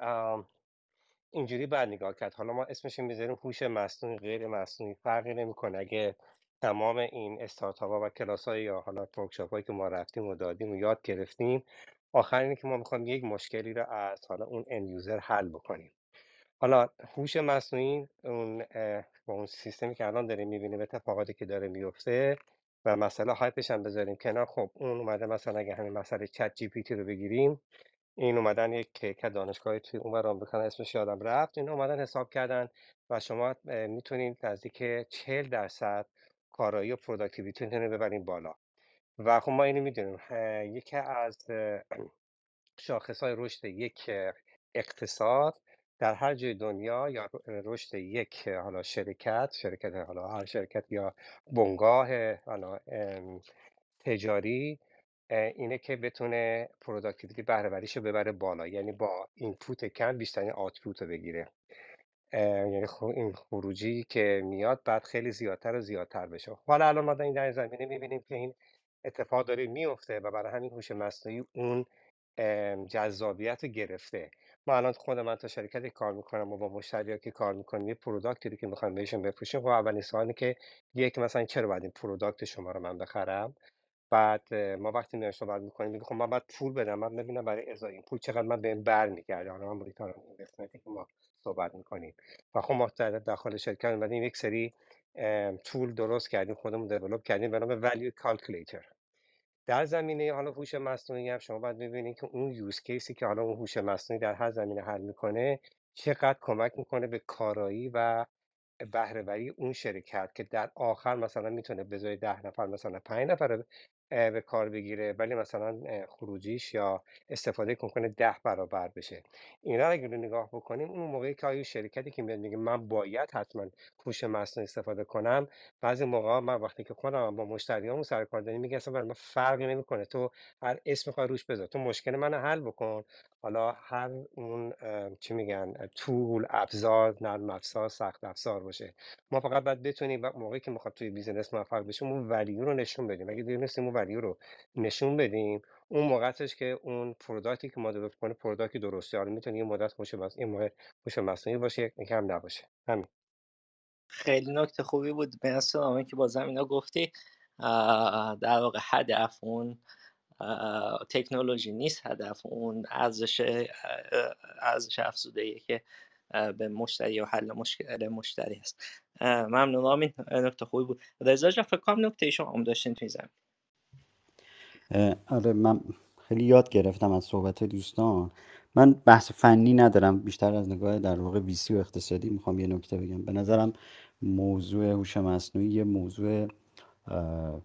اینجوری باید نگاه کرد. حالا ما اسمش میذاریم هوش مصنوعی غیر مصنوعی فرقی نمیکنه. اگه تمام این استارتاپ‌ها و کلاس‌های یا حالا ورکشاپ‌هایی که ما رفتیم و دادیم و یاد گرفتیم، آخر اینه که ما می‌خوایم یک مشکلی رو از حالا اون اند یوزر حل بکنیم. حالا هوش مصنوعی اون با اون سیستمی که الان داریم می‌بینیم و اتفاقاتی که داره میفته و مسئله هایپش هم بذاریم کنار، خب اون اومده مثلا اگه همین مسئله چت جی پی تی رو بگیریم، این اومدن یک که دانشگاهی توی اونور آمریکا اسمش یادم رفت، این اومدن حساب کردن و شما می‌تونید نزدیک چهل درصد کارایی و پروداکتیویتی رو ببریم بالا. و خب ما اینو میدونیم یکی از شاخص‌های رشد یک اقتصاد در هر جای دنیا یا رشد یک حالا شرکت، شرکت حالا هر شرکت یا بنگاه حالا تجاری اینه که بتونه پروداکتیویتی بهره وریشو ببره بالا، یعنی با اینپوت کم بیشترین آوتپوت رو بگیره، یعنی این خروجی که میاد بعد خیلی زیادتر و زیادتر بشه. حالا الان ما در این زمینه میبینیم که این اتفاق داره میفته و برای همین هوش مصنوعی اون جذابیت رو گرفته. ما الان خود من تا شرکتی کار میکنم و با مشتری ها که کار میکنیم یه پروداکتی رو که میخوایم بهشون بفروشیم، خب اولین سوالی که یک مثلا چرا باید این پروداکت شما رو من بخرم؟ بعد ما وقتی میایم صحبت میکنیم میگه خب من باید پول بدم، من ببینم برای ازای این پول چقدر من بهم برمیگرده. حالا ما ریتارن اینوستمنتی که ما صحبت میکنیم و خب ما داخل شرکت اومدیم یک سری تول درست کردیم، خودمون دیولپ کردیم به نام ولیو کالکولیتر. در زمینه حالا هوش مصنوعی هم شما باید ببینید که اون یوز کیسی که حالا اون هوش مصنوعی در هر زمینه حل میکنه چقدر کمک میکنه به کارایی و بهره‌وری اون شرکت، که در آخر مثلا میتونه به جای ده نفر مثلا پنج نفر به کار بگیره ولی مثلا خروجیش یا استفاده کنه ده برابر بشه. اینا رو اگه نگاه بکنیم اون موقعی که آیا شرکتی که میاد میگه من باید حتما هوش مصنوعی استفاده کنم، بعضی موقعا من وقتی که خودم با مشتریامو سر کار داریم میگم اصلا برای من فرقی نمیکنه، تو هر اسم میخوای روش بذار، تو مشکل منو حل بکن. حالا هر اون چی میگن تول، ابزار، نرم افزار، سخت افزار باشه، ما فقط باید بتونیم موقعی که میخواد توی بیزینس موفق بشیم اون ولیو رو نشون بدیم. اگه ببینیم اون ولیو رو نشون بدیم اون موقعش که اون پروداکتی که ما درست کنه پروداکت درسته. حالا میتونه یه مدت خوش بس این موقع خوش مصنوعی باشه یکم نباشه. همین خیلی نکته خوبی بود به اسامی که بازم اینا گفتی. در واقع هدف اون تکنولوژی نیست، هدف اون ارزش ارزش افزوده‌ایه که به مشتری و حل مشکل مشتری هست. ممنونم، این نکته خوبی بود. رضا جان فکر کنم نکته شما هم داشتین توی زمین. آره من خیلی یاد گرفتم از صحبت دوستان. من بحث فنی ندارم، بیشتر از نگاه در واقع ویسی و اقتصادی میخوام یه نکته بگم. به نظرم موضوع هوش مصنوعی یه موضوع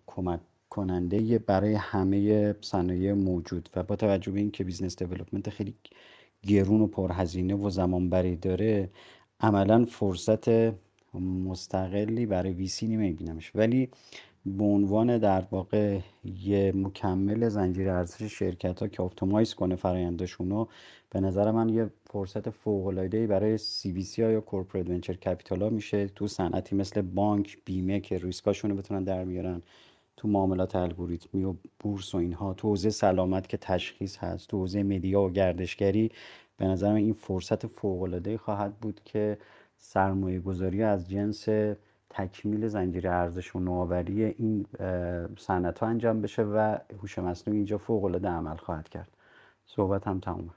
کمک کننده برای همه صنایع موجود و با توجه به اینکه بیزنس دیولپمنت خیلی گرون و پرهزینه و زمانبری داره، عملا فرصت مستقلی برای ویسی نمیبینمش، ولی به عنوان در واقع یه مکمل زنجیره ارزش شرکت‌ها که اپتیمایز کنه فرآیندشون رو، به نظر من یه فرصت فوق‌العاده‌ای برای سی وی سی ها یا کورپوریت ونچر کپیتال ها میشه تو صنعتی مثل بانک، بیمه که ریسکاشون رو بتونن در بیارن، تو معاملات الگوریتمی و بورس و اینها، تو حوزه سلامت که تشخیص هست، تو حوزه مدیا و گردشگری. به نظر من این فرصت فوق‌العاده‌ای خواهد بود که سرمایه‌گذاری از جنس تکمیل زنجیره ارزش و نوآوری این صنعت‌ها انجام بشه و هوش مصنوعی اینجا فوق‌العاده عمل خواهد کرد. صحبت هم تمومه.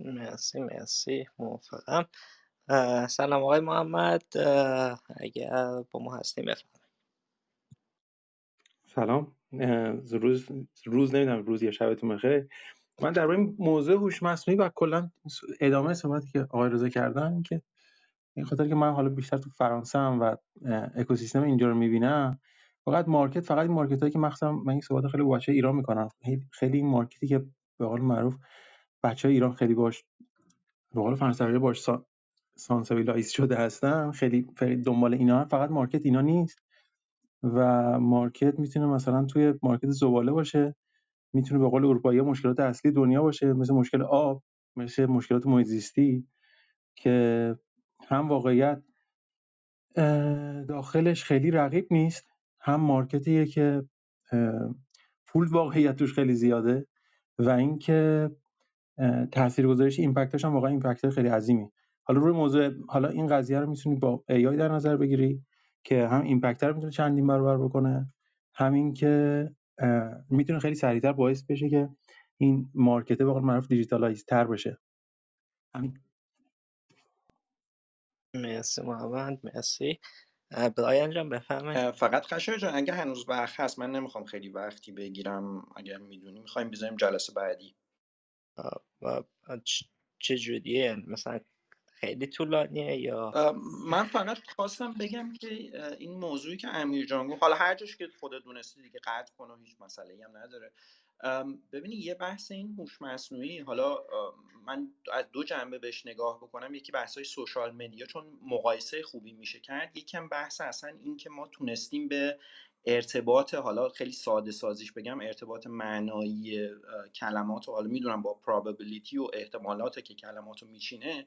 مرسی مرسی موافقم. سلام آقای محمد، اگر با ما هستیم بفرمایید. سلام، روز روز نمیدونم روز یا شبتون بخیر. من درباره موضوع هوش مصنوعی و کلا ادامه صحبتی که آقای رضا کردن، که این خاطر که من حالا بیشتر تو فرانسه ام و اکوسیستم اینجا رو میبینم، فقط مارکت فقط مارکتایی که مثلا من این صحبت خیلی با بچه‌های ایران میکنم، خیلی این مارکتی که به قول معروف بچه‌های ایران خیلی باش به قول فرانسوی باش سان سانسیبیلایز شده هستن، خیلی دنبال اینا، فقط مارکت اینا نیست و مارکت میتونه مثلا توی مارکت زباله باشه، میتونه به قول اروپایی‌ها مشکلات اصلی دنیا باشه، مثل مشکل آب، مثل مشکلات محیط زیستی که هم واقعیت داخلش خیلی رقیب نیست، هم مارکتیه که پول واقعیت توش خیلی زیاده و اینکه تاثیرگذاریش ایمپکتش هم واقعا ایمپکت خیلی عظیمی. حالا روی موضوع حالا این قضیه رو میتونی با ای آی در نظر بگیری که هم ایمپکت رو میتونه چندین برابر بکنه، همین که میتونه خیلی سریعتر باعث بشه که این مارکت به قول معروف دیجیتالایز تر بشه. همین. مرسی محمد، مرسی. برایان جان بفرمایید. فقط خشایار جان اگه هنوز وقت هست، من نمیخوام خیلی وقتی بگیرم، اگر میدونی میخوایم بذاریم جلسه بعدی. چجوریه؟ مثلا خیلی طولانیه یا؟ من فقط خواستم بگم که این موضوعی که امیر جان گفت، حالا هر جاش که خودت دونستی دیگه قطع کن و هیچ مسئله‌ای هم نداره. ببینی یه بحث این هوش مصنوعی، حالا من از دو جنبه بهش نگاه بکنم، یکی بحث‌های سوشال مدیا چون مقایسه خوبی میشه کرد، یکم بحث اصلا این که ما تونستیم به ارتباط، حالا خیلی ساده سازیش بگم، ارتباط معنایی کلمات، و حالا میدونم با probability و احتمالاته که کلماتو میچینه،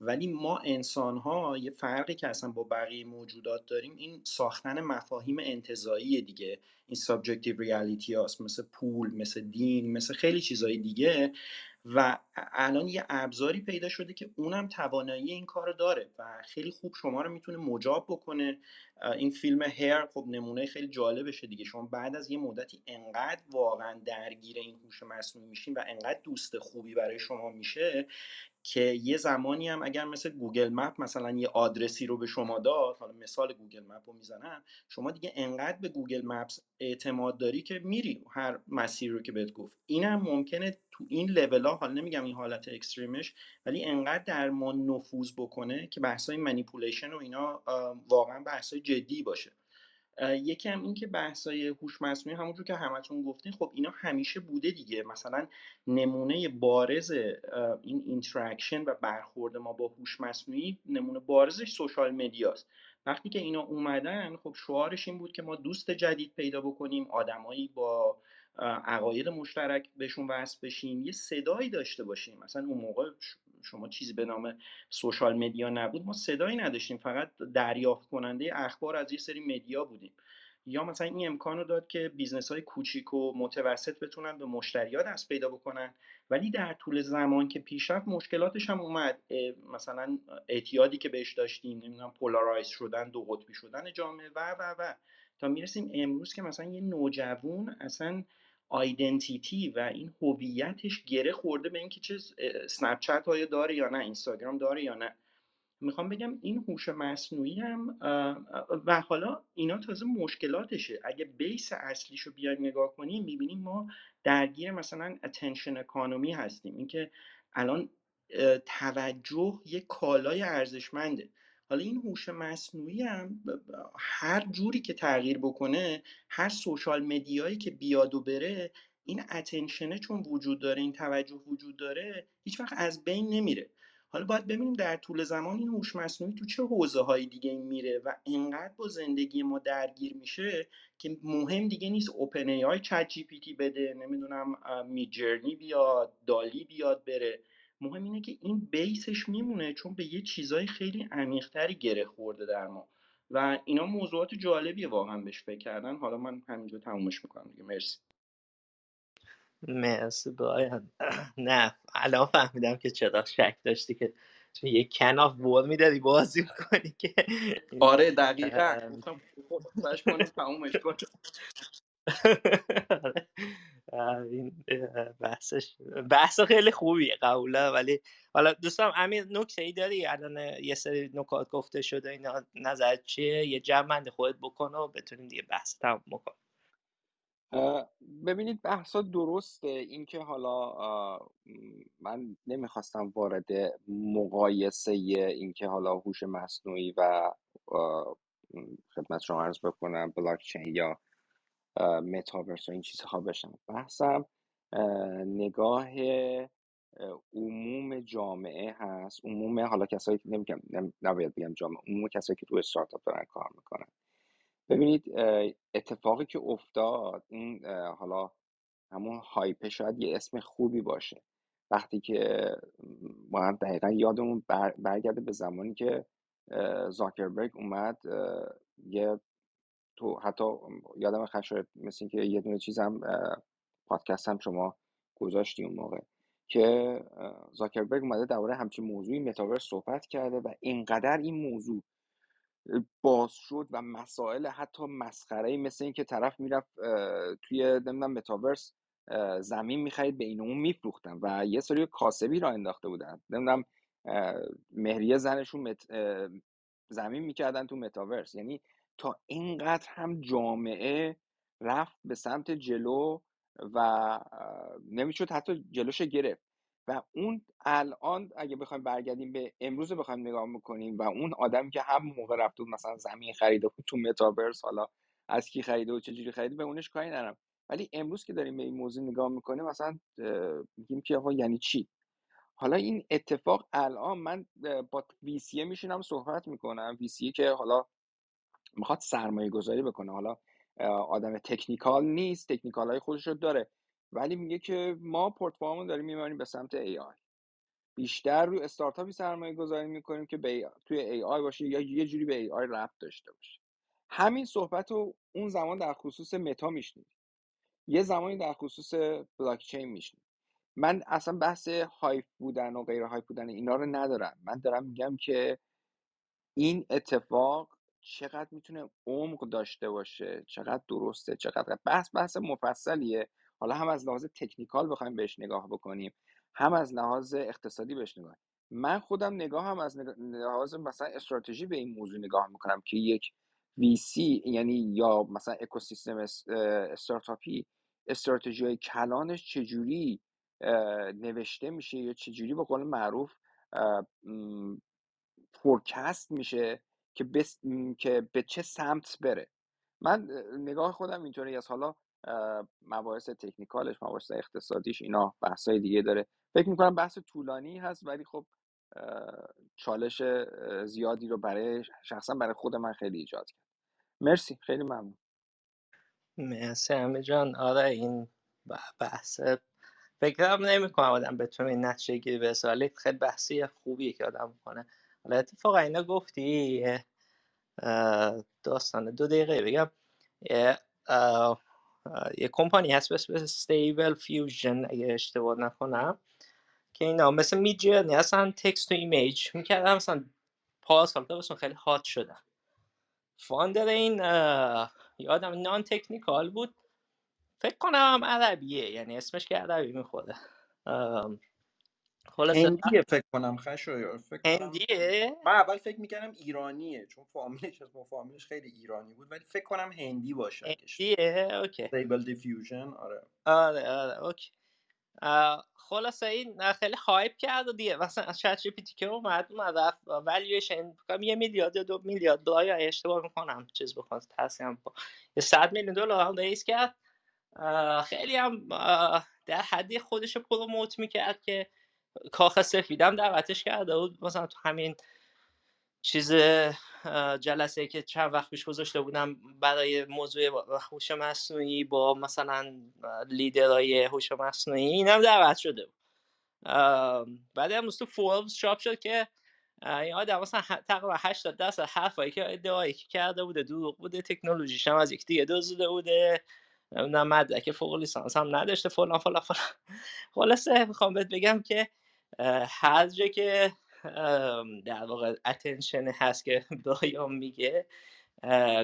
ولی ما انسان‌ها یه فرقی که اصلا با بقیه موجودات داریم این ساختن مفاهیم انتزاعی دیگه، این subjective reality هاست، مثل پول، مثل دین، مثل خیلی چیزای دیگه. و الان یه ابزاری پیدا شده که اونم توانایی این کار داره و خیلی خوب شما رو میتونه مجاب بکنه. این فیلم هیر خب نمونه خیلی جالبشه دیگه، شما بعد از یه مدتی انقدر واقعا درگیر این هوش مصنوعی میشین و انقدر دوست خوبی برای شما میشه که یه زمانی هم اگر مثل گوگل مپ مثلا یه آدرسی رو به شما داد، حالا مثال گوگل مپ رو میزنم، شما دیگه انقدر به گوگل مپس اعتماد داری که میری هر مسیر رو که بهت گفت. اینم ممکنه تو این لولا، حالا نمیگم این حالت اکستریمش، ولی انقدر در ما نفوذ بکنه که بحثای منیپولیشن و اینا واقعا بحثای جدی باشه. یکی هم این که بحثای هوش مصنوعی همونجور که همتون گفتین خب اینا همیشه بوده دیگه. مثلا نمونه بارز این اینتراکشن و برخورد ما با هوش مصنوعی، نمونه بارزش سوشال مدیاست. وقتی که اینا اومدن خب شعارش این بود که ما دوست جدید پیدا بکنیم، آدمایی با عقاید مشترک بهشون وصل بشیم، یه صدایی داشته باشیم. مثلا اون موقع شما چیزی به نام سوشال مدیا نبود، ما صدایی نداشتیم، فقط دریافت کننده اخبار از یه سری مدیا بودیم. یا مثلا این امکان رو داد که بیزنس‌های کوچیک و متوسط بتونن به مشتریات دست پیدا بکنن. ولی در طول زمان که پیش رفت مشکلاتش هم اومد، مثلا اعتیادی که بهش داشتیم، نمیدونم پولارایز شدن، دو قطبی شدن جامعه و و و تا میرسیم امروز که مثلا یه نوجوان اصلا آیدنتیتی و این هویتش گره خورده به اینکه چه اسنپ چت های داره یا نه، اینستاگرام داره یا نه. میخوام بگم این هوش مصنوعی هم و حالا اینا تازه مشکلاتشه. اگه بیس اصلیشو بیایم نگاه کنیم میبینیم ما درگیر مثلا اتنشن اکانومی هستیم، اینکه الان توجه یک کالای ارزشمنده. حالا این هوش مصنوعی هم هر جوری که تغییر بکنه، هر سوشال مدیایی که بیاد و بره، این اتنشنه چون وجود داره، این توجه وجود داره، هیچ وقت از بین نمیره. حالا باید ببینیم در طول زمان این هوش مصنوعی تو چه حوزه‌های دیگه میره و انقدر با زندگی ما درگیر میشه که مهم دیگه نیست اوپن ای آی چت جی پی تی بده، نمیدونم میجرنی بیاد، دالی بیاد بره. مهم اینه که این بیسش میمونه چون به یه چیزای خیلی عمیق‌تری گره خورده در ما و اینا موضوعات جالبیه واقعا بهش فکر کردن. حالا من همینجا تمومش میکنم دیگه. مرسی مرسی باید. نه الان فهمیدم که چرا شک داشتی که چون یه کناف بور میدادی بازی میکنی که آره دقیقا میخوام خودش کنم تمومش کنم. این بحثش بحث خیلی خوبیه قبوله، ولی حالا دوستان امیر نکته ای داری؟ الان یه سری نکات گفته شده، اینا نظر چیه؟ یه جمع‌بند خودت بکن و بتونیم دیگه بحث تموم بکن. ببینید بحثا درسته، این که حالا من نمیخواستم وارد مقایسه این که حالا هوش مصنوعی و خدمت شما عرض بکنم بلاکچین یا متاورس و این چیزها بشن. بحثم نگاه عموم جامعه هست، عموم حالا کسایی که نمیگم نباید بگم جامعه، عموم کسایی که تو استارتاپ دارن کار میکنن. ببینید اتفاقی که افتاد این حالا همون هایپ شاید یه اسم خوبی باشه، وقتی که ما هم دقیقا یادمون بر برگرده به زمانی که زاکربرگ اومد یه تو حتی یادم خشایار مثل این که یه دونه چیز هم پادکست هم شما گذاشتی اون موقع که زاکربرگ اومده درباره همچین موضوعی متاورس صحبت کرده و اینقدر این موضوع باز شد و مسائل حتی مسخره‌ای مثل این که طرف میرفت توی نمیدونم متاورس زمین میخرید به این اون میفروختن و یه سری کاسبی را انداخته بودن، نمیدونم مهریه زنشون مت... زمین میکردن تو متاورس. یعنی تا اینقدر هم جامعه رفت به سمت جلو و نمیشد حتی جلوش گرفت. و اون الان اگه بخوایم برگردیم به امروز بخوایم نگاه میکنیم و اون آدمی که هم موقع رفت و مثلا زمین خریده بود تو متاورس، حالا از کی خریده و چجوری خریده به اونش کاری ندارم، ولی امروز که داریم به این موضوع نگاه میکنیم مثلا میگیم که آقا یعنی چی؟ حالا این اتفاق الان من با ویسیه میشینم صحبت میکنم، ویسیه که حالا میخواد سرمایه گذاری بکنه، حالا آدم تکنیکال نیست، تکنیکال های خودش رو داره، ولی میگه که ما پورتفولیومون داریم میبریم به سمت ای آی، بیشتر روی استارتاپی سرمایه گذاری میکنیم که بی... توی ای آی باشه یا یه جوری به ای آی ربط داشته باشه. همین صحبت رو اون زمان در خصوص متا میشنید، یه زمانی در خصوص بلاکچین میشنید. من اصلا بحث هایپ بودن و غیر هایپ بودن اینا رو ندارم، من دارم میگم که این اتفاق چقدر میتونه عمق داشته باشه، چقدر درسته، چقدر بحث بحث مفصلیه. حالا هم از لحاظ تکنیکال بخوایم بهش نگاه بکنیم، هم از لحاظ اقتصادی بهش نگاه. من خودم نگاه هم از لحاظ مثلا استراتژی به این موضوع نگاه میکنم که یک وی سی یعنی یا مثلا اکوسیستم استارتاپی استراتژی‌های کلانش چجوری نوشته میشه یا چجوری به قول معروف فورکست میشه که بس... که به چه سمت بره. من نگاه خودم اینطوری است. حالا مباحث تکنیکالش، مباحث اقتصادیش، اینا بحثای دیگه داره. فکر میکنم بحث طولانی هست، ولی خب چالش زیادی رو برای شخصا برای خود من خیلی ایجاد کرد. مرسی، خیلی ممنون. مرسی همه جان. آره این بحث فکرم نمی کنم آدم بتونه نتیجه گیری برسه، خیلی بحثی خوبیه که آدم میکنه. حالا اتفاقا اینا گفتی داستان دو دقیقه بگم، یه کمپانی هست بس بس استیبل فیوژن اگه اشتباه نکنم که اینا مثلا میجرنی اصلا تکست تو ایمیج میکردن، مثلا پاس حالتا بسون خیلی هات شدن. فاندر این یادم نان تکنیکال بود، فکر کنم عربیه، یعنی اسمش که عربی میخوره، هندیه فکر کنم خشایار هندیه. من اول فکر میکردم ایرانیه چون فامیلش از مفاهیمش خیلی ایرانی بود، ولی فکر کنم هندی باشه. هندیه، اوکی. Stable Diffusion، آره آره آره اوکی. خلاصه این خیلی هایپ کرد دیگه، مثلا چت جی پی تی که اومد اومد رفت والیویشن یه میلیارد یا دو میلیارد دلار، یا اشتباه میکنم چیز بخوام تقسیم با صد میلیون دلار هم ریس کرد. خیلی هم در حدی خودش پروموت میکرد که کاخ سفیدم دعوتش کرده بود، مثلا تو همین چیز جلسه که چند وقت پیش گذاشته بودم برای موضوع هوش مصنوعی با مثلا لیدرهای هوش مصنوعی، اینم دعوت شده بود. بعد امروز تو فوربس چاپ شد که این آدم مثلا تقریبا هشتاد درصد حرفایی که ادعایی که کرده بوده دروغ بوده، تکنولوژیش هم از یکدیگه دزدیده بوده، نه مدرک فوق لیسانس هم نداشته فلان فلان فلان. خلاصه میخوام بهت بگم که هر جا که در واقع اتنشن هست که دایام میگه،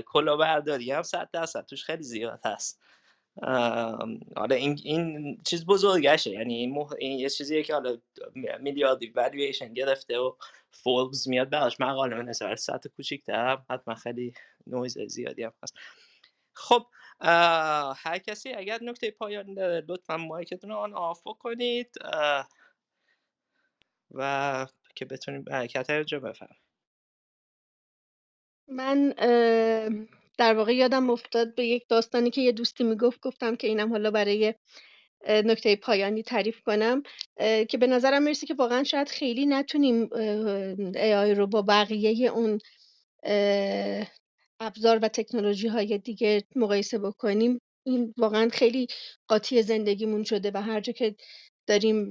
کلاهبرداری هم صد درصد توش خیلی زیاد هست. حالا این این چیز بزرگشه، یعنی این, مح... این یه چیزیه که حالا میلیاردی والویشن گرفته و فوربس میاد براش مقاله بنویسه، سطح کوچیک‌تر حتما خیلی نویز زیادی هم هست. خب هر کسی اگر نکته پایانی داره لطفا مایکتون رو آن آف کنید و که بتونیم حرکت رو جا بفهم. من در واقع یادم افتاد به یک داستانی که یه دوستی میگفت، گفتم که اینم حالا برای نکته پایانی تعریف کنم، که به نظرم میرسه که واقعا شاید خیلی نتونیم ای آی رو با بقیه اون ابزار و تکنولوژی های دیگه مقایسه بکنیم. این واقعا خیلی قاطی زندگیمون شده و هر جا که داریم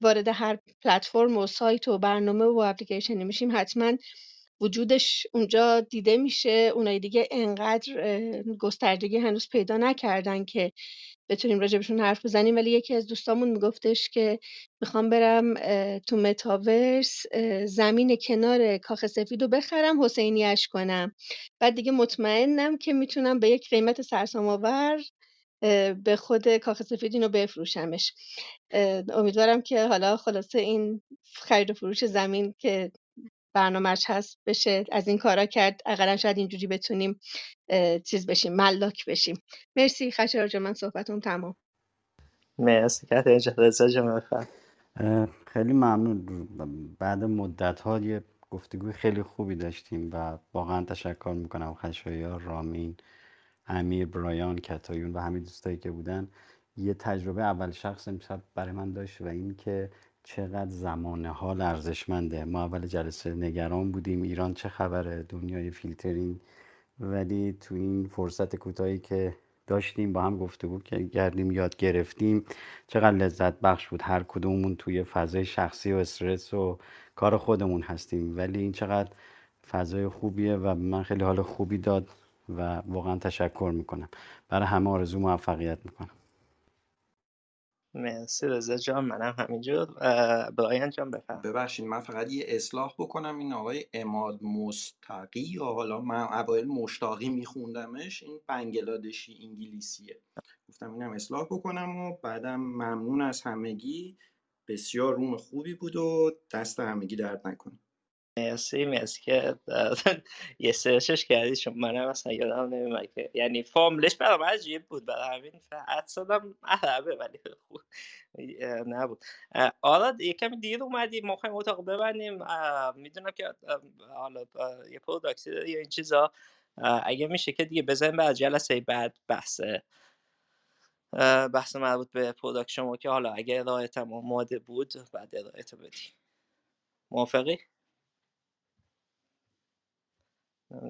وارد هر پلتفرم و سایت و برنامه و اپلیکیشن میشیم، حتما وجودش اونجا دیده میشه. اونای دیگه انقدر گستردگی هنوز پیدا نکردن که بتونیم راجبشون حرف بزنیم. ولی یکی از دوستامون میگفتش که میخوام برم تو متاورس زمین کنار کاخ سفیدو بخرم، حسینی اش کنم، بعد دیگه مطمئنم که میتونم به یک قیمت سرسام‌آور به خود کاخ سفید اینو بفروشمش. امیدوارم که حالا خلاصه این خرید و فروش زمین که برنامه‌اش هست بشه از این کارا کرد، اقلا شاید اینجوری بتونیم چیز بشیم، ملاک بشیم. مرسی خشایار جان، من صحبتم تمام. مرسی که اجازه رضا جان بفرمایید. خیلی ممنون، بعد مدت‌ها یه گفتگوی خیلی خوبی داشتیم و واقعا تشکر می‌کنم خشایار، رامین، امیر، برایان، کتایون و همه دوستایی که بودن. یه تجربه اول شخص امشب برای من داشت و این که چقدر زمان حال ارزشمنده. ما اول جلسه نگران بودیم ایران چه خبره، دنیای فیلترینگ ولی تو این فرصت کوتاهی که داشتیم با هم گفتگو کردیم، یاد گرفتیم، چقدر لذت بخش بود. هر کدوممون توی فضای شخصی و استرس و کار خودمون هستیم، ولی این چقدر فضای خوبیه و من خیلی حال خوبی داد و واقعا تشکر میکنم. برای همه آرزو موفقیت میکنم. مرسی رضا جان. منم همینجور. برایان جان بفرم. ببخشید من فقط یه اصلاح بکنم، این آقای عماد مستقی یا حالا من اوایل مشتاقی میخوندمش، این بنگلادشی انگلیسیه، گفتم اینم اصلاح بکنم. و بعدم ممنون از همگی، بسیار روم خوبی بود و دست همگی درد نکنه. مرسی مرسی که یه سرچش کردی، چون منم اصلا یادم نمیاد که یعنی فرملش برام عجیب بود، برای همین اصلا عربه ولی خوب نبود. آره یکم دیر اومدی، ما خواهیم اتاق ببندیم. میدونم که حالا یه پروداکتی یا این چیزا، اگه میشه که دیگه بزنیم بعد جلسه بعد بحث بحث مربوط به پروداکشن ما که حالا اگه رایت هم آماده بود بعد رایت بدیم. موافقی؟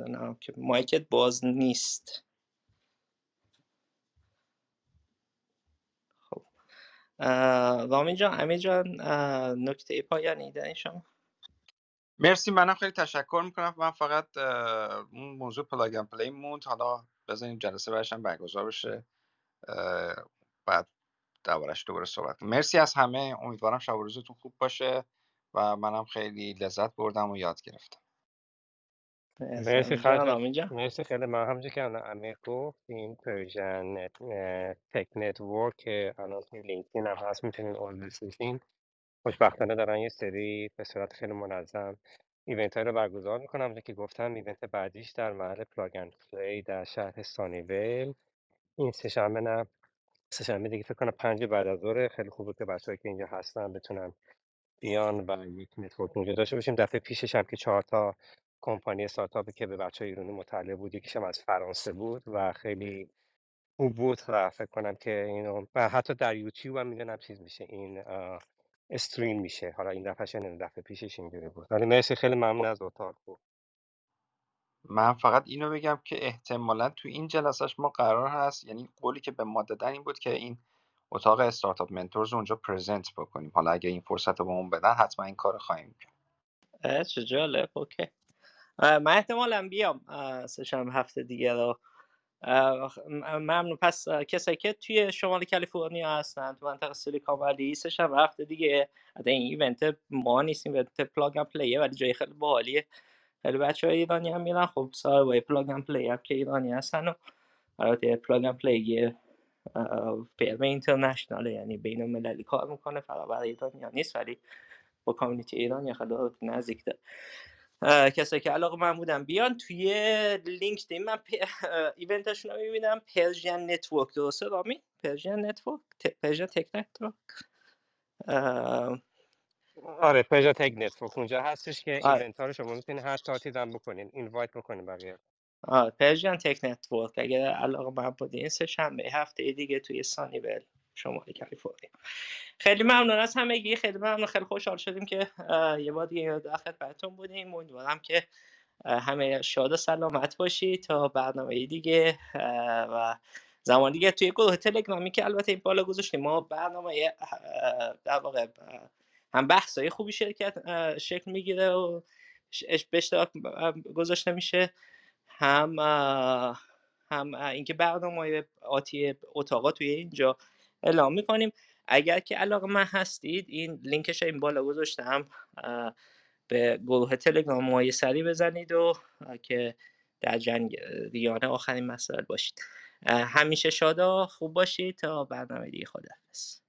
نه که مایکت باز نیست. خب رامین جان، امیر جان، نکته پایانی دارین شما؟ مرسی، منم خیلی تشکر میکنم. من فقط اون موضوع پلاگ اند پلی موند، حالا بذاریم جلسه برش هم برگزار بشه بعد دربارش دوباره صحبت. مرسی از همه، امیدوارم شب و روزتون خوب باشه و منم خیلی لذت بردم و یاد گرفتم. مرسی خیلی مرسی خیلی من همونجا که الان امیر گفت این پرژن تک نتورک که الان توی لینکدین هم هست میتونین عضوش بشین. خوشبختانه دارن یه سری به صورت خیلی منظم ایونت های رو برگزار میکنم. همونجا که گفتم ایونت بعدیش در محل پلاگ اند پلی در شهر سانیویل این سه شنبه، نه سه شنبه دیگه فکر کنم پنج بعد از ظهر. خیلی خوبه که بچه‌ای که اینجا هستن بتونن بیان و یک نتورک اونجا داشته باشیم. دفعه پیشش هم که چهار تا کمپانی استارتاپی که به بچه‌های ایرانی مطلع بود، یکیشم از فرانسه بود و خیلی خوب بود و فکر کنم که اینو و حتی در یوتیوب هم میدونم چیز میشه این استریم میشه. حالا این دفعهش این دفعه پیشش اینجوری بود. ولی مرسی خیلی ممنون از اتاق بود. من فقط اینو بگم که احتمالاً تو این جلسهش ما قرار هست، یعنی قولی که به ما دادن این بود که این اتاق استارتاپ منتورز اونجا پرزنت بکنیم. حالا اگه این فرصت رو بهمون بدن حتما این کارو خواهیم کرد. چه جالب. اوکی من احتمالاً بیام سه شنبه هفته دیگه رو. ممنون. پس کسایی که توی شمال کالیفرنیا هستن تو منطقه سیلیکون ولی سه شنبه هفته دیگه، حتی این ایونت ما نیست، ایونت پلاگ اند پلیه ولی جای خیلی باحالیه. خیلی بچه‌های ایرانی هم میرن. خب صاحبای پلاگ اند پلی هم که ایرانی هستن و البته پلاگ اند پلی فرم اینترنشنال یعنی بین‌المللی کار میکنه، فقط برای ایرانی نیست ولی با کامیونیتی ایرانی خیلی نزدیکه. کسایی که علاقه من بودن بیان. توی لینکدین من پی... ایونتشون رو میبینم، پرژن نتورک. درسته رامی؟ پرژن نتورک؟ پرژن تک نتورک؟ آه... آره پرژن تک نتورک اونجا هستش که آره. ایونت ها رو شما میتونین هر تارتیز هم بکنین، اینوایت بکنین بقیه. آره پرژن تک نتورک اگر علاقه من بودین سه شنبه هفته دیگه توی سانیویل شمالی کالیفرنیا. خیلی ممنون از همگی. خیلی ممنون. خیلی خوشحال شدیم که یه بار دیگه در خدمتتون بودیم. امیدوارم که همه شاد و سلامت باشید تا برنامه دیگه و زمان دیگه. توی گروه تلگرامی که البته این بالا گذاشتیم ما برنامه در واقع هم بحث‌های خوبی شرکت شکل میگیره و به اشتراک گذاشته میشه، هم هم اینکه برنامه‌های آتی اتاقا توی اینجا اعلام می‌کنیم. اگر که علاقه من هستید این لینکش این بالا گذاشتم، به گروه تلگرام ما یه سری بزنید و که در جریان آخرین مسائل باشید. همیشه شاد و خوب باشید تا برنامه دیگه. خداحافظ.